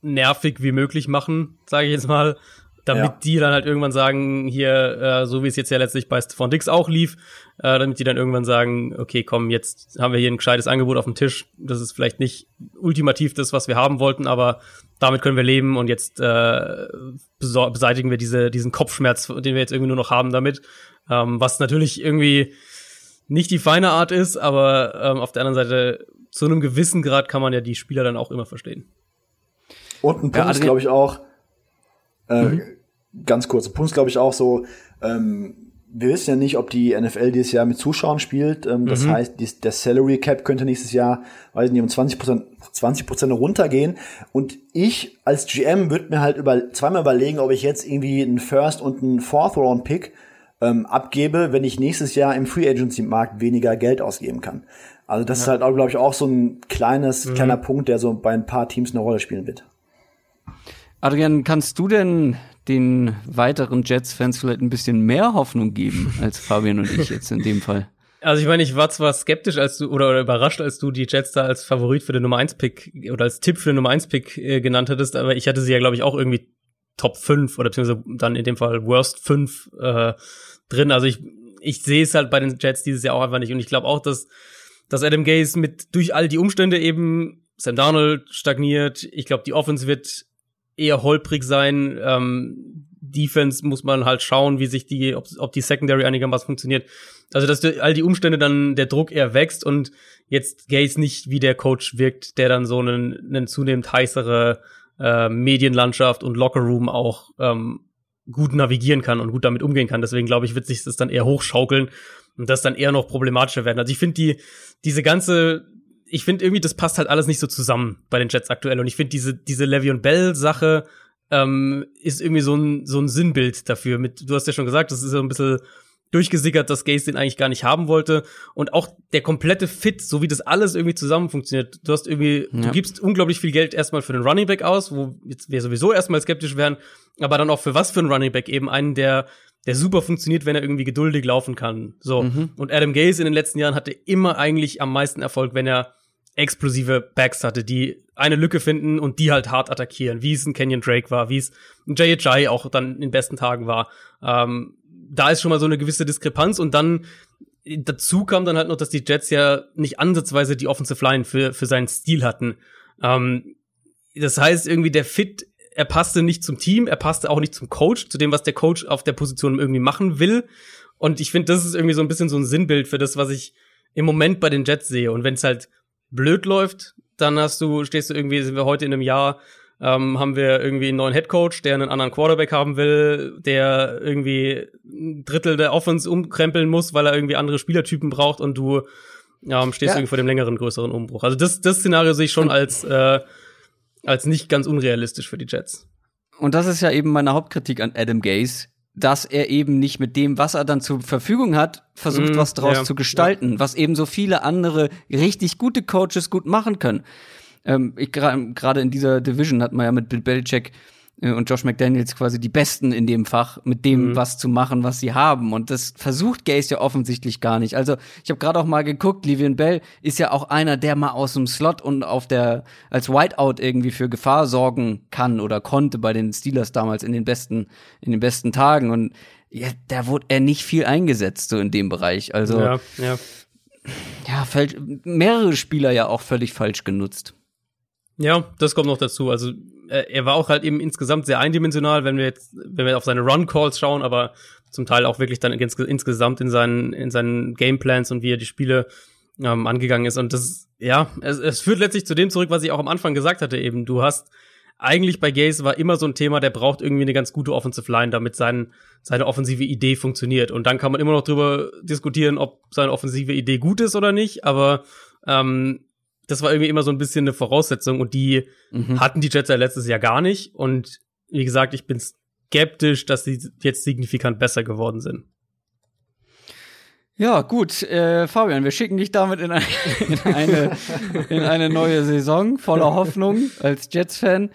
nervig wie möglich machen, sage ich jetzt mal. Damit die dann halt irgendwann sagen, hier, so wie es jetzt ja letztlich bei Stephon Diggs auch lief, damit die dann irgendwann sagen, okay, komm, jetzt haben wir hier ein gescheites Angebot auf dem Tisch. Das ist vielleicht nicht ultimativ das, was wir haben wollten, aber damit können wir leben, und jetzt beseitigen wir diesen Kopfschmerz, den wir jetzt irgendwie nur noch haben damit. Was natürlich irgendwie nicht die feine Art ist, aber auf der anderen Seite, zu einem gewissen Grad kann man ja die Spieler dann auch immer verstehen. Und ein Punkt, glaube ich, auch, ganz kurz, Punkt, glaube ich, auch so, wir wissen ja nicht, ob die NFL dieses Jahr mit Zuschauern spielt, das heißt, der Salary Cap könnte nächstes Jahr, weiß nicht, um 20% runtergehen, und ich als GM würde mir halt zweimal überlegen, ob ich jetzt irgendwie einen First- und einen Fourth-Round-Pick abgebe, wenn ich nächstes Jahr im Free-Agency-Markt weniger Geld ausgeben kann. Also das ist halt, glaube ich, auch so ein kleiner Punkt, der so bei ein paar Teams eine Rolle spielen wird. Adrian, kannst du denn den weiteren Jets-Fans vielleicht ein bisschen mehr Hoffnung geben als Fabian und ich jetzt in dem Fall? Also ich meine, ich war zwar skeptisch, als du oder überrascht, als du die Jets da als Favorit für den Nummer 1-Pick oder als Tipp für den Nummer 1-Pick genannt hattest, aber ich hatte sie ja, glaube ich, auch irgendwie Top 5 oder beziehungsweise dann in dem Fall Worst 5 drin. Also ich sehe es halt bei den Jets dieses Jahr auch einfach nicht, und ich glaube auch, dass Adam Gase durch all die Umstände eben Sam Darnold stagniert. Ich glaube, die Offense wird eher holprig sein, Defense muss man halt schauen, wie sich die, ob die Secondary einigermaßen funktioniert. Also, dass all die Umstände dann der Druck eher wächst und jetzt Gase nicht wie der Coach wirkt, der dann so einen zunehmend heißere Medienlandschaft und Lockerroom auch gut navigieren kann und gut damit umgehen kann. Deswegen, glaube ich, wird sich das dann eher hochschaukeln und das dann eher noch problematischer werden. Also ich finde irgendwie, das passt halt alles nicht so zusammen bei den Jets aktuell. Und ich finde diese Le'Veon Bell-Sache ist irgendwie so ein Sinnbild dafür. Du hast ja schon gesagt, das ist so ein bisschen durchgesickert, dass Gase den eigentlich gar nicht haben wollte. Und auch der komplette Fit, so wie das alles irgendwie zusammen funktioniert. Du hast irgendwie, ja. Du gibst unglaublich viel Geld erstmal für den Running Back aus, wo jetzt wir sowieso erstmal skeptisch wären, aber dann auch für was für einen Running Back? Eben einen, der super funktioniert, wenn er irgendwie geduldig laufen kann. So. Mhm. Und Adam Gase in den letzten Jahren hatte immer eigentlich am meisten Erfolg, wenn er explosive Backs hatte, die eine Lücke finden und die halt hart attackieren, wie es ein Kenyon Drake war, wie es ein Jay auch dann in den besten Tagen war. Da ist schon mal so eine gewisse Diskrepanz und dann dazu kam dann halt noch, dass die Jets ja nicht ansatzweise die Offensive Line für seinen Stil hatten. Das heißt irgendwie der Fit, er passte nicht zum Team, er passte auch nicht zum Coach, zu dem, was der Coach auf der Position irgendwie machen will. Und ich finde, das ist irgendwie so ein bisschen so ein Sinnbild für das, was ich im Moment bei den Jets sehe. Und wenn es halt blöd läuft, dann stehst du irgendwie, sind wir heute in einem Jahr, haben wir irgendwie einen neuen Headcoach, der einen anderen Quarterback haben will, der irgendwie ein Drittel der Offense umkrempeln muss, weil er irgendwie andere Spielertypen braucht und du stehst irgendwie vor dem längeren, größeren Umbruch. Also das Szenario sehe ich schon als nicht ganz unrealistisch für die Jets. Und das ist ja eben meine Hauptkritik an Adam Gase, dass er eben nicht mit dem, was er dann zur Verfügung hat, versucht, was draus zu gestalten, was eben so viele andere richtig gute Coaches gut machen können. Gerade in dieser Division hat man ja mit Bill Belichick und Josh McDaniels quasi die Besten in dem Fach, mit dem was zu machen, was sie haben. Und das versucht Gase ja offensichtlich gar nicht. Also ich habe gerade auch mal geguckt, Le'Veon Bell ist ja auch einer, der mal aus dem Slot und als Wideout irgendwie für Gefahr sorgen kann oder konnte bei den Steelers damals in den besten Tagen. Und ja, da wurde er nicht viel eingesetzt, so in dem Bereich. Also ja mehrere Spieler ja auch völlig falsch genutzt. Ja, das kommt noch dazu. Also er war auch halt eben insgesamt sehr eindimensional, wenn wir auf seine Run-Calls schauen, aber zum Teil auch wirklich dann insgesamt in seinen Gameplans und wie er die Spiele angegangen ist. Und das, ja, es führt letztlich zu dem zurück, was ich auch am Anfang gesagt hatte eben. Du hast eigentlich bei Gase war immer so ein Thema, der braucht irgendwie eine ganz gute Offensive Line, damit seine offensive Idee funktioniert. Und dann kann man immer noch drüber diskutieren, ob seine offensive Idee gut ist oder nicht, aber das war irgendwie immer so ein bisschen eine Voraussetzung und die hatten die Jets ja letztes Jahr gar nicht. Und wie gesagt, ich bin skeptisch, dass sie jetzt signifikant besser geworden sind. Ja, gut, Fabian, wir schicken dich damit in eine neue Saison voller Hoffnung als Jets-Fan.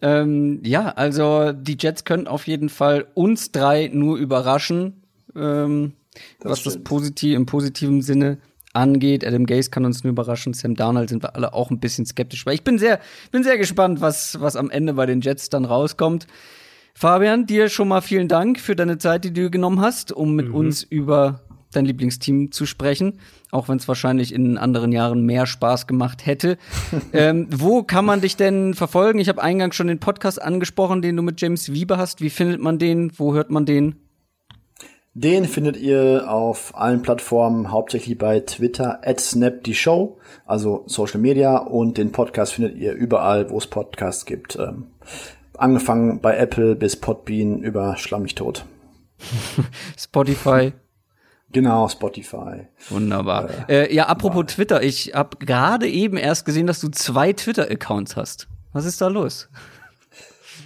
Also die Jets können auf jeden Fall uns drei nur überraschen, im positiven Sinne angeht. Adam Gase kann uns nur überraschen. Sam Darnold sind wir alle auch ein bisschen skeptisch. Weil ich bin sehr gespannt, was am Ende bei den Jets dann rauskommt. Fabian, dir schon mal vielen Dank für deine Zeit, die du genommen hast, um mit uns über dein Lieblingsteam zu sprechen. Auch wenn es wahrscheinlich in anderen Jahren mehr Spaß gemacht hätte. Wo kann man dich denn verfolgen? Ich habe eingangs schon den Podcast angesprochen, den du mit James Wiebe hast. Wie findet man den? Wo hört man den? Den findet ihr auf allen Plattformen, hauptsächlich bei Twitter @snapdieshow, also Social Media, und den Podcast findet ihr überall, wo es Podcasts gibt. Angefangen bei Apple bis Podbean über Schlammigtot. Spotify. Genau, Spotify. Wunderbar. Apropos Twitter, ich habe gerade eben erst gesehen, dass du 2 Twitter-Accounts hast. Was ist da los?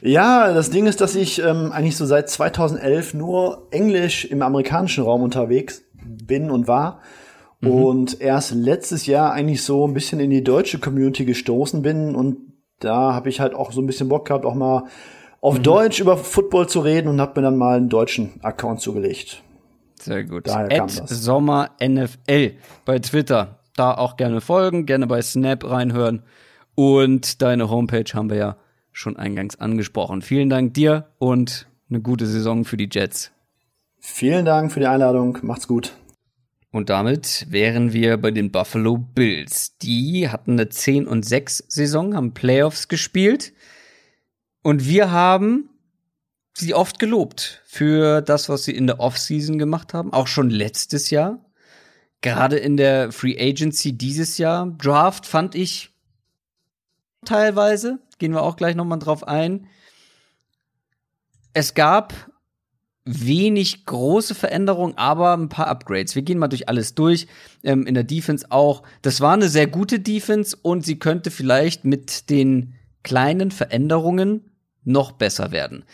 Ja, das Ding ist, dass ich eigentlich so seit 2011 nur Englisch im amerikanischen Raum unterwegs bin und war. Und erst letztes Jahr eigentlich so ein bisschen in die deutsche Community gestoßen bin. Und da habe ich halt auch so ein bisschen Bock gehabt, auch mal auf Deutsch über Football zu reden und habe mir dann mal einen deutschen Account zugelegt. Sehr gut. @SommerNFL bei Twitter. Da auch gerne folgen, gerne bei Snap reinhören. Und deine Homepage haben wir ja schon eingangs angesprochen. Vielen Dank dir und eine gute Saison für die Jets. Vielen Dank für die Einladung. Macht's gut. Und damit wären wir bei den Buffalo Bills. Die hatten eine 10-6 Saison, haben Playoffs gespielt. Und wir haben sie oft gelobt für das, was sie in der Offseason gemacht haben, auch schon letztes Jahr. Gerade in der Free Agency dieses Jahr. Draft fand ich teilweise, gehen wir auch gleich nochmal drauf ein. Es gab wenig große Veränderungen, aber ein paar Upgrades. Wir gehen mal durch alles durch. In der Defense auch. Das war eine sehr gute Defense und sie könnte vielleicht mit den kleinen Veränderungen noch besser werden.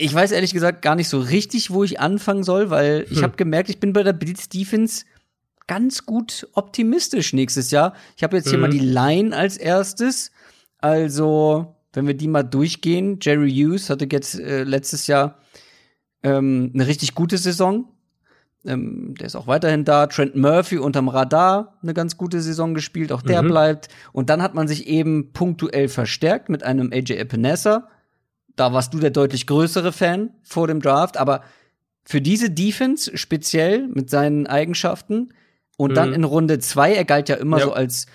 Ich weiß ehrlich gesagt gar nicht so richtig, wo ich anfangen soll, weil ich habe gemerkt, ich bin bei der Blitz-Defense ganz gut optimistisch nächstes Jahr. Ich habe jetzt hier mal die Line als erstes. Also, wenn wir die mal durchgehen, Jerry Hughes hatte jetzt letztes Jahr eine richtig gute Saison. Der ist auch weiterhin da. Trent Murphy unterm Radar eine ganz gute Saison gespielt, auch der bleibt. Und dann hat man sich eben punktuell verstärkt mit einem AJ Epinesa. Da warst du der deutlich größere Fan vor dem Draft, aber für diese Defense speziell mit seinen Eigenschaften und dann in Runde 2, er galt ja immer so als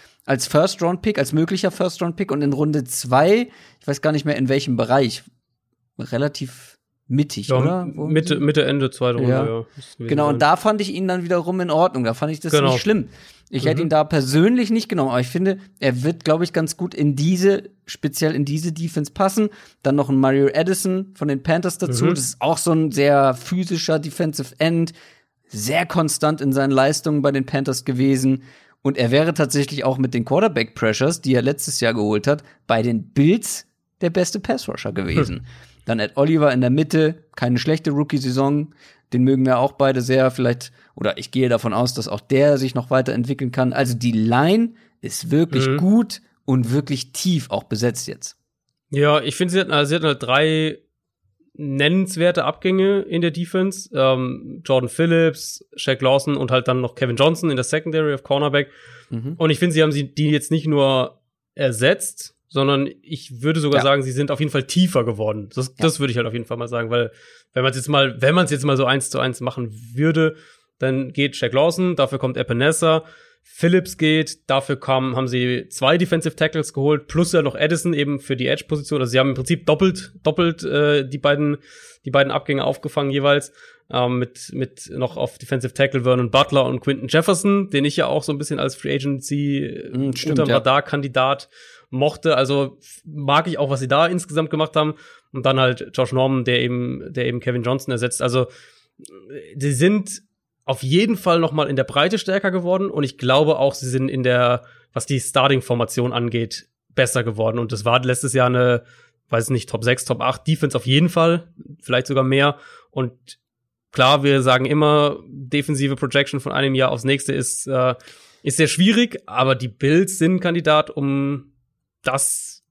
First-Round-Pick, als möglicher First-Round-Pick und in Runde 2, ich weiß gar nicht mehr in welchem Bereich, relativ mittig, oder? Mitte, Ende, zweite Runde, ja. Genau, und da fand ich ihn dann wiederum in Ordnung, da fand ich das nicht schlimm. Ich hätte ihn da persönlich nicht genommen, aber ich finde, er wird, glaube ich, ganz gut speziell in diese Defense passen. Dann noch ein Mario Addison von den Panthers dazu. Das ist auch so ein sehr physischer Defensive End. Sehr konstant in seinen Leistungen bei den Panthers gewesen. Und er wäre tatsächlich auch mit den Quarterback-Pressures, die er letztes Jahr geholt hat, bei den Bills der beste Pass-Rusher gewesen. Dann Ed Oliver in der Mitte. Keine schlechte Rookie-Saison. Den mögen wir auch beide sehr, vielleicht, oder ich gehe davon aus, dass auch der sich noch weiterentwickeln kann. Also die Line ist wirklich gut und wirklich tief auch besetzt jetzt. Ja, ich finde, sie hatten halt drei nennenswerte Abgänge in der Defense. Jordan Phillips, Shaq Lawson und halt dann noch Kevin Johnson in der Secondary auf Cornerback. Und ich finde, sie haben die jetzt nicht nur ersetzt, sondern ich würde sogar sagen, sie sind auf jeden Fall tiefer geworden. Das würde ich halt auf jeden Fall mal sagen, weil wenn man es jetzt mal so 1:1 machen würde, dann geht Shaq Lawson, dafür kommt Epinesa, Phillips geht, dafür haben sie 2 Defensive Tackles geholt, plus ja noch Addison eben für die Edge-Position. Also sie haben im Prinzip doppelt die beiden Abgänge aufgefangen jeweils. Mit noch auf Defensive Tackle Vernon Butler und Quinton Jefferson, den ich ja auch so ein bisschen als Free Agency unterm Radar-Kandidat mochte, also mag ich auch, was sie da insgesamt gemacht haben. Und dann halt Josh Norman, der eben Kevin Johnson ersetzt. Also sie sind auf jeden Fall noch mal in der Breite stärker geworden. Und ich glaube auch, sie sind was die Starting-Formation angeht, besser geworden. Und das war letztes Jahr eine, weiß nicht, Top 6, Top 8 Defense auf jeden Fall, vielleicht sogar mehr. Und klar, wir sagen immer, defensive Projection von einem Jahr aufs nächste ist sehr schwierig. Aber die Bills sind ein Kandidat, um das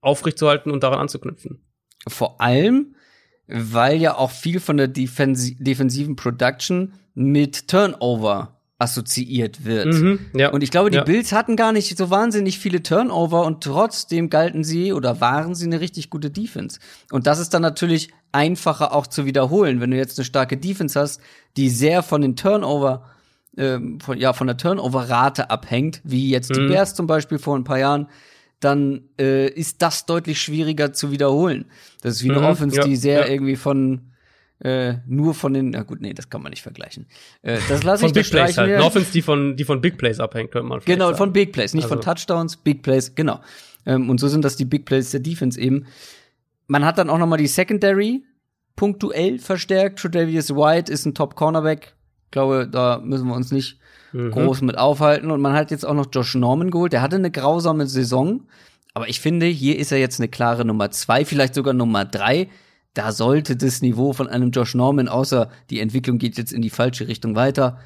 aufrechtzuerhalten und daran anzuknüpfen. Vor allem, weil ja auch viel von der defensiven Production mit Turnover assoziiert wird. Und ich glaube, die Bills hatten gar nicht so wahnsinnig viele Turnover und trotzdem galten sie oder waren sie eine richtig gute Defense. Und das ist dann natürlich einfacher auch zu wiederholen, wenn du jetzt eine starke Defense hast, die sehr von den Turnover von der Turnover-Rate abhängt, wie jetzt die Bears zum Beispiel vor ein paar Jahren, dann ist das deutlich schwieriger zu wiederholen. Das ist wie eine Offense, die sehr irgendwie das kann man nicht vergleichen. Das lasse ich nicht gleich halt. Eine Offense, die von Big Plays abhängt, könnte man Genau, sagen. Von Big Plays, nicht von Touchdowns, Big Plays, genau. Und so sind das die Big Plays der Defense eben. Man hat dann auch noch mal die Secondary punktuell verstärkt. Tre'Davious White ist ein Top-Cornerback. Ich glaube, da müssen wir uns nicht groß mit aufhalten. Und man hat jetzt auch noch Josh Norman geholt. Der hatte eine grausame Saison. Aber ich finde, hier ist er jetzt eine klare Nummer 2, vielleicht sogar Nummer 3. Da sollte das Niveau von einem Josh Norman, außer die Entwicklung geht jetzt in die falsche Richtung weiter,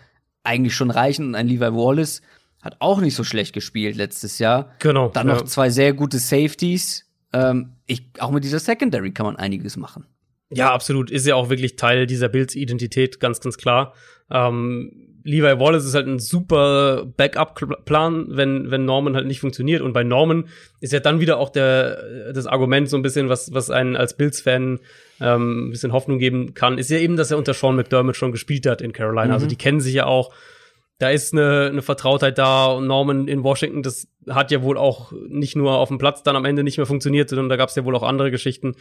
eigentlich schon reichen. Und ein Levi Wallace hat auch nicht so schlecht gespielt letztes Jahr. Genau. Dann noch 2 sehr gute Safeties. Auch mit dieser Secondary kann man einiges machen. Ja, absolut. Ist ja auch wirklich Teil dieser Bills-Identität, ganz, ganz klar. Levi Wallace ist halt ein super Backup-Plan, wenn Norman halt nicht funktioniert. Und bei Norman ist ja dann wieder auch das Argument so ein bisschen, was einen als Bills-Fan ein bisschen Hoffnung geben kann, ist ja eben, dass er unter Sean McDermott schon gespielt hat in Carolina. Also die kennen sich ja auch. Da ist eine Vertrautheit da. Und Norman in Washington, das hat ja wohl auch nicht nur auf dem Platz dann am Ende nicht mehr funktioniert, sondern da gab's ja wohl auch andere Geschichten.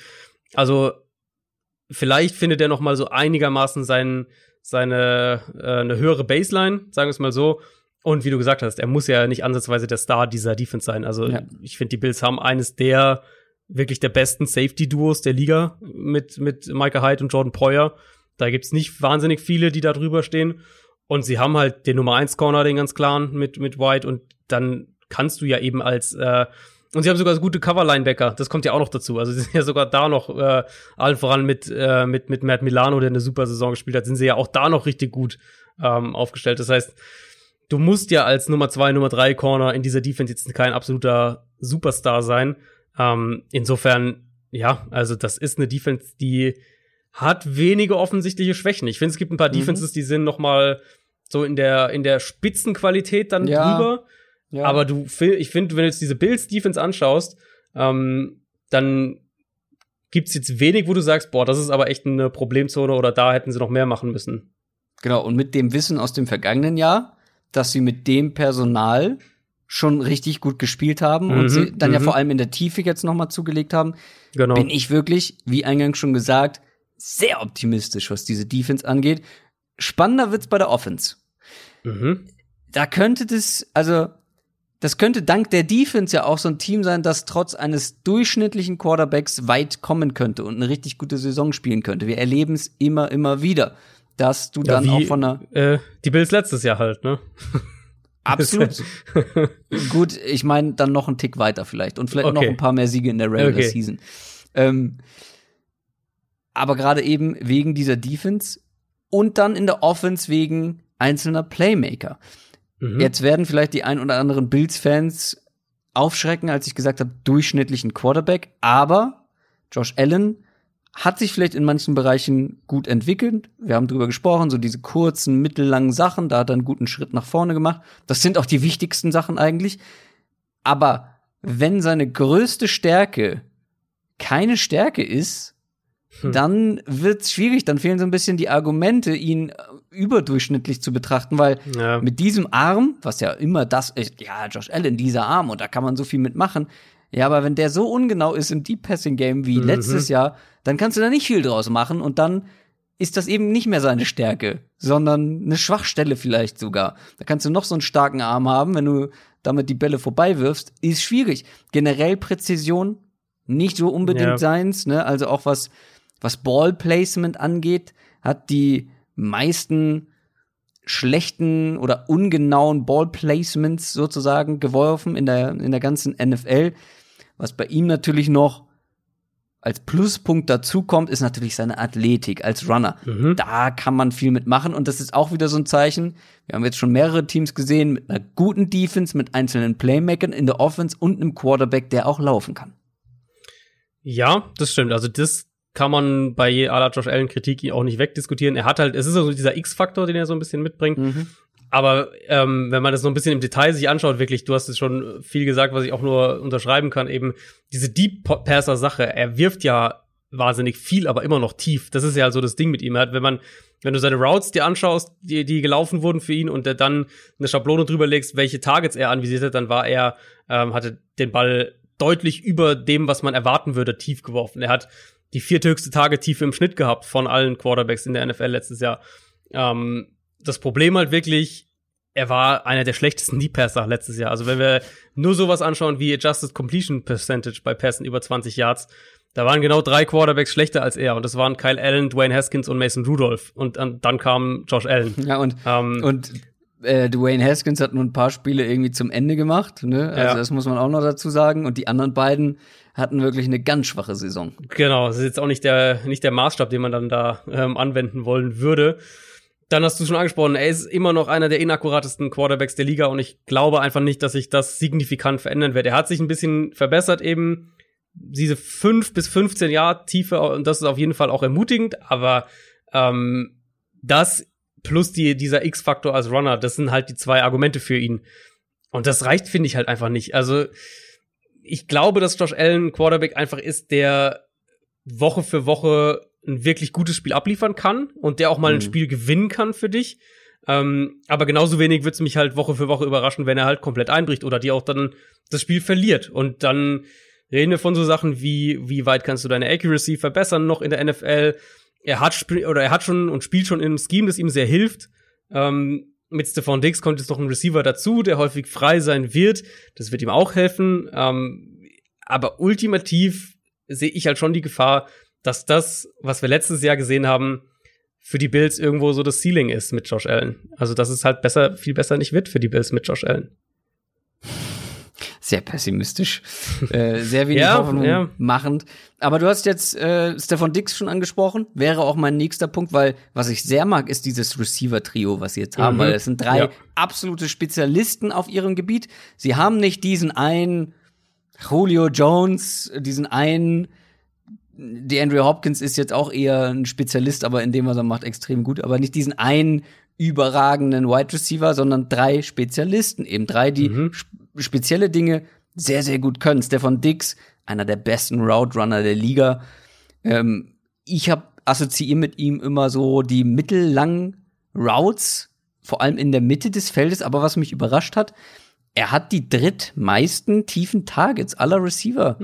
Also Vielleicht findet er noch mal so einigermaßen eine höhere Baseline, sagen wir es mal so. Und wie du gesagt hast, er muss ja nicht ansatzweise der Star dieser Defense sein. Also ja. Ich finde, die Bills haben eines der wirklich der besten Safety-Duos der Liga mit Micah Hyde und Jordan Poyer. Da gibt's nicht wahnsinnig viele, die da drüber stehen. Und sie haben halt den Nummer 1 Corner, den ganz klaren, mit White. Und dann kannst du ja eben als und sie haben sogar so gute Cover-Linebacker. Das kommt ja auch noch dazu. Also sie sind ja sogar da noch allen voran mit Matt Milano, der eine super Saison gespielt hat, sind sie ja auch da noch richtig gut aufgestellt. Das heißt, du musst ja als Nummer 2, Nummer 3 Corner in dieser Defense jetzt kein absoluter Superstar sein. Insofern, ja, also das ist eine Defense, die hat wenige offensichtliche Schwächen. Ich finde, es gibt ein paar Defenses, die sind noch mal so in der Spitzenqualität dann drüber. Ja. Aber ich finde, wenn du jetzt diese Bills-Defense anschaust, dann gibt's jetzt wenig, wo du sagst, boah, das ist aber echt eine Problemzone oder da hätten sie noch mehr machen müssen. Genau, und mit dem Wissen aus dem vergangenen Jahr, dass sie mit dem Personal schon richtig gut gespielt haben und sie dann ja vor allem in der Tiefe jetzt noch mal zugelegt haben, genau. Bin ich wirklich, wie eingangs schon gesagt, sehr optimistisch, was diese Defense angeht. Spannender wird's bei der Offense. Da könnte das könnte dank der Defense ja auch so ein Team sein, das trotz eines durchschnittlichen Quarterbacks weit kommen könnte und eine richtig gute Saison spielen könnte. Wir erleben es immer wieder, dass du dann auch von einer die Bills letztes Jahr halt, ne? Absolut. Gut, ich meine, dann noch einen Tick weiter vielleicht und vielleicht noch ein paar mehr Siege in der Regular Season. Aber gerade eben wegen dieser Defense und dann in der Offense wegen einzelner Playmaker. Jetzt werden vielleicht die ein oder anderen Bills-Fans aufschrecken, als ich gesagt habe, durchschnittlichen Quarterback. Aber Josh Allen hat sich vielleicht in manchen Bereichen gut entwickelt. Wir haben drüber gesprochen, so diese kurzen, mittellangen Sachen. Da hat er einen guten Schritt nach vorne gemacht. Das sind auch die wichtigsten Sachen eigentlich. Aber wenn seine größte Stärke keine Stärke ist, dann wird's schwierig, dann fehlen so ein bisschen die Argumente, ihn überdurchschnittlich zu betrachten, weil mit diesem Arm, was ja immer das ist, ja, Josh Allen, dieser Arm, und da kann man so viel mitmachen, ja, aber wenn der so ungenau ist im Deep-Passing-Game wie letztes Jahr, dann kannst du da nicht viel draus machen und dann ist das eben nicht mehr seine Stärke, sondern eine Schwachstelle vielleicht sogar. Da kannst du noch so einen starken Arm haben, wenn du damit die Bälle vorbeiwirfst, ist schwierig. Generell Präzision, nicht so unbedingt seins, ne, also auch was Ballplacement angeht, hat die meisten schlechten oder ungenauen Ballplacements sozusagen geworfen in der ganzen NFL. Was bei ihm natürlich noch als Pluspunkt dazukommt, ist natürlich seine Athletik als Runner. Da kann man viel mitmachen und das ist auch wieder so ein Zeichen. Wir haben jetzt schon mehrere Teams gesehen mit einer guten Defense, mit einzelnen Playmakern in der Offense und einem Quarterback, der auch laufen kann. Ja, das stimmt. Also das kann man bei aller Josh Allen Kritik auch nicht wegdiskutieren. Er hat halt, es ist so also dieser X-Faktor, den er so ein bisschen mitbringt. Aber wenn man das so ein bisschen im Detail sich anschaut, wirklich, du hast es schon viel gesagt, was ich auch nur unterschreiben kann, eben diese Deep-Passer-Sache. Er wirft ja wahnsinnig viel, aber immer noch tief. Das ist ja halt so das Ding mit ihm. Er hat, wenn du seine Routes dir anschaust, die gelaufen wurden für ihn und dann eine Schablone drüber legst, welche Targets er anvisiert hat, dann war er, hatte den Ball deutlich über dem, was man erwarten würde, tief geworfen. Er hat die vierthöchste Targettiefe im Schnitt gehabt von allen Quarterbacks in der NFL letztes Jahr. Das Problem halt wirklich, er war einer der schlechtesten Deep Passer letztes Jahr. Also wenn wir nur sowas anschauen wie Adjusted Completion Percentage bei Pässen über 20 Yards, da waren genau 3 Quarterbacks schlechter als er. Und das waren Kyle Allen, Dwayne Haskins und Mason Rudolph. Und dann kam Josh Allen. Ja, und Dwayne Haskins hat nur ein paar Spiele irgendwie zum Ende gemacht. Ne? Also das muss man auch noch dazu sagen. Und die anderen beiden hatten wirklich eine ganz schwache Saison. Genau, das ist jetzt auch nicht der Maßstab, den man dann da anwenden wollen würde. Dann hast du schon angesprochen, er ist immer noch einer der inakkuratesten Quarterbacks der Liga und ich glaube einfach nicht, dass sich das signifikant verändern wird. Er hat sich ein bisschen verbessert eben, diese 5 bis 15 Jahre Tiefe, und das ist auf jeden Fall auch ermutigend, aber das plus dieser X-Faktor als Runner, das sind halt die 2 Argumente für ihn. Und das reicht, finde ich, halt einfach nicht. Also ich glaube, dass Josh Allen ein Quarterback einfach ist, der Woche für Woche ein wirklich gutes Spiel abliefern kann und der auch mal ein Spiel gewinnen kann für dich. Aber genauso wenig wird's mich halt Woche für Woche überraschen, wenn er halt komplett einbricht oder dir auch dann das Spiel verliert. Und dann reden wir von so Sachen wie weit kannst du deine Accuracy verbessern noch in der NFL? Er spielt schon in einem Scheme, das ihm sehr hilft. Mit Stephon Diggs kommt jetzt noch ein Receiver dazu, der häufig frei sein wird. Das wird ihm auch helfen. Aber ultimativ sehe ich halt schon die Gefahr, dass das, was wir letztes Jahr gesehen haben, für die Bills irgendwo so das Ceiling ist mit Josh Allen. Also, dass es halt viel besser nicht wird für die Bills mit Josh Allen. Sehr pessimistisch, sehr wenig Hoffnung machend. Aber du hast jetzt Stephon Diggs schon angesprochen, wäre auch mein nächster Punkt, weil was ich sehr mag, ist dieses Receiver-Trio, was sie jetzt haben, weil es sind drei absolute Spezialisten auf ihrem Gebiet. Sie haben nicht diesen einen Julio Jones, diesen einen DeAndre Hopkins ist jetzt auch eher ein Spezialist, aber in dem, was er macht, extrem gut. Aber nicht diesen einen überragenden Wide Receiver, sondern drei Spezialisten. Eben drei, die spezielle Dinge sehr, sehr gut können. Stephon Diggs, einer der besten Route Runner der Liga. Ich assoziiere mit ihm immer so die mittellangen Routes, vor allem in der Mitte des Feldes. Aber was mich überrascht hat, er hat die drittmeisten tiefen Targets aller Receiver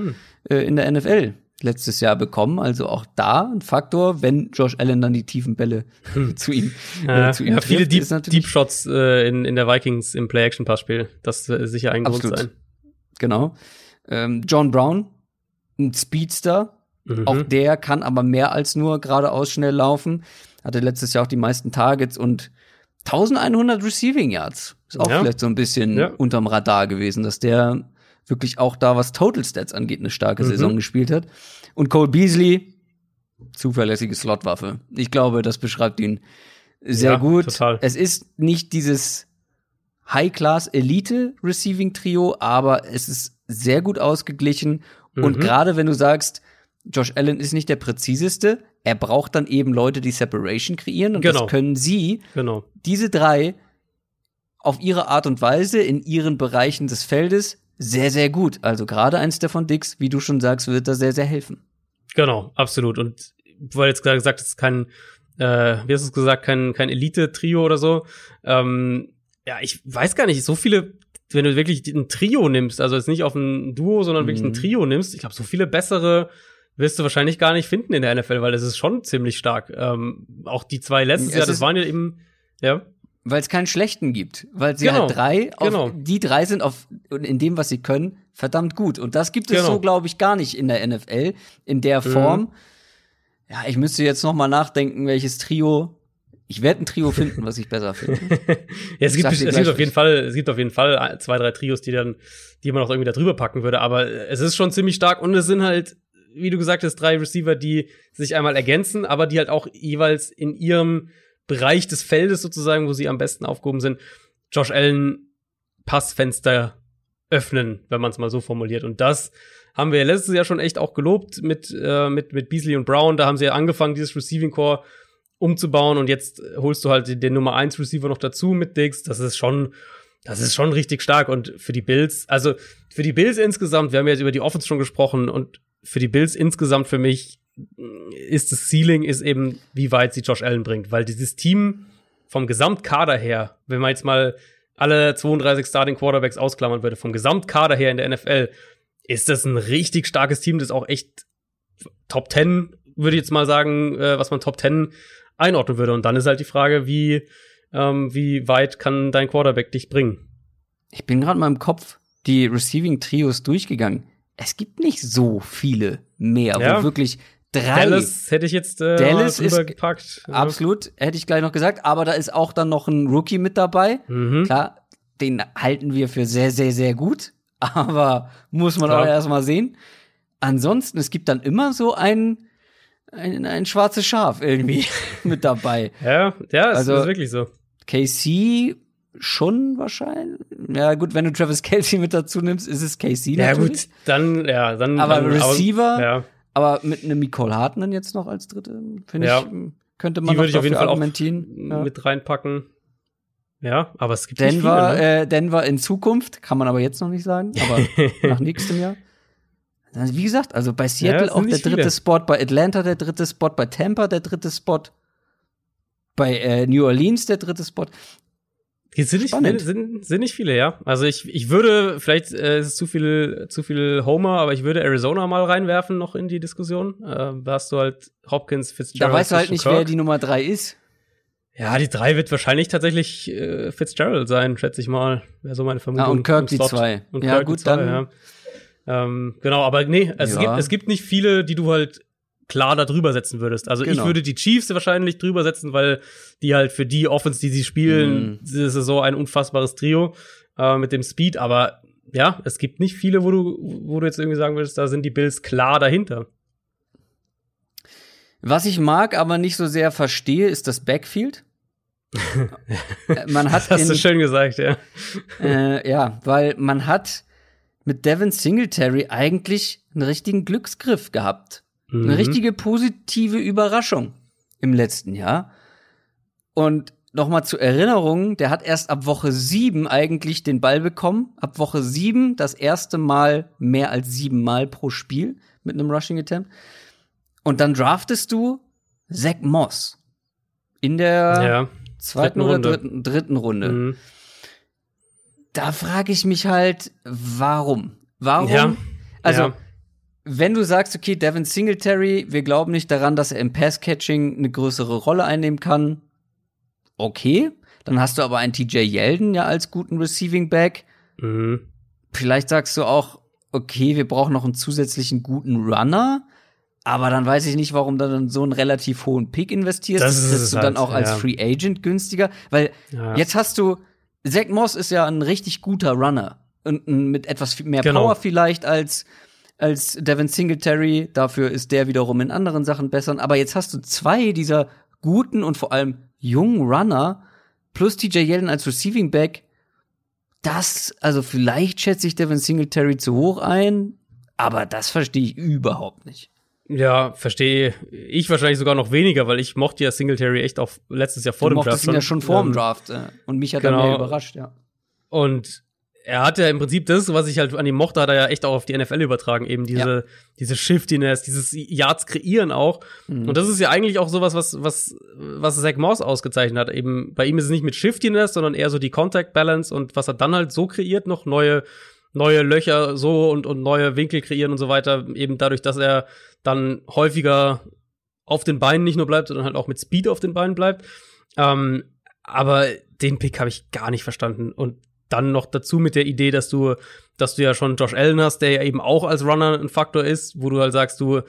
in der NFL letztes Jahr bekommen, also auch da ein Faktor, wenn Josh Allen dann die tiefen Bälle zu ihm trifft. Viele Deep Shots in der Vikings im Play-Action-Passspiel, das ist sicher ein Grund sein. Genau. John Brown, ein Speedster, auch der kann aber mehr als nur geradeaus schnell laufen, hatte letztes Jahr auch die meisten Targets und 1100 Receiving Yards, ist auch vielleicht so ein bisschen unterm Radar gewesen, dass der wirklich auch da, was Total Stats angeht, eine starke Saison gespielt hat. Und Cole Beasley, zuverlässige Slotwaffe. Ich glaube, das beschreibt ihn sehr gut. Total. Es ist nicht dieses High-Class-Elite-Receiving-Trio, aber es ist sehr gut ausgeglichen. Und gerade wenn du sagst, Josh Allen ist nicht der präziseste, er braucht dann eben Leute, die Separation kreieren. Und das können sie, diese drei, auf ihre Art und Weise in ihren Bereichen des Feldes sehr, sehr gut. Also gerade ein Stephon Diggs, wie du schon sagst, wird da sehr, sehr helfen. Genau, absolut. Und weil jetzt gerade gesagt, es ist kein Elite-Trio oder so. Ich weiß gar nicht, so viele, wenn du wirklich ein Trio nimmst, also jetzt nicht auf ein Duo, sondern wirklich ein Trio nimmst, ich glaube, so viele bessere wirst du wahrscheinlich gar nicht finden in der NFL, weil das ist schon ziemlich stark. Auch die zwei letztes Jahr, das waren ja eben, weil es keinen schlechten gibt, weil sie halt drei, die drei sind in dem, was sie können, verdammt gut. Und das gibt es so, glaube ich, gar nicht in der NFL, in der Form. Ja, ich müsste jetzt noch mal nachdenken, welches Trio, ich werde ein Trio finden, was ich besser finde. Ja, es gibt auf jeden Fall zwei, drei Trios, die man auch irgendwie da drüber packen würde, aber es ist schon ziemlich stark und es sind halt, wie du gesagt hast, drei Receiver, die sich einmal ergänzen, aber die halt auch jeweils in ihrem Bereich des Feldes sozusagen, wo sie am besten aufgehoben sind, Josh Allen Passfenster öffnen, wenn man es mal so formuliert. Und das haben wir letztes Jahr schon echt auch gelobt mit Beasley und Brown. Da haben sie ja angefangen, dieses Receiving Core umzubauen und jetzt holst du halt den Nummer 1 Receiver noch dazu mit Diggs. Das ist schon richtig stark. Und für die Bills insgesamt, wir haben ja jetzt über die Offense schon gesprochen und für die Bills insgesamt für mich ist das Ceiling, ist eben, wie weit sie Josh Allen bringt. Weil dieses Team vom Gesamtkader her, wenn man jetzt mal alle 32 Starting Quarterbacks ausklammern würde, vom Gesamtkader her in der NFL, ist das ein richtig starkes Team, das auch echt Top 10, würde ich jetzt mal sagen, was man Top 10 einordnen würde. Und dann ist halt die Frage, wie weit kann dein Quarterback dich bringen? Ich bin gerade mal im Kopf die Receiving-Trios durchgegangen. Es gibt nicht so viele mehr, wo wirklich drei. Dallas hätte ich jetzt übergepackt. Absolut, hätte ich gleich noch gesagt. Aber da ist auch dann noch ein Rookie mit dabei. Klar, den halten wir für sehr, sehr, sehr gut. Aber muss man auch erst mal sehen. Ansonsten, es gibt dann immer so ein schwarzes Schaf irgendwie mit dabei. Ja, ist wirklich so. KC schon wahrscheinlich. Ja, gut, wenn du Travis Kelce mit dazu nimmst, ist es KC natürlich. Ja, gut, dann. Aber Receiver. Aber mit einem Mecole Hardman jetzt noch als Dritte, finde ich, könnte man die noch dafür argumentieren. Mit reinpacken. Ja, aber es gibt nicht viele, ne? Denver in Zukunft, kann man aber jetzt noch nicht sagen, aber nach nächstem Jahr. Wie gesagt, also bei Seattle auch der dritte Spot, bei Atlanta der dritte Spot, bei Tampa der dritte Spot, bei New Orleans der dritte Spot. Sind nicht viele, ja. Also ich würde, vielleicht ist es zu viel Homer, aber ich würde Arizona mal reinwerfen noch in die Diskussion. Da hast du halt Hopkins, Fitzgerald. Da weißt du halt nicht, wer die Nummer 3 ist. Ja, die 3 wird wahrscheinlich tatsächlich Fitzgerald sein, schätze ich mal. Wäre so meine Vermutung. Ja, und Kirk die 2. Ja, Kirk gut, 2, dann. Ja. Genau, aber nee, es gibt nicht viele, die du halt klar da drüber setzen würdest. Also genau. Ich würde die Chiefs wahrscheinlich drüber setzen, weil die halt für die Offense, die sie spielen, ist es so ein unfassbares Trio mit dem Speed. Aber ja, es gibt nicht viele, wo du jetzt irgendwie sagen würdest, da sind die Bills klar dahinter. Was ich mag, aber nicht so sehr verstehe, ist das Backfield. Man hat das hast du schön gesagt, ja. Ja, weil man hat mit Devin Singletary eigentlich einen richtigen Glücksgriff gehabt. Eine richtige positive Überraschung im letzten Jahr. Und nochmal zur Erinnerung, der hat erst ab Woche 7 eigentlich den Ball bekommen. Ab Woche 7 das erste Mal mehr als 7 Mal pro Spiel mit einem Rushing Attempt. Und dann draftest du Zach Moss in der dritten Runde. Mhm. Da frage ich mich halt, warum? Ja. Also wenn du sagst, okay, Devin Singletary, wir glauben nicht daran, dass er im Pass-Catching eine größere Rolle einnehmen kann, okay, dann hast du aber einen TJ Yeldon ja als guten Receiving-Back. Mhm. Vielleicht sagst du auch, okay, wir brauchen noch einen zusätzlichen guten Runner, aber dann weiß ich nicht, warum du dann so einen relativ hohen Pick investierst. Das kriegst du dann auch als Free Agent günstiger, weil jetzt hast du, Zach Moss ist ja ein richtig guter Runner und mit etwas mehr Power vielleicht als Devin Singletary, dafür ist der wiederum in anderen Sachen besser. Aber jetzt hast du 2 dieser guten und vor allem jungen Runner plus TJ Yeldon als Receiving Back. Das, also vielleicht schätze ich Devin Singletary zu hoch ein, aber das verstehe ich überhaupt nicht. Ja, verstehe ich wahrscheinlich sogar noch weniger, weil ich mochte ja Singletary echt auch letztes Jahr vor dem Draft. Du mochtest ihn ja schon vor dem Draft. Und mich hat er mehr überrascht, ja. Und er hat ja im Prinzip das, was ich halt an ihm mochte, hat er ja echt auch auf die NFL übertragen, eben diese Shiftiness, dieses Yards kreieren auch. Mhm. Und das ist ja eigentlich auch sowas, was Zach Moss ausgezeichnet hat. Eben bei ihm ist es nicht mit Shiftiness, sondern eher so die Contact Balance und was er dann halt so kreiert, noch neue Löcher so und neue Winkel kreieren und so weiter. Eben dadurch, dass er dann häufiger auf den Beinen nicht nur bleibt, sondern halt auch mit Speed auf den Beinen bleibt. Aber den Pick habe ich gar nicht verstanden. Und dann noch dazu mit der Idee, dass du ja schon Josh Allen hast, der ja eben auch als Runner ein Faktor ist, wo du halt sagst, du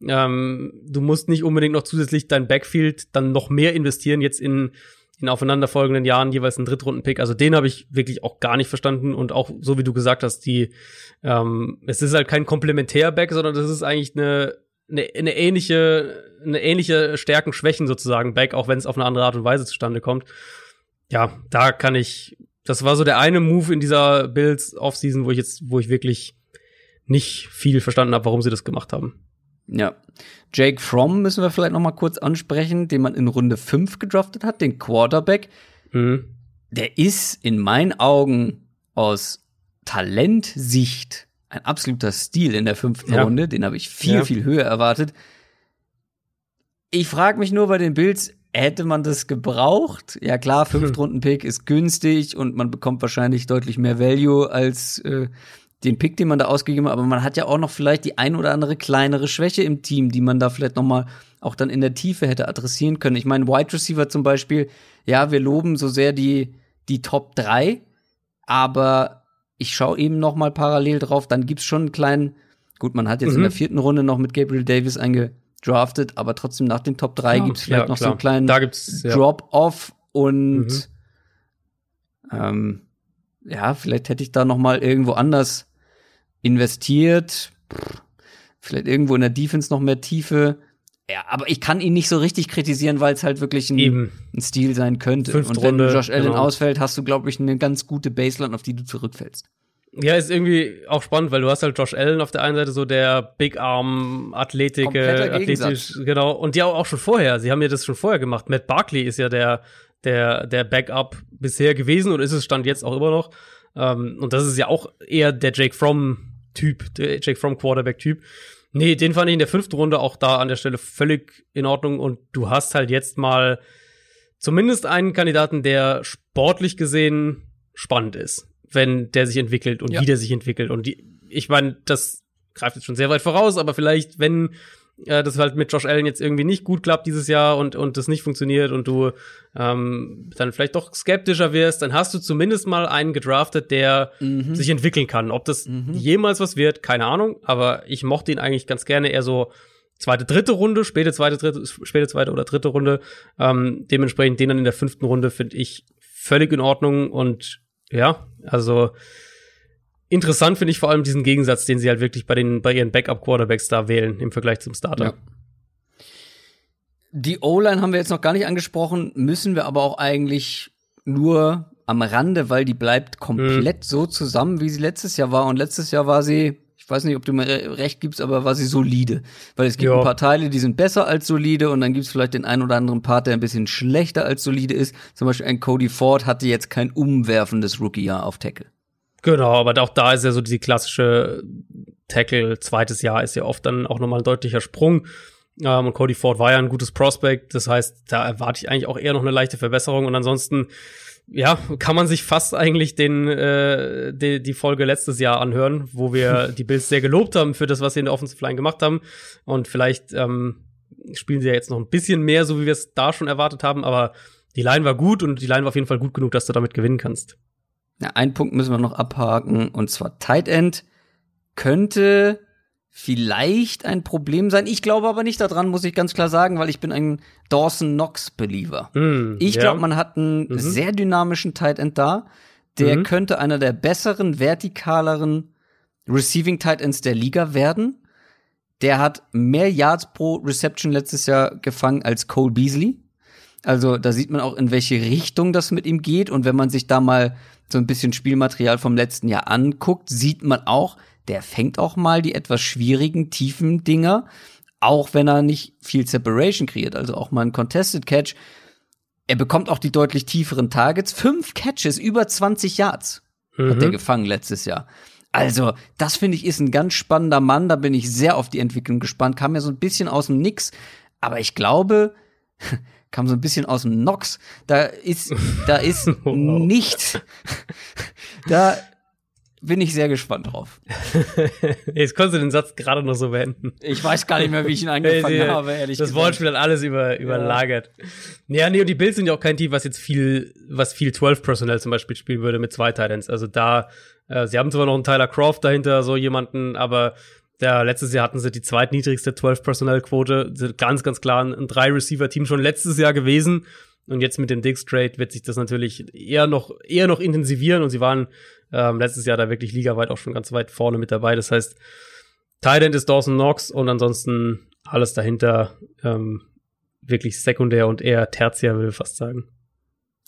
musst nicht unbedingt noch zusätzlich dein Backfield dann noch mehr investieren, jetzt in aufeinanderfolgenden Jahren jeweils einen Drittrunden-Pick. Also den habe ich wirklich auch gar nicht verstanden. Und auch, so wie du gesagt hast, es ist halt kein Komplementär-Back, sondern das ist eigentlich eine ähnliche Stärken-Schwächen sozusagen Back, auch wenn es auf eine andere Art und Weise zustande kommt. Ja, das war so der eine Move in dieser Bills-Offseason, wo ich wirklich nicht viel verstanden habe, warum sie das gemacht haben. Ja. Jake Fromm müssen wir vielleicht noch mal kurz ansprechen, den man in Runde 5 gedraftet hat, den Quarterback. Mhm. Der ist in meinen Augen aus Talentsicht ein absoluter Stil in der 5. Runde. Den habe ich viel höher erwartet. Ich frage mich nur bei den Bills, hätte man das gebraucht? Ja klar, 5-Runden-Pick ist günstig und man bekommt wahrscheinlich deutlich mehr Value als den Pick, den man da ausgegeben hat. Aber man hat ja auch noch vielleicht die ein oder andere kleinere Schwäche im Team, die man da vielleicht noch mal auch dann in der Tiefe hätte adressieren können. Ich meine, Wide Receiver zum Beispiel, ja, wir loben so sehr die Top 3, aber ich schaue eben noch mal parallel drauf, dann gibt's schon einen kleinen, gut, man hat jetzt in der 4. Runde noch mit Gabriel Davis drafted, aber trotzdem nach den Top 3 gibt es vielleicht noch so einen kleinen Drop-Off und vielleicht hätte ich da noch mal irgendwo anders investiert, vielleicht irgendwo in der Defense noch mehr Tiefe. Ja, aber ich kann ihn nicht so richtig kritisieren, weil es halt wirklich ein Stil sein könnte. 5. Und wenn Josh Allen ausfällt, hast du, glaube ich, eine ganz gute Baseline, auf die du zurückfällst. Ja, ist irgendwie auch spannend, weil du hast halt Josh Allen auf der einen Seite so der Big Arm athletisch, genau. Und die auch schon vorher. Sie haben ja das schon vorher gemacht. Matt Barkley ist ja der Backup bisher gewesen und ist es Stand jetzt auch immer noch. Und das ist ja auch eher der Jake Fromm Quarterback-Typ. Nee, den fand ich in der 5. Runde auch da an der Stelle völlig in Ordnung und du hast halt jetzt mal zumindest einen Kandidaten, der sportlich gesehen spannend ist, wenn der sich entwickelt und wie der sich entwickelt. Und ich meine, das greift jetzt schon sehr weit voraus, aber vielleicht, wenn das halt mit Josh Allen jetzt irgendwie nicht gut klappt dieses Jahr und das nicht funktioniert und du dann vielleicht doch skeptischer wirst, dann hast du zumindest mal einen gedraftet, der sich entwickeln kann. Ob das jemals was wird, keine Ahnung, aber ich mochte ihn eigentlich ganz gerne, eher so späte zweite oder dritte Runde. Dementsprechend den dann in der 5. Runde finde ich völlig in Ordnung und ja, also interessant finde ich vor allem diesen Gegensatz, den sie halt wirklich bei ihren Backup-Quarterbacks da wählen im Vergleich zum Starter. Ja. Die O-Line haben wir jetzt noch gar nicht angesprochen, müssen wir aber auch eigentlich nur am Rande, weil die bleibt komplett so zusammen, wie sie letztes Jahr war. Und letztes Jahr war sie, ich weiß nicht, ob du mir recht gibst, aber war sie solide. Weil es gibt ein paar Teile, die sind besser als solide und dann gibt es vielleicht den einen oder anderen Part, der ein bisschen schlechter als solide ist. Zum Beispiel ein Cody Ford hatte jetzt kein umwerfendes Rookie-Jahr auf Tackle. Genau, aber auch da ist ja so diese klassische Tackle, zweites Jahr ist ja oft dann auch nochmal ein deutlicher Sprung. Und Cody Ford war ja ein gutes Prospect, das heißt, da erwarte ich eigentlich auch eher noch eine leichte Verbesserung. Und ansonsten, ja, kann man sich fast eigentlich die Folge letztes Jahr anhören, wo wir die Bills sehr gelobt haben für das, was sie in der Offensive Line gemacht haben. Und vielleicht spielen sie ja jetzt noch ein bisschen mehr, so wie wir es da schon erwartet haben. Aber die Line war gut und die Line war auf jeden Fall gut genug, dass du damit gewinnen kannst. Na, einen Punkt müssen wir noch abhaken, und zwar Tight End könnte vielleicht ein Problem sein. Ich glaube aber nicht daran, muss ich ganz klar sagen, weil ich bin ein Dawson Knox-Believer. Ich glaube, man hat einen sehr dynamischen Tight End da. Der könnte einer der besseren, vertikaleren Receiving Tight Ends der Liga werden. Der hat mehr Yards pro Reception letztes Jahr gefangen als Cole Beasley. Also da sieht man auch, in welche Richtung das mit ihm geht. Und wenn man sich da mal so ein bisschen Spielmaterial vom letzten Jahr anguckt, sieht man auch, der fängt auch mal die etwas schwierigen, tiefen Dinger, auch wenn er nicht viel Separation kreiert, also auch mal ein Contested Catch. Er bekommt auch die deutlich tieferen Targets. 5 Catches, über 20 Yards hat er gefangen letztes Jahr. Also, das finde ich ist ein ganz spannender Mann. Da bin ich sehr auf die Entwicklung gespannt. Kam ja so ein bisschen aus dem Nix, aber ich glaube kam so ein bisschen aus dem Nox. Da ist nichts. Da bin ich sehr gespannt drauf. Jetzt konntest du den Satz gerade noch so beenden. Ich weiß gar nicht mehr, wie ich ihn angefangen habe, ehrlich gesagt. Das Wortspiel hat alles überlagert. Ja, nee, und die Bills sind ja auch kein Team, was jetzt viel 12-Personal zum Beispiel spielen würde mit 2 Tight Ends. Also da, sie haben zwar noch einen Tyler Croft dahinter, so jemanden, aber letztes Jahr hatten sie die zweitniedrigste 12-Personal-Quote, sind ganz, ganz klar ein 3-Receiver-Team schon letztes Jahr gewesen. Und jetzt mit dem Diggs-Trade wird sich das natürlich eher noch intensivieren. Und sie waren letztes Jahr da wirklich ligaweit auch schon ganz weit vorne mit dabei. Das heißt, Tight End ist Dawson Knox und ansonsten alles dahinter wirklich sekundär und eher tertiär, würde ich fast sagen.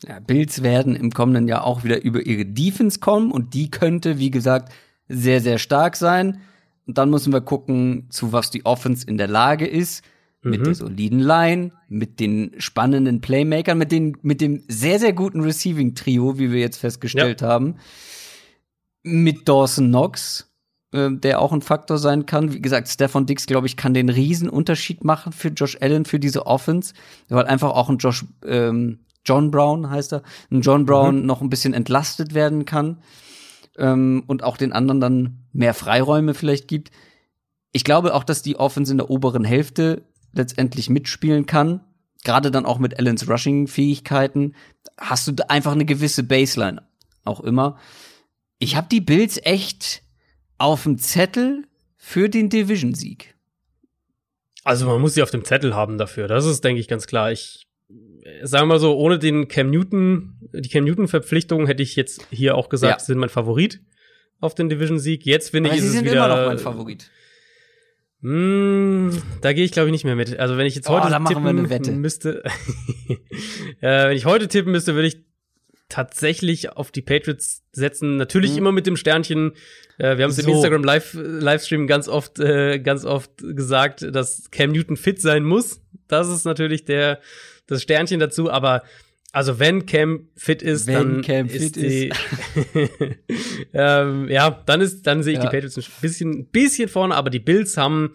Ja, Bills werden im kommenden Jahr auch wieder über ihre Defense kommen. Und die könnte, wie gesagt, sehr, sehr stark sein. Und dann müssen wir gucken, zu was die Offense in der Lage ist. Mit der soliden Line, mit den spannenden Playmakern, mit dem sehr, sehr guten Receiving-Trio, wie wir jetzt festgestellt haben. Mit Dawson Knox, der auch ein Faktor sein kann. Wie gesagt, Stephon Diggs, glaube ich, kann den Riesenunterschied machen für Josh Allen, für diese Offense. Weil einfach auch ein John Brown heißt er, ein John Brown noch ein bisschen entlastet werden kann. Und auch den anderen dann mehr Freiräume vielleicht gibt. Ich glaube auch, dass die Offense in der oberen Hälfte letztendlich mitspielen kann. Gerade dann auch mit Allens Rushing-Fähigkeiten hast du einfach eine gewisse Baseline, auch immer. Ich habe die Bills echt auf dem Zettel für den Division-Sieg. Also man muss sie auf dem Zettel haben dafür. Das ist, denke ich, ganz klar. Ich sage mal so, ohne den Cam Newton-Verpflichtung hätte ich jetzt hier auch gesagt, sie sind mein Favorit auf den Division-Sieg. Jetzt finde ich, ist es wieder. Sie sind immer noch mein Favorit. Da gehe ich, glaube ich, nicht mehr mit. Also, wenn ich jetzt heute tippen müsste, würde ich tatsächlich auf die Patriots setzen. Natürlich immer mit dem Sternchen. Wir haben es im Instagram-Livestream ganz oft gesagt, dass Cam Newton fit sein muss. Das ist natürlich das Sternchen dazu. Aber also, wenn Cam fit ist, dann sehe ich die Patriots ein bisschen vorne, aber die Bills haben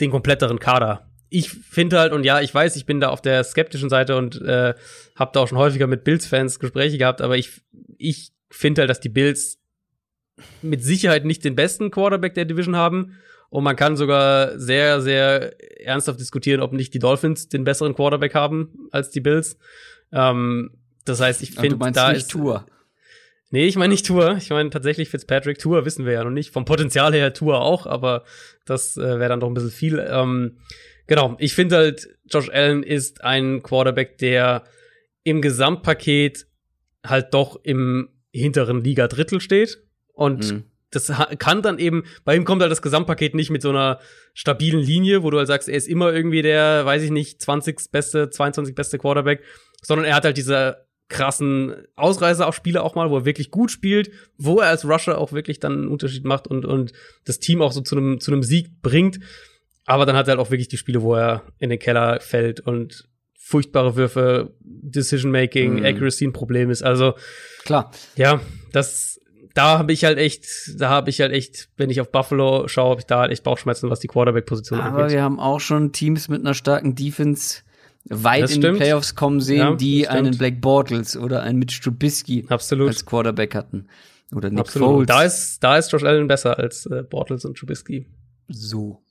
den kompletteren Kader ich finde halt, und ja, ich weiß, ich bin da auf der skeptischen Seite und habe da auch schon häufiger mit Bills-Fans Gespräche gehabt, aber ich finde halt, dass die Bills mit Sicherheit nicht den besten Quarterback der Division haben. Und man kann sogar sehr, sehr ernsthaft diskutieren, ob nicht die Dolphins den besseren Quarterback haben als die Bills. Das heißt, ich finde, da ist Tua. Nee, ich meine nicht Tua. Ich meine tatsächlich Fitzpatrick. Tua wissen wir ja noch nicht. Vom Potenzial her Tua auch, aber das wäre dann doch ein bisschen viel. Genau, ich finde halt, Josh Allen ist ein Quarterback, der im Gesamtpaket halt doch im hinteren Liga-Drittel steht. Und das kann dann eben, bei ihm kommt halt das Gesamtpaket nicht mit so einer stabilen Linie, wo du halt sagst, er ist immer irgendwie der, weiß ich nicht, 22. beste Quarterback, sondern er hat halt diese krassen Ausreißer auf Spiele auch mal, wo er wirklich gut spielt, wo er als Rusher auch wirklich dann einen Unterschied macht und das Team auch so zu einem Sieg bringt. Aber dann hat er halt auch wirklich die Spiele, wo er in den Keller fällt und furchtbare Würfe, Decision-Making, Accuracy ein Problem ist. Also, klar. Ja, Da habe ich halt echt, wenn ich auf Buffalo schaue, habe ich da halt echt Bauchschmerzen, was die Quarterback-Position angeht. Aber wir haben auch schon Teams mit einer starken Defense weit das in stimmt. die Playoffs kommen sehen, ja, die einen Black Bortles oder einen Mitch Trubisky Absolut. Als Quarterback hatten. Oder Nick Absolut. Foles. Da ist Josh Allen besser als Bortles und Trubisky. So.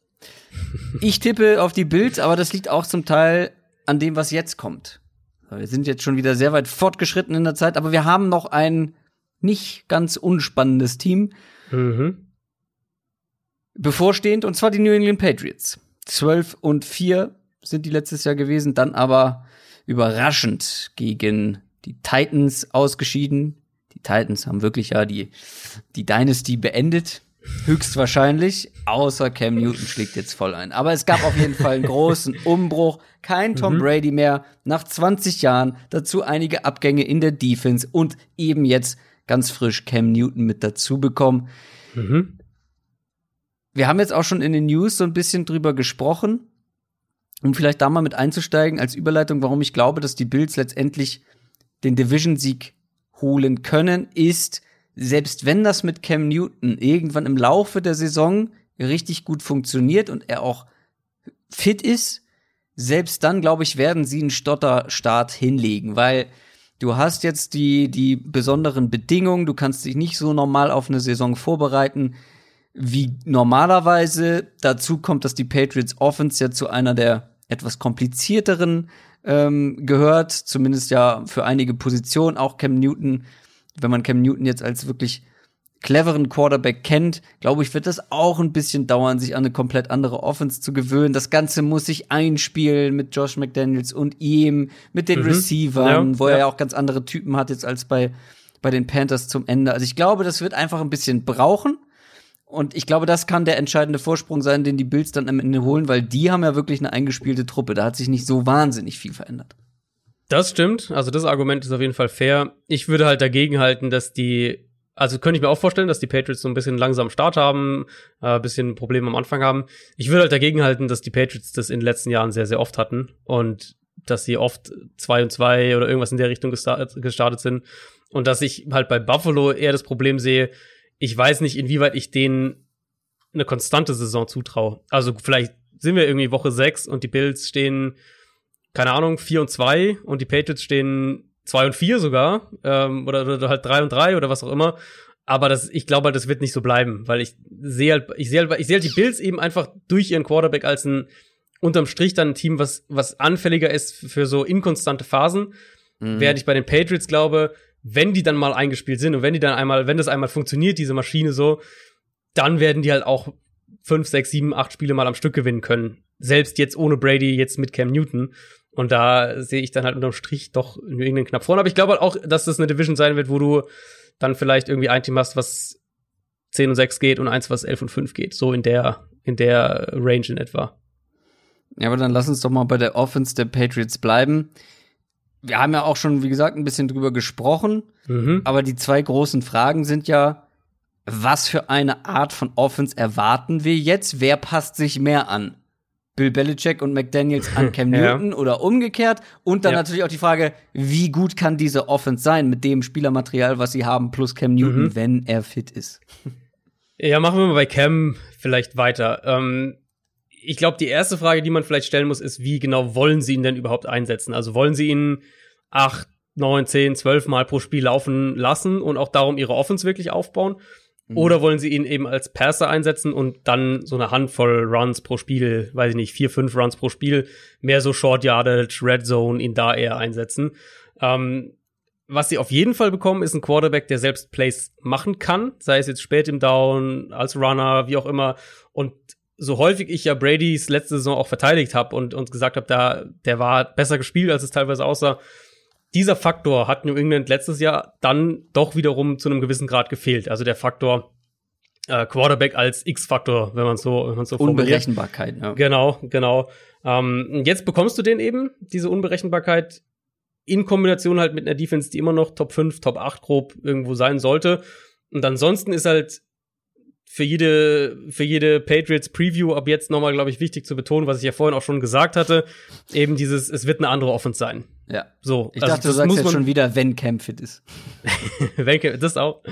Ich tippe auf die Bills, aber das liegt auch zum Teil an dem, was jetzt kommt. Wir sind jetzt schon wieder sehr weit fortgeschritten in der Zeit, aber wir haben noch einen nicht ganz unspannendes Team. Bevorstehend, und zwar die New England Patriots. 12-4 sind die letztes Jahr gewesen, dann aber überraschend gegen die Titans ausgeschieden. Die Titans haben wirklich ja die Dynasty beendet, höchstwahrscheinlich, außer Cam Newton schlägt jetzt voll ein. Aber es gab auf jeden Fall einen großen Umbruch. Kein Tom Brady mehr, nach 20 Jahren, dazu einige Abgänge in der Defense und eben jetzt ganz frisch Cam Newton mit dazu bekommen. Wir haben jetzt auch schon in den News so ein bisschen drüber gesprochen, um vielleicht da mal mit einzusteigen als Überleitung, warum ich glaube, dass die Bills letztendlich den Division-Sieg holen können, ist, selbst wenn das mit Cam Newton irgendwann im Laufe der Saison richtig gut funktioniert und er auch fit ist, selbst dann, glaube ich, werden sie einen Stotterstart hinlegen, weil du hast jetzt die besonderen Bedingungen, du kannst dich nicht so normal auf eine Saison vorbereiten wie normalerweise. Dazu kommt, dass die Patriots Offense ja zu einer der etwas komplizierteren gehört, zumindest ja für einige Positionen. Auch Cam Newton, wenn man Cam Newton jetzt als wirklich cleveren Quarterback kennt, glaube ich, wird das auch ein bisschen dauern, sich an eine komplett andere Offense zu gewöhnen. Das Ganze muss sich einspielen mit Josh McDaniels und ihm, mit den Receivern, ja, wo er ja auch ganz andere Typen hat jetzt als bei den Panthers zum Ende. Also ich glaube, das wird einfach ein bisschen brauchen. Und ich glaube, das kann der entscheidende Vorsprung sein, den die Bills dann am Ende holen, weil die haben ja wirklich eine eingespielte Truppe. Da hat sich nicht so wahnsinnig viel verändert. Das stimmt. Also das Argument ist auf jeden Fall fair. Ich würde halt dagegen halten, Also könnte ich mir auch vorstellen, dass die Patriots so ein bisschen langsamen Start haben, ein bisschen Probleme am Anfang haben. Ich würde halt dagegen halten, dass die Patriots das in den letzten Jahren sehr, sehr oft hatten und dass sie oft 2-2 oder irgendwas in der Richtung gestartet sind. Und dass ich halt bei Buffalo eher das Problem sehe, ich weiß nicht, inwieweit ich denen eine konstante Saison zutraue. Also vielleicht sind wir irgendwie Woche 6 und die Bills stehen, keine Ahnung, 4-2 und die Patriots stehen 2-4 sogar, oder halt 3-3 oder was auch immer. Aber ich glaube halt, das wird nicht so bleiben, weil ich sehe halt die Bills eben einfach durch ihren Quarterback als ein unterm Strich dann ein Team, was anfälliger ist für so inkonstante Phasen. Während ich bei den Patriots glaube, wenn die dann mal eingespielt sind und wenn das einmal funktioniert, diese Maschine so, dann werden die halt auch 5, 6, 7, 8 Spiele mal am Stück gewinnen können. Selbst jetzt ohne Brady, jetzt mit Cam Newton. Und da sehe ich dann halt unterm Strich doch New England knapp vorne. Aber ich glaube halt auch, dass das eine Division sein wird, wo du dann vielleicht irgendwie ein Team hast, was 10-6 geht und eins, was 11-5 geht. So in der Range in etwa. Ja, aber dann lass uns doch mal bei der Offense der Patriots bleiben. Wir haben ja auch schon, wie gesagt, ein bisschen drüber gesprochen. Aber die zwei großen Fragen sind ja, was für eine Art von Offense erwarten wir jetzt? Wer passt sich mehr an? Bill Belichick und McDaniels an Cam Newton oder umgekehrt. Und dann natürlich auch die Frage, wie gut kann diese Offense sein mit dem Spielermaterial, was sie haben, plus Cam Newton, wenn er fit ist? Ja, machen wir mal bei Cam vielleicht weiter. ich glaube, die erste Frage, die man vielleicht stellen muss, ist, wie genau wollen sie ihn denn überhaupt einsetzen? Also wollen sie ihn 8, 9, 10, 12 Mal pro Spiel laufen lassen und auch darum ihre Offense wirklich aufbauen? Oder wollen sie ihn eben als Passer einsetzen und dann so eine Handvoll Runs pro Spiel, weiß ich nicht, 4, 5 Runs pro Spiel, mehr so Short Yardage, Red Zone, ihn da eher einsetzen. Was sie auf jeden Fall bekommen, ist ein Quarterback, der selbst Plays machen kann, sei es jetzt spät im Down, als Runner, wie auch immer. Und so häufig ich ja Bradys letzte Saison auch verteidigt habe und gesagt habe, der war besser gespielt, als es teilweise aussah. Dieser Faktor hat New England letztes Jahr dann doch wiederum zu einem gewissen Grad gefehlt. Also der Faktor Quarterback als X-Faktor, wenn man so formuliert. Unberechenbarkeit, ja. Genau. Jetzt bekommst du den eben, diese Unberechenbarkeit, in Kombination halt mit einer Defense, die immer noch Top 5, Top 8 grob irgendwo sein sollte. Und ansonsten ist halt für jede Patriots-Preview ab jetzt nochmal, glaube ich, wichtig zu betonen, was ich ja vorhin auch schon gesagt hatte, eben dieses, es wird eine andere Offense sein. Ja. So. Ich dachte, du sagst jetzt schon wieder, wenn Cam fit ist. Wenn Cam, das auch.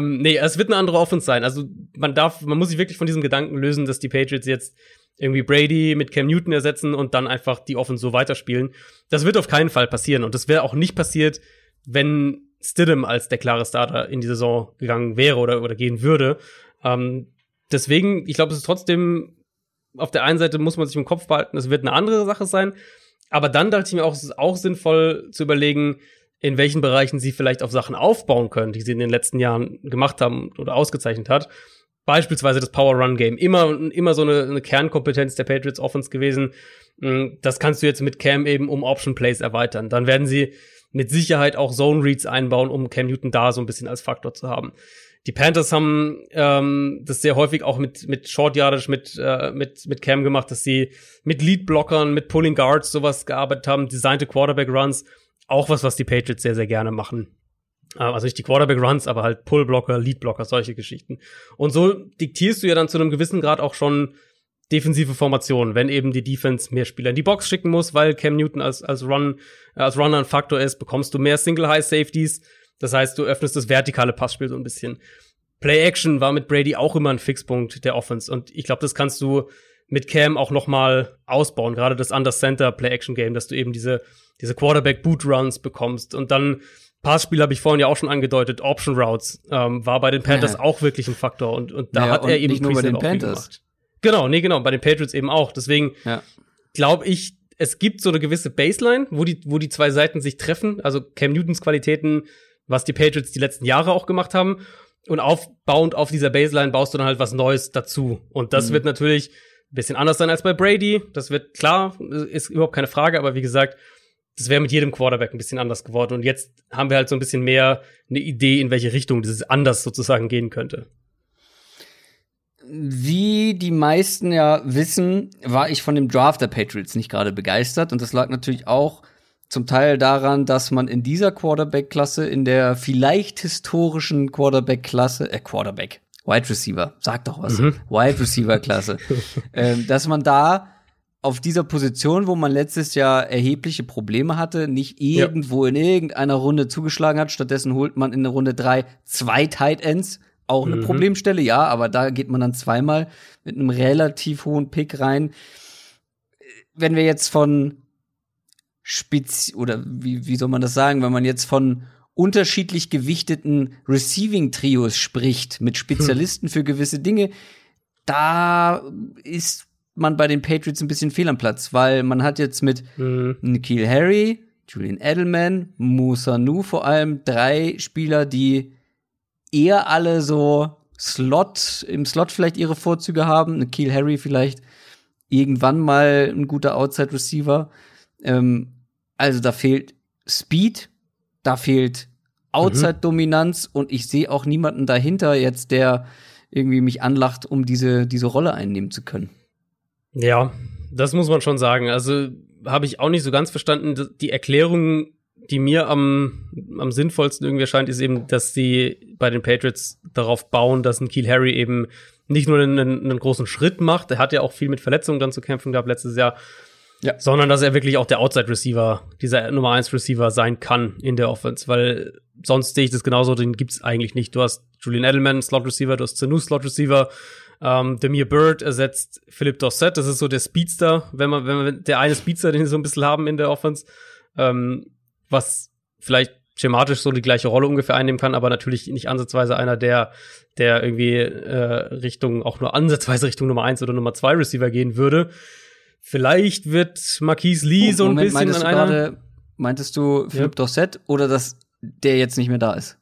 Nee, es wird eine andere Offense sein. Also, man muss sich wirklich von diesem Gedanken lösen, dass die Patriots jetzt irgendwie Brady mit Cam Newton ersetzen und dann einfach die Offense so weiterspielen. Das wird auf keinen Fall passieren. Und das wäre auch nicht passiert, wenn Stidham als der klare Starter in die Saison gegangen wäre oder gehen würde. Deswegen, ich glaube, es ist trotzdem, auf der einen Seite muss man sich im Kopf behalten, es wird eine andere Sache sein, aber dann dachte ich mir auch, es ist auch sinnvoll zu überlegen, in welchen Bereichen sie vielleicht auf Sachen aufbauen können, die sie in den letzten Jahren gemacht haben oder ausgezeichnet hat. Beispielsweise das Power-Run-Game, immer so eine Kernkompetenz der Patriots Offense gewesen. Das kannst du jetzt mit Cam eben um Option-Plays erweitern. Dann werden sie mit Sicherheit auch Zone-Reads einbauen, um Cam Newton da so ein bisschen als Faktor zu haben. Die Panthers haben das sehr häufig auch mit Short Yardage, mit Cam gemacht, dass sie mit Lead-Blockern, mit Pulling Guards sowas gearbeitet haben, designte Quarterback-Runs, auch was die Patriots sehr, sehr gerne machen. Also nicht die Quarterback-Runs, aber halt Pull-Blocker, Lead-Blocker, solche Geschichten. Und so diktierst du ja dann zu einem gewissen Grad auch schon defensive Formationen, wenn eben die Defense mehr Spieler in die Box schicken muss, weil Cam Newton als Runner ein Faktor ist, bekommst du mehr Single-High-Safeties. Das heißt, du öffnest das vertikale Passspiel so ein bisschen. Play-Action war mit Brady auch immer ein Fixpunkt der Offense. Und ich glaube, das kannst du mit Cam auch noch mal ausbauen. Gerade das Under-Center-Play-Action-Game, dass du eben diese Quarterback-Boot-Runs bekommst. Und dann Passspiel habe ich vorhin ja auch schon angedeutet. Option-Routes war bei den Panthers auch wirklich ein Faktor. Und da hat er eben nicht nur bei den Panthers. Genau, bei den Patriots eben auch. Deswegen glaube ich, es gibt so eine gewisse Baseline, wo die zwei Seiten sich treffen. Also Cam Newtons Qualitäten, was die Patriots die letzten Jahre auch gemacht haben. Und aufbauend auf dieser Baseline baust du dann halt was Neues dazu. Und das wird natürlich ein bisschen anders sein als bei Brady. Das wird klar, ist überhaupt keine Frage. Aber wie gesagt, das wäre mit jedem Quarterback ein bisschen anders geworden. Und jetzt haben wir halt so ein bisschen mehr eine Idee, in welche Richtung dieses anders sozusagen gehen könnte. Wie die meisten ja wissen, war ich von dem Draft der Patriots nicht gerade begeistert. Und das lag natürlich auch zum Teil daran, dass man in dieser Quarterback-Klasse, in der vielleicht historischen Quarterback-Klasse, Wide Receiver, sag doch was, Wide Receiver-Klasse, dass man da auf dieser Position, wo man letztes Jahr erhebliche Probleme hatte, nicht irgendwo in irgendeiner Runde zugeschlagen hat. Stattdessen holt man in der Runde 3 2 Tight Ends, auch eine Problemstelle, ja, aber da geht man dann zweimal mit einem relativ hohen Pick rein. Wenn wir jetzt von wie soll man das sagen, wenn man jetzt von unterschiedlich gewichteten Receiving-Trios spricht, mit Spezialisten für gewisse Dinge, da ist man bei den Patriots ein bisschen fehl am Platz, weil man hat jetzt mit N'Keal Harry, Julian Edelman, Mosa Nu vor allem drei Spieler, die eher alle so im Slot vielleicht ihre Vorzüge haben. N'Keal Harry vielleicht irgendwann mal ein guter Outside-Receiver. Also da fehlt Speed, da fehlt Outside-Dominanz und ich sehe auch niemanden dahinter jetzt, der irgendwie mich anlacht, um diese Rolle einnehmen zu können. Ja, das muss man schon sagen. Also habe ich auch nicht so ganz verstanden. Die Erklärung, die mir am sinnvollsten irgendwie erscheint, ist eben, dass sie bei den Patriots darauf bauen, dass N'Keal Harry eben nicht nur einen großen Schritt macht, er hat ja auch viel mit Verletzungen dann zu kämpfen gehabt letztes Jahr, sondern dass er wirklich auch der Outside-Receiver, dieser Nummer 1-Receiver sein kann in der Offense, weil sonst sehe ich das genauso, den gibt's eigentlich nicht. Du hast Julian Edelman, Slot-Receiver, du hast Sanu, Slot-Receiver, Damir Byrd ersetzt Philip Dorsett. Das ist so der Speedster, wenn man der eine Speedster, den sie so ein bisschen haben in der Offense, was vielleicht schematisch so die gleiche Rolle ungefähr einnehmen kann, aber natürlich nicht ansatzweise einer, der irgendwie Richtung, auch nur ansatzweise Richtung Nummer 1 oder Nummer 2 Receiver gehen würde. Vielleicht wird Marquise Lee so ein bisschen an einer. Meintest du Philipp Dorsett oder dass der jetzt nicht mehr da ist?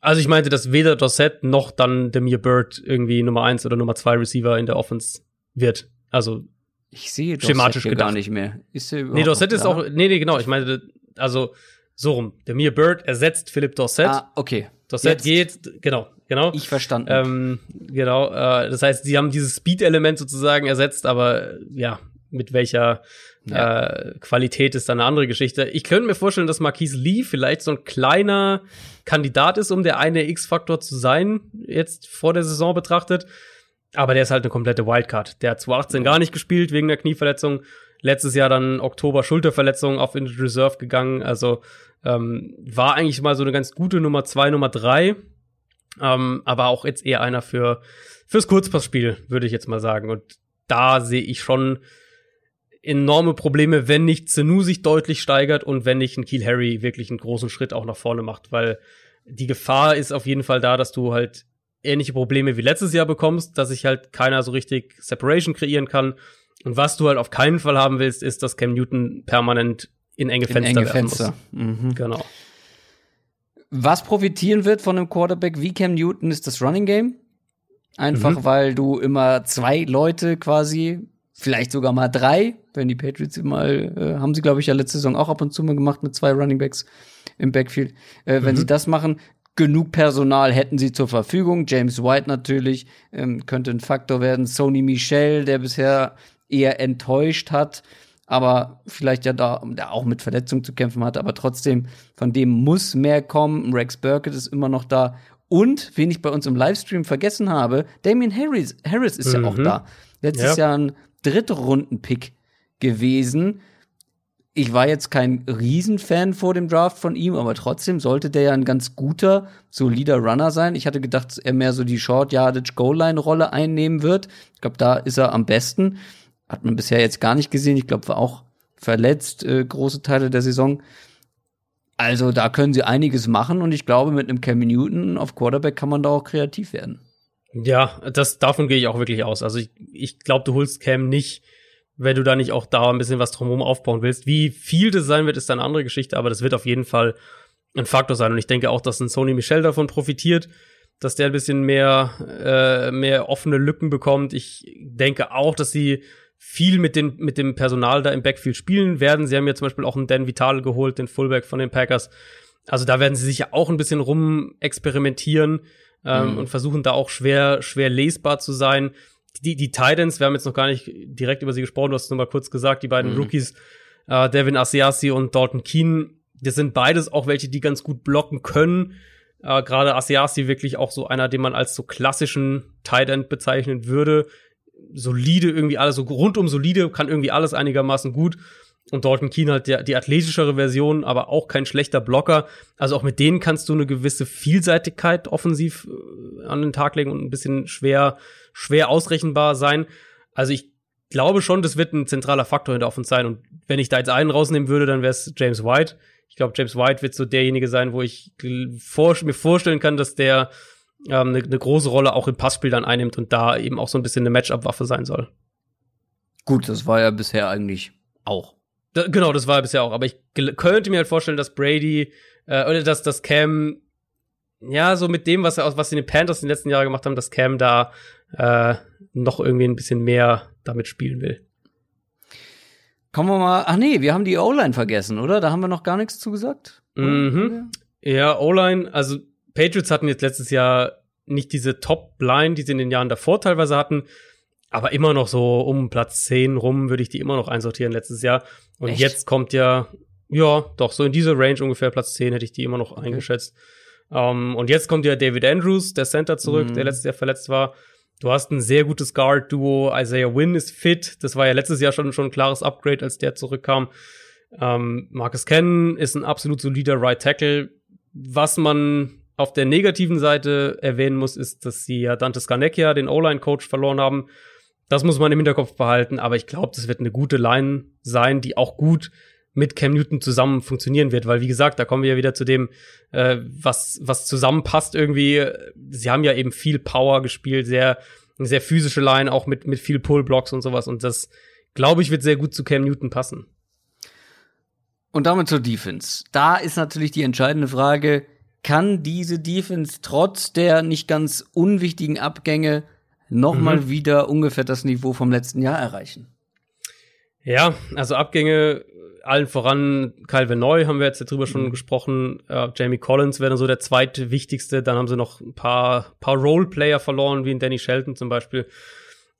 Also ich meinte, dass weder Dorsett noch dann Damir Byrd irgendwie Nummer 1 oder Nummer 2 Receiver in der Offense wird. Also ich sehe schematisch hier gar nicht mehr. Ist der überhaupt Dorsett ist auch genau, ich meinte also so rum. Damir Byrd ersetzt Philipp Dorsett. Ah, okay. Dorsett jetzt geht, genau. Ich verstanden. Das heißt, sie haben dieses Speed-Element sozusagen ersetzt, aber ja, mit welcher Qualität ist da eine andere Geschichte. Ich könnte mir vorstellen, dass Marquise Lee vielleicht so ein kleiner Kandidat ist, um der eine X-Faktor zu sein, jetzt vor der Saison betrachtet. Aber der ist halt eine komplette Wildcard. Der hat 2018 gar nicht gespielt wegen der Knieverletzung. Letztes Jahr dann Oktober Schulterverletzung auf Injured Reserve gegangen. Also war eigentlich mal so eine ganz gute Nummer 2, Nummer 3. Aber auch jetzt eher einer fürs Kurzpassspiel, würde ich jetzt mal sagen. Und da sehe ich schon enorme Probleme, wenn nicht Senu sich deutlich steigert und wenn nicht ein Kiel Harry wirklich einen großen Schritt auch nach vorne macht, weil die Gefahr ist auf jeden Fall da, dass du halt ähnliche Probleme wie letztes Jahr bekommst, dass sich halt keiner so richtig Separation kreieren kann. Und was du halt auf keinen Fall haben willst, ist, dass Cam Newton permanent in enge Fenster werfen muss. Mhm. Genau. Was profitieren wird von einem Quarterback wie Cam Newton ist das Running Game. Einfach, weil du immer zwei Leute quasi, vielleicht sogar mal drei, wenn die Patriots mal, haben sie, glaube ich, ja letzte Saison auch ab und zu mal gemacht mit zwei Runningbacks im Backfield. Wenn sie das machen, genug Personal hätten sie zur Verfügung. James White natürlich könnte ein Faktor werden. Sony Michel, der bisher eher enttäuscht hat, aber vielleicht ja da auch mit Verletzungen zu kämpfen hat. Aber trotzdem, von dem muss mehr kommen. Rex Burkett ist immer noch da. Und, wen ich bei uns im Livestream vergessen habe, Damian Harris ist ja auch da. Letztes Jahr ein Drittrunden-Pick gewesen. Ich war jetzt kein Riesenfan vor dem Draft von ihm, aber trotzdem sollte der ja ein ganz guter, solider Runner sein. Ich hatte gedacht, dass er mehr so die Short-Yardage-Goal-Line-Rolle einnehmen wird. Ich glaube, da ist er am besten. Hat man bisher jetzt gar nicht gesehen. Ich glaube, war auch verletzt, große Teile der Saison. Also da können sie einiges machen und ich glaube, mit einem Cam Newton auf Quarterback kann man da auch kreativ werden. Ja, davon gehe ich auch wirklich aus. Also ich glaube, du holst Cam nicht, wenn du da nicht auch da ein bisschen was drumherum aufbauen willst. Wie viel das sein wird, ist eine andere Geschichte, aber das wird auf jeden Fall ein Faktor sein. Und ich denke auch, dass ein Sony Michel davon profitiert, dass der ein bisschen mehr offene Lücken bekommt. Ich denke auch, dass sie viel mit dem Personal da im Backfield spielen werden. Sie haben ja zum Beispiel auch einen Dan Vitale geholt, den Fullback von den Packers. Also da werden sie sicher auch ein bisschen rumexperimentieren. Und versuchen da auch schwer lesbar zu sein. Die Titans, wir haben jetzt noch gar nicht direkt über sie gesprochen, du hast es nur mal kurz gesagt, die beiden Rookies, Devin Asiasi und Dalton Keene, das sind beides auch welche, die ganz gut blocken können. Gerade Asiasi wirklich auch so einer, den man als so klassischen Titan bezeichnen würde. Solide irgendwie alles, so rundum solide, kann irgendwie alles einigermaßen gut. Und Dalton Keene halt die athletischere Version, aber auch kein schlechter Blocker. Also auch mit denen kannst du eine gewisse Vielseitigkeit offensiv an den Tag legen und ein bisschen schwer ausrechenbar sein. Also ich glaube schon, das wird ein zentraler Faktor in der Offense sein. Und wenn ich da jetzt einen rausnehmen würde, dann wäre es James White. Ich glaube, James White wird so derjenige sein, wo ich mir vorstellen kann, dass der eine große Rolle auch im Passspiel dann einnimmt und da eben auch so ein bisschen eine Matchup-Waffe sein soll. Gut, das war ja bisher eigentlich auch. Genau, das war er bisher auch. Aber ich könnte mir halt vorstellen, dass Brady oder dass Cam, ja, so mit dem, was sie in den Panthers in den letzten Jahren gemacht haben, dass Cam da noch irgendwie ein bisschen mehr damit spielen will. Kommen wir mal wir haben die O-Line vergessen, oder? Da haben wir noch gar nichts zugesagt. Mhm. Ja, O-Line, also Patriots hatten jetzt letztes Jahr nicht diese Top-Line, die sie in den Jahren davor teilweise hatten, aber immer noch so um Platz 10 rum würde ich die immer noch einsortieren letztes Jahr. Und echt? Jetzt kommt ja, doch, so in dieser Range ungefähr Platz 10 hätte ich die immer noch eingeschätzt. Und jetzt kommt ja David Andrews, der Center, zurück, der letztes Jahr verletzt war. Du hast ein sehr gutes Guard-Duo. Isaiah Wynn ist fit. Das war ja letztes Jahr schon ein klares Upgrade, als der zurückkam. Marcus Cannon ist ein absolut solider Right Tackle. Was man auf der negativen Seite erwähnen muss, ist, dass sie ja Dante Scarnecchia, den O-Line-Coach, verloren haben. Das muss man im Hinterkopf behalten, aber ich glaube, das wird eine gute Line sein, die auch gut mit Cam Newton zusammen funktionieren wird, weil, wie gesagt, da kommen wir ja wieder zu dem, was zusammenpasst irgendwie. Sie haben ja eben viel Power gespielt, eine sehr physische Line, auch mit viel Pull-Blocks und sowas, und das, glaube ich, wird sehr gut zu Cam Newton passen. Und damit zur Defense. Da ist natürlich die entscheidende Frage, kann diese Defense trotz der nicht ganz unwichtigen Abgänge nochmal wieder ungefähr das Niveau vom letzten Jahr erreichen? Ja, also Abgänge, allen voran Kyle Van Noy, haben wir jetzt darüber schon gesprochen. Jamie Collins wäre dann so der zweitwichtigste. Dann haben sie noch ein paar Roleplayer verloren, wie in Danny Shelton zum Beispiel.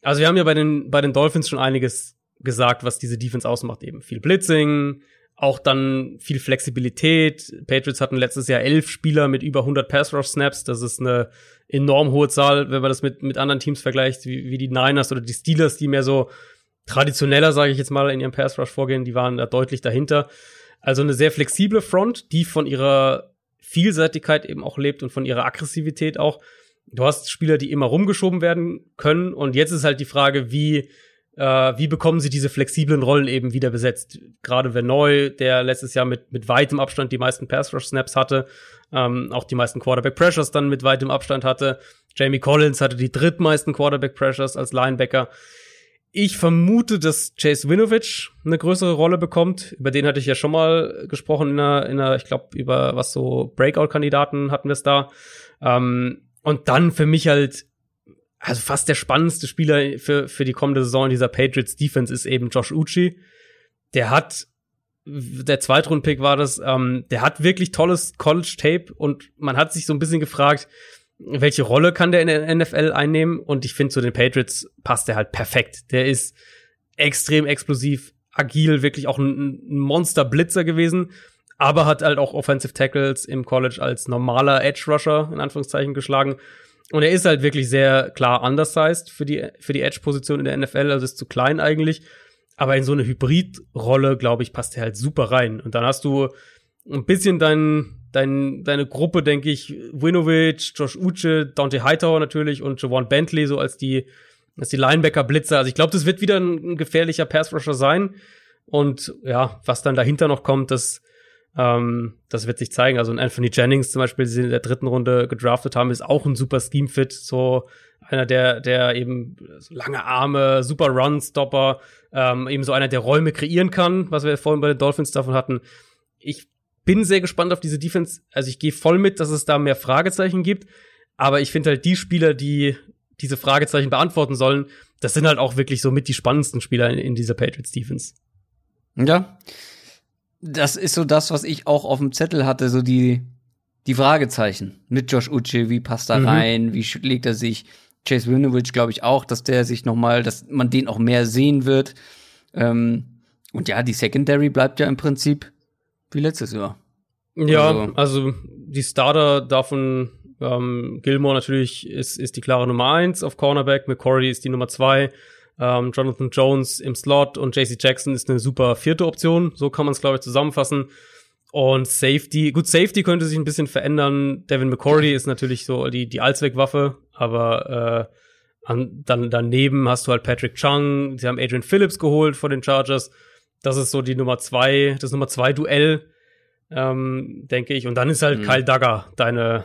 Also wir haben ja bei den Dolphins schon einiges gesagt, was diese Defense ausmacht. Eben viel Blitzing, auch dann viel Flexibilität. Patriots hatten letztes Jahr 11 Spieler mit über 100 Pass-Rush-Snaps. Das ist eine enorm hohe Zahl, wenn man das mit anderen Teams vergleicht, wie die Niners oder die Steelers, die mehr so traditioneller, sage ich jetzt mal, in ihrem Pass-Rush vorgehen. Die waren da deutlich dahinter. Also eine sehr flexible Front, die von ihrer Vielseitigkeit eben auch lebt und von ihrer Aggressivität auch. Du hast Spieler, die immer rumgeschoben werden können. Und jetzt ist halt die Frage, wie bekommen sie diese flexiblen Rollen eben wieder besetzt? Gerade Van Noy, der letztes Jahr mit weitem Abstand die meisten Pass-Rush-Snaps hatte, auch die meisten Quarterback-Pressures dann mit weitem Abstand hatte. Jamie Collins hatte die drittmeisten Quarterback-Pressures als Linebacker. Ich vermute, dass Chase Winovich eine größere Rolle bekommt. Über den hatte ich ja schon mal gesprochen ich glaube, über was so Breakout-Kandidaten hatten wir es da. Und dann für mich halt, also fast der spannendste Spieler für die kommende Saison dieser Patriots-Defense ist eben Josh Uche. Der Zweitrunden-Pick war das, der hat wirklich tolles College-Tape und man hat sich so ein bisschen gefragt, welche Rolle kann der in der NFL einnehmen? Und ich finde, zu den Patriots passt der halt perfekt. Der ist extrem explosiv, agil, wirklich auch ein Monster-Blitzer gewesen, aber hat halt auch Offensive Tackles im College als normaler Edge-Rusher, in Anführungszeichen, geschlagen. Und er ist halt wirklich sehr klar undersized für die Edge-Position in der NFL, also ist zu klein eigentlich. Aber in so eine Hybrid-Rolle, glaube ich, passt er halt super rein. Und dann hast du ein bisschen deine Gruppe, denke ich, Winovich, Josh Uche, Dante Hightower natürlich und Javon Bentley so als die Linebacker-Blitzer. Also ich glaube, das wird wieder ein gefährlicher Pass-Rusher sein. Und ja, was dann dahinter noch kommt, das wird sich zeigen. Also Anthony Jennings zum Beispiel, den sie in der dritten Runde gedraftet haben, ist auch ein super Scheme-Fit. So einer, der eben lange Arme, super Run-Stopper, eben so einer, der Räume kreieren kann, was wir vorhin bei den Dolphins davon hatten. Ich bin sehr gespannt auf diese Defense. Also ich gehe voll mit, dass es da mehr Fragezeichen gibt. Aber ich finde halt, die Spieler, die diese Fragezeichen beantworten sollen, das sind halt auch wirklich so mit die spannendsten Spieler in dieser Patriots-Defense. Ja, das ist so das, was ich auch auf dem Zettel hatte, so die Fragezeichen mit Josh Uche, wie passt er rein, wie legt er sich, Chase Winovich, glaube ich auch, dass der sich nochmal, dass man den auch mehr sehen wird. Und ja, die Secondary bleibt ja im Prinzip wie letztes Jahr. Ja, also die Starter davon, Gilmore natürlich ist die klare Nummer 1 auf Cornerback, McCourty ist die Nummer 2, Jonathan Jones im Slot und JC Jackson ist eine super vierte Option. So kann man es, glaube ich, zusammenfassen. Und Safety könnte sich ein bisschen verändern. Devin McCourty ist natürlich so die Allzweckwaffe, aber dann daneben hast du halt Patrick Chung. Sie haben Adrian Phillips geholt von den Chargers. Das ist so die Nummer 2, das Nummer 2-Duell, denke ich. Und dann ist halt Kyle Dagger deine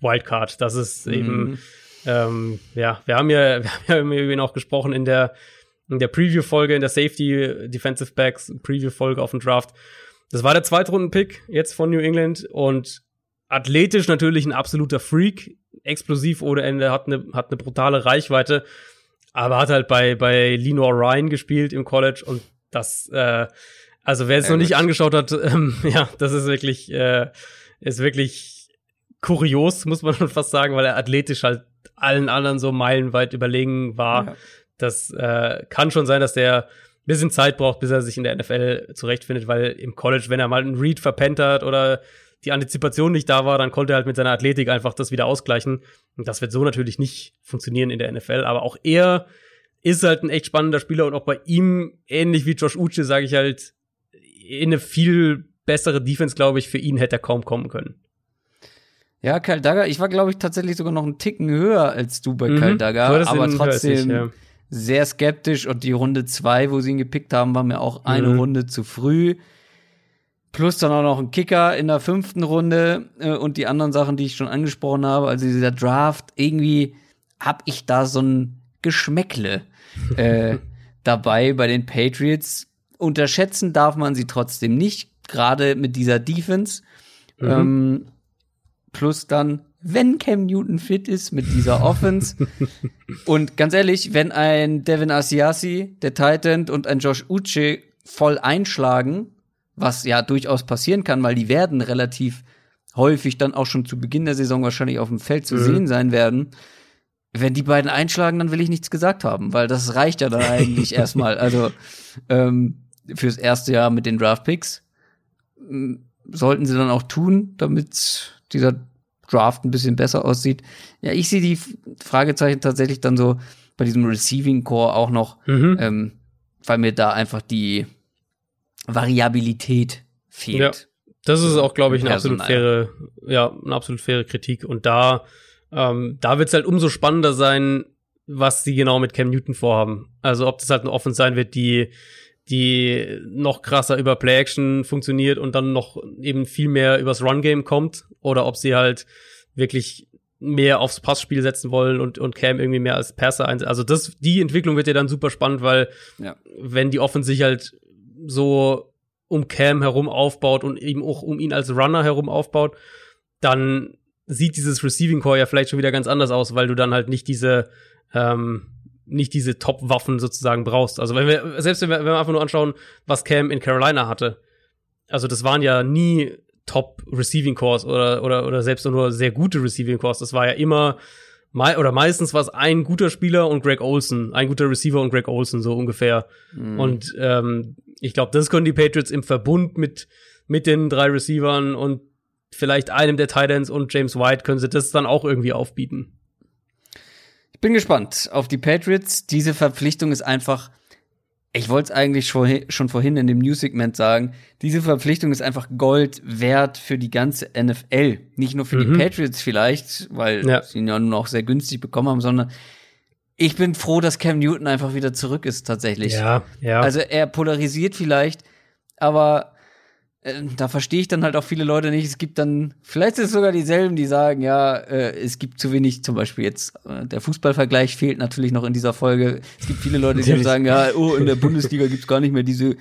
Wildcard. Das ist eben ja, wir haben ja über ihn auch gesprochen in der Preview-Folge, in der Safety Defensive Backs Preview-Folge auf dem Draft. Das war der Zweitrunden-Pick jetzt von New England und athletisch natürlich ein absoluter Freak, explosiv ohne Ende, hat eine brutale Reichweite, aber hat halt bei Lenore Ryan gespielt im College und das, also wer es noch nicht angeschaut hat, ja, das ist wirklich, kurios, muss man schon fast sagen, weil er athletisch halt allen anderen so meilenweit überlegen war. Ja. Das kann schon sein, dass der ein bisschen Zeit braucht, bis er sich in der NFL zurechtfindet, weil im College, wenn er mal einen Read verpennt hat oder die Antizipation nicht da war, dann konnte er halt mit seiner Athletik einfach das wieder ausgleichen. Und das wird so natürlich nicht funktionieren in der NFL. Aber auch er ist halt ein echt spannender Spieler und auch bei ihm, ähnlich wie Josh Uche, sage ich halt, in eine viel bessere Defense, glaube ich, für ihn hätte er kaum kommen können. Ja, Kyle Dagger, ich war, glaube ich, tatsächlich sogar noch einen Ticken höher als du bei Kyle Dagger, aber trotzdem sehr skeptisch. Und die Runde 2, wo sie ihn gepickt haben, war mir auch eine Runde zu früh. Plus dann auch noch ein Kicker in der 5. Runde und die anderen Sachen, die ich schon angesprochen habe. Also dieser Draft, irgendwie habe ich da so ein Geschmäckle dabei bei den Patriots. Unterschätzen darf man sie trotzdem nicht, gerade mit dieser Defense. Plus dann, wenn Cam Newton fit ist, mit dieser Offense. Und ganz ehrlich, wenn ein Devin Asiasi, der Tight End, und ein Josh Uche voll einschlagen, was ja durchaus passieren kann, weil die werden relativ häufig dann auch schon zu Beginn der Saison wahrscheinlich auf dem Feld zu sehen sein werden. Wenn die beiden einschlagen, dann will ich nichts gesagt haben, weil das reicht ja dann eigentlich erstmal. Also fürs erste Jahr mit den Draft-Picks sollten sie dann auch tun, damit dieser Draft ein bisschen besser aussieht. Ja, ich sehe die Fragezeichen tatsächlich dann so bei diesem Receiving-Core auch noch, weil mir da einfach die Variabilität fehlt. Ja, das ist auch, glaube ich, eine absolut faire Kritik. Und da wird es halt umso spannender sein, was sie genau mit Cam Newton vorhaben. Also ob das halt eine Offense sein wird, die noch krasser über Play-Action funktioniert und dann noch eben viel mehr übers Run-Game kommt, oder ob sie halt wirklich mehr aufs Passspiel setzen wollen und Cam irgendwie mehr als Passer einsetzen. Also die Entwicklung wird ja dann super spannend, weil wenn die Offense sich halt so um Cam herum aufbaut und eben auch um ihn als Runner herum aufbaut, dann sieht dieses Receiving Core ja vielleicht schon wieder ganz anders aus, weil du dann halt nicht diese Top-Waffen sozusagen brauchst. Also wenn wir einfach nur anschauen, was Cam in Carolina hatte. Also das waren ja nie Top-Receiving Cores oder selbst nur sehr gute Receiving Cores. Das war ja immer meistens war es ein guter Spieler und Greg Olsen, ein guter Receiver und Greg Olsen, so ungefähr. Und ich glaube, das können die Patriots im Verbund mit den 3 Receivern und vielleicht einem der Tight Ends und James White können sie das dann auch irgendwie aufbieten. Ich bin gespannt auf die Patriots. Diese Verpflichtung ist einfach, ich wollte es eigentlich schon vorhin in dem News-Segment sagen, diese Verpflichtung ist einfach Gold wert für die ganze NFL. Nicht nur für die Patriots vielleicht, weil sie ihn ja nun auch sehr günstig bekommen haben, sondern ich bin froh, dass Cam Newton einfach wieder zurück ist tatsächlich. Ja. Also er polarisiert vielleicht, aber da verstehe ich dann halt auch viele Leute nicht. Es gibt dann, vielleicht ist es sogar dieselben, die sagen, es gibt zu wenig, zum Beispiel jetzt, der Fußballvergleich fehlt natürlich noch in dieser Folge. Es gibt viele Leute, die sagen, in der Bundesliga gibt's gar nicht mehr diese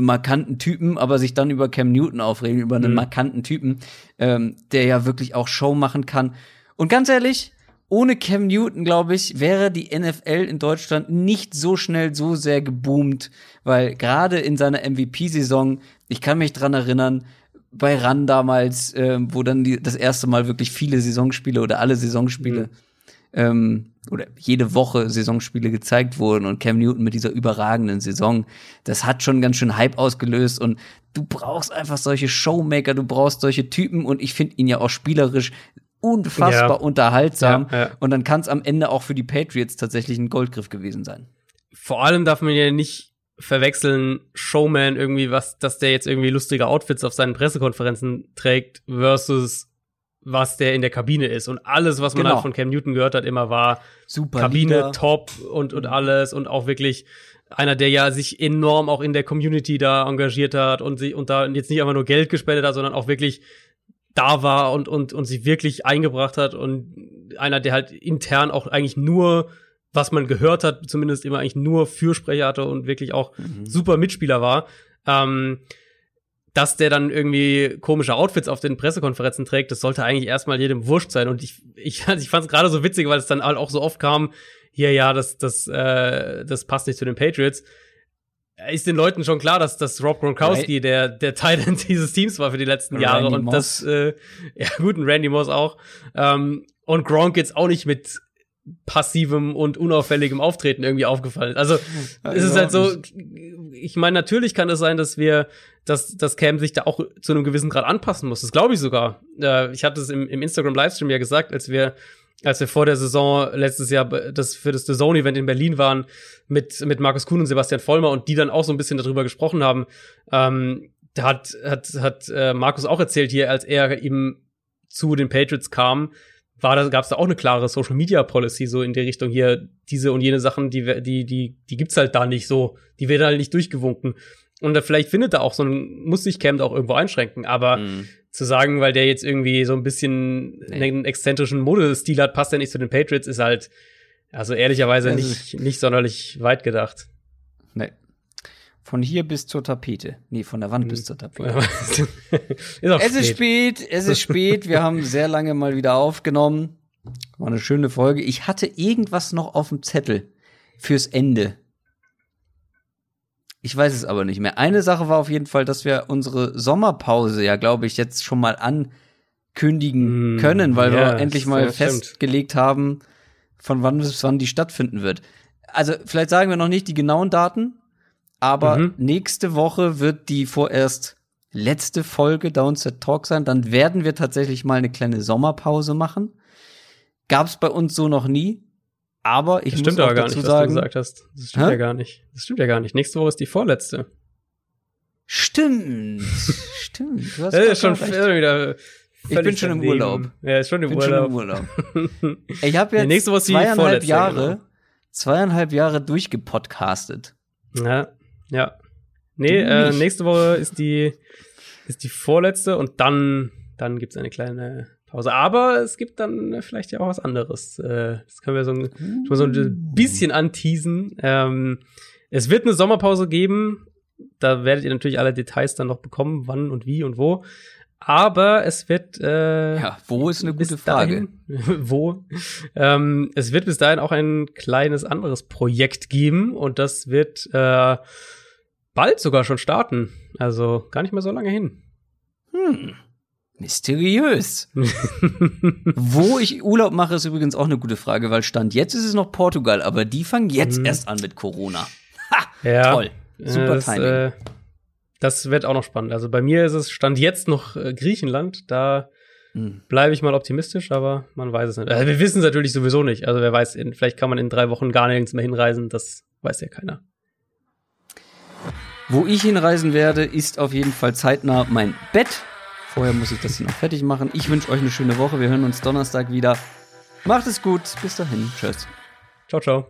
markanten Typen, aber sich dann über Cam Newton aufregen, über einen markanten Typen, der ja wirklich auch Show machen kann. Und ganz ehrlich, ohne Cam Newton, glaube ich, wäre die NFL in Deutschland nicht so schnell so sehr geboomt, weil gerade in seiner MVP-Saison, ich kann mich dran erinnern, bei RAN damals, wo dann das erste Mal wirklich viele Saisonspiele oder alle Saisonspiele oder jede Woche Saisonspiele gezeigt wurden und Cam Newton mit dieser überragenden Saison, das hat schon ganz schön Hype ausgelöst und du brauchst einfach solche Showmaker, du brauchst solche Typen und ich finde ihn ja auch spielerisch unfassbar unterhaltsam. Ja. Und dann kann es am Ende auch für die Patriots tatsächlich ein Goldgriff gewesen sein. Vor allem darf man ja nicht verwechseln, Showman irgendwie, dass der jetzt irgendwie lustige Outfits auf seinen Pressekonferenzen trägt versus was der in der Kabine ist. Und alles, was man halt von Cam Newton gehört hat, immer war super Kabine, Lieder, top und alles und auch wirklich einer, der ja sich enorm auch in der Community da engagiert hat und da jetzt nicht einfach nur Geld gespendet hat, sondern auch wirklich da war und sie wirklich eingebracht hat und einer, der halt intern auch eigentlich nur, was man gehört hat, zumindest immer eigentlich nur Fürsprecher hatte und wirklich auch super Mitspieler war, dass der dann irgendwie komische Outfits auf den Pressekonferenzen trägt, das sollte eigentlich erstmal jedem wurscht sein. Und ich fand es gerade so witzig, weil es dann halt auch so oft kam, das passt nicht zu den Patriots. Ist den Leuten schon klar, dass das Rob Gronkowski der Tight End dieses Teams war für die letzten Jahre. Randy und Moss. Und Randy Moss auch. Und Gronk jetzt auch nicht mit passivem und unauffälligem Auftreten irgendwie aufgefallen. Also es ist halt so, ich meine, natürlich kann es sein, dass Cam sich da auch zu einem gewissen Grad anpassen muss. Das glaube ich sogar. Ich hatte es im Instagram-Livestream ja gesagt, als wir vor der Saison letztes Jahr für das DAZN-Event in Berlin waren mit Markus Kuhn und Sebastian Vollmer und die dann auch so ein bisschen darüber gesprochen haben, da hat Markus auch erzählt hier, als er eben zu den Patriots kam, gab es da auch eine klare Social-Media-Policy so in der Richtung hier, diese und jene Sachen, die gibt's halt da nicht so. Die werden halt nicht durchgewunken. Und da vielleicht findet er auch so ein, muss sich Cam da auch irgendwo einschränken. Aber zu sagen, weil der jetzt irgendwie so ein bisschen einen exzentrischen Modestil hat, passt er nicht zu den Patriots, ist halt, also ehrlicherweise nicht sonderlich weit gedacht. Nee. Von hier bis zur Tapete. Nee, von der Wand bis zur Tapete. Es ist spät. Wir haben sehr lange mal wieder aufgenommen. War eine schöne Folge. Ich hatte irgendwas noch auf dem Zettel fürs Ende. Ich weiß es aber nicht mehr. Eine Sache war auf jeden Fall, dass wir unsere Sommerpause ja, glaube ich, jetzt schon mal ankündigen können, weil wir endlich mal festgelegt haben, von wann bis wann die stattfinden wird. Also vielleicht sagen wir noch nicht die genauen Daten, aber nächste Woche wird die vorerst letzte Folge Downset Talk sein. Dann werden wir tatsächlich mal eine kleine Sommerpause machen. Gab's bei uns so noch nie. Aber ich das muss auch dazu sagen, das stimmt ja gar nicht, was du gesagt hast. Das stimmt ja gar nicht. Das stimmt ja gar nicht. Nächste Woche ist die vorletzte. Stimmt. Du hast das ist schon wieder. Ich bin schon im Urlaub. Ja, ist schon im Urlaub. Ich habe jetzt nächste Woche ist die 2,5 Jahre durchgepodcastet. Ja. Nee, nächste Woche ist die vorletzte und dann gibt's eine kleine Pause. Aber es gibt dann vielleicht ja auch was anderes. Das können wir so ein bisschen anteasen. Es wird eine Sommerpause geben. Da werdet ihr natürlich alle Details dann noch bekommen, wann und wie und wo. Aber es wird wo ist eine gute Frage. Es wird bis dahin auch ein kleines anderes Projekt geben und das wird bald sogar schon starten. Also gar nicht mehr so lange hin. Mysteriös. Wo ich Urlaub mache, ist übrigens auch eine gute Frage, weil Stand jetzt ist es noch Portugal, aber die fangen jetzt erst an mit Corona. Ha! Ja. Toll. Super Timing. Das wird auch noch spannend. Also bei mir ist es Stand jetzt noch Griechenland. Da bleibe ich mal optimistisch, aber man weiß es nicht. Also wir wissen es natürlich sowieso nicht. Also wer weiß, vielleicht kann man in 3 Wochen gar nirgends mehr hinreisen. Das weiß ja keiner. Wo ich hinreisen werde, ist auf jeden Fall zeitnah mein Bett. Vorher muss ich das hier noch fertig machen. Ich wünsche euch eine schöne Woche. Wir hören uns Donnerstag wieder. Macht es gut. Bis dahin. Tschüss. Ciao, ciao.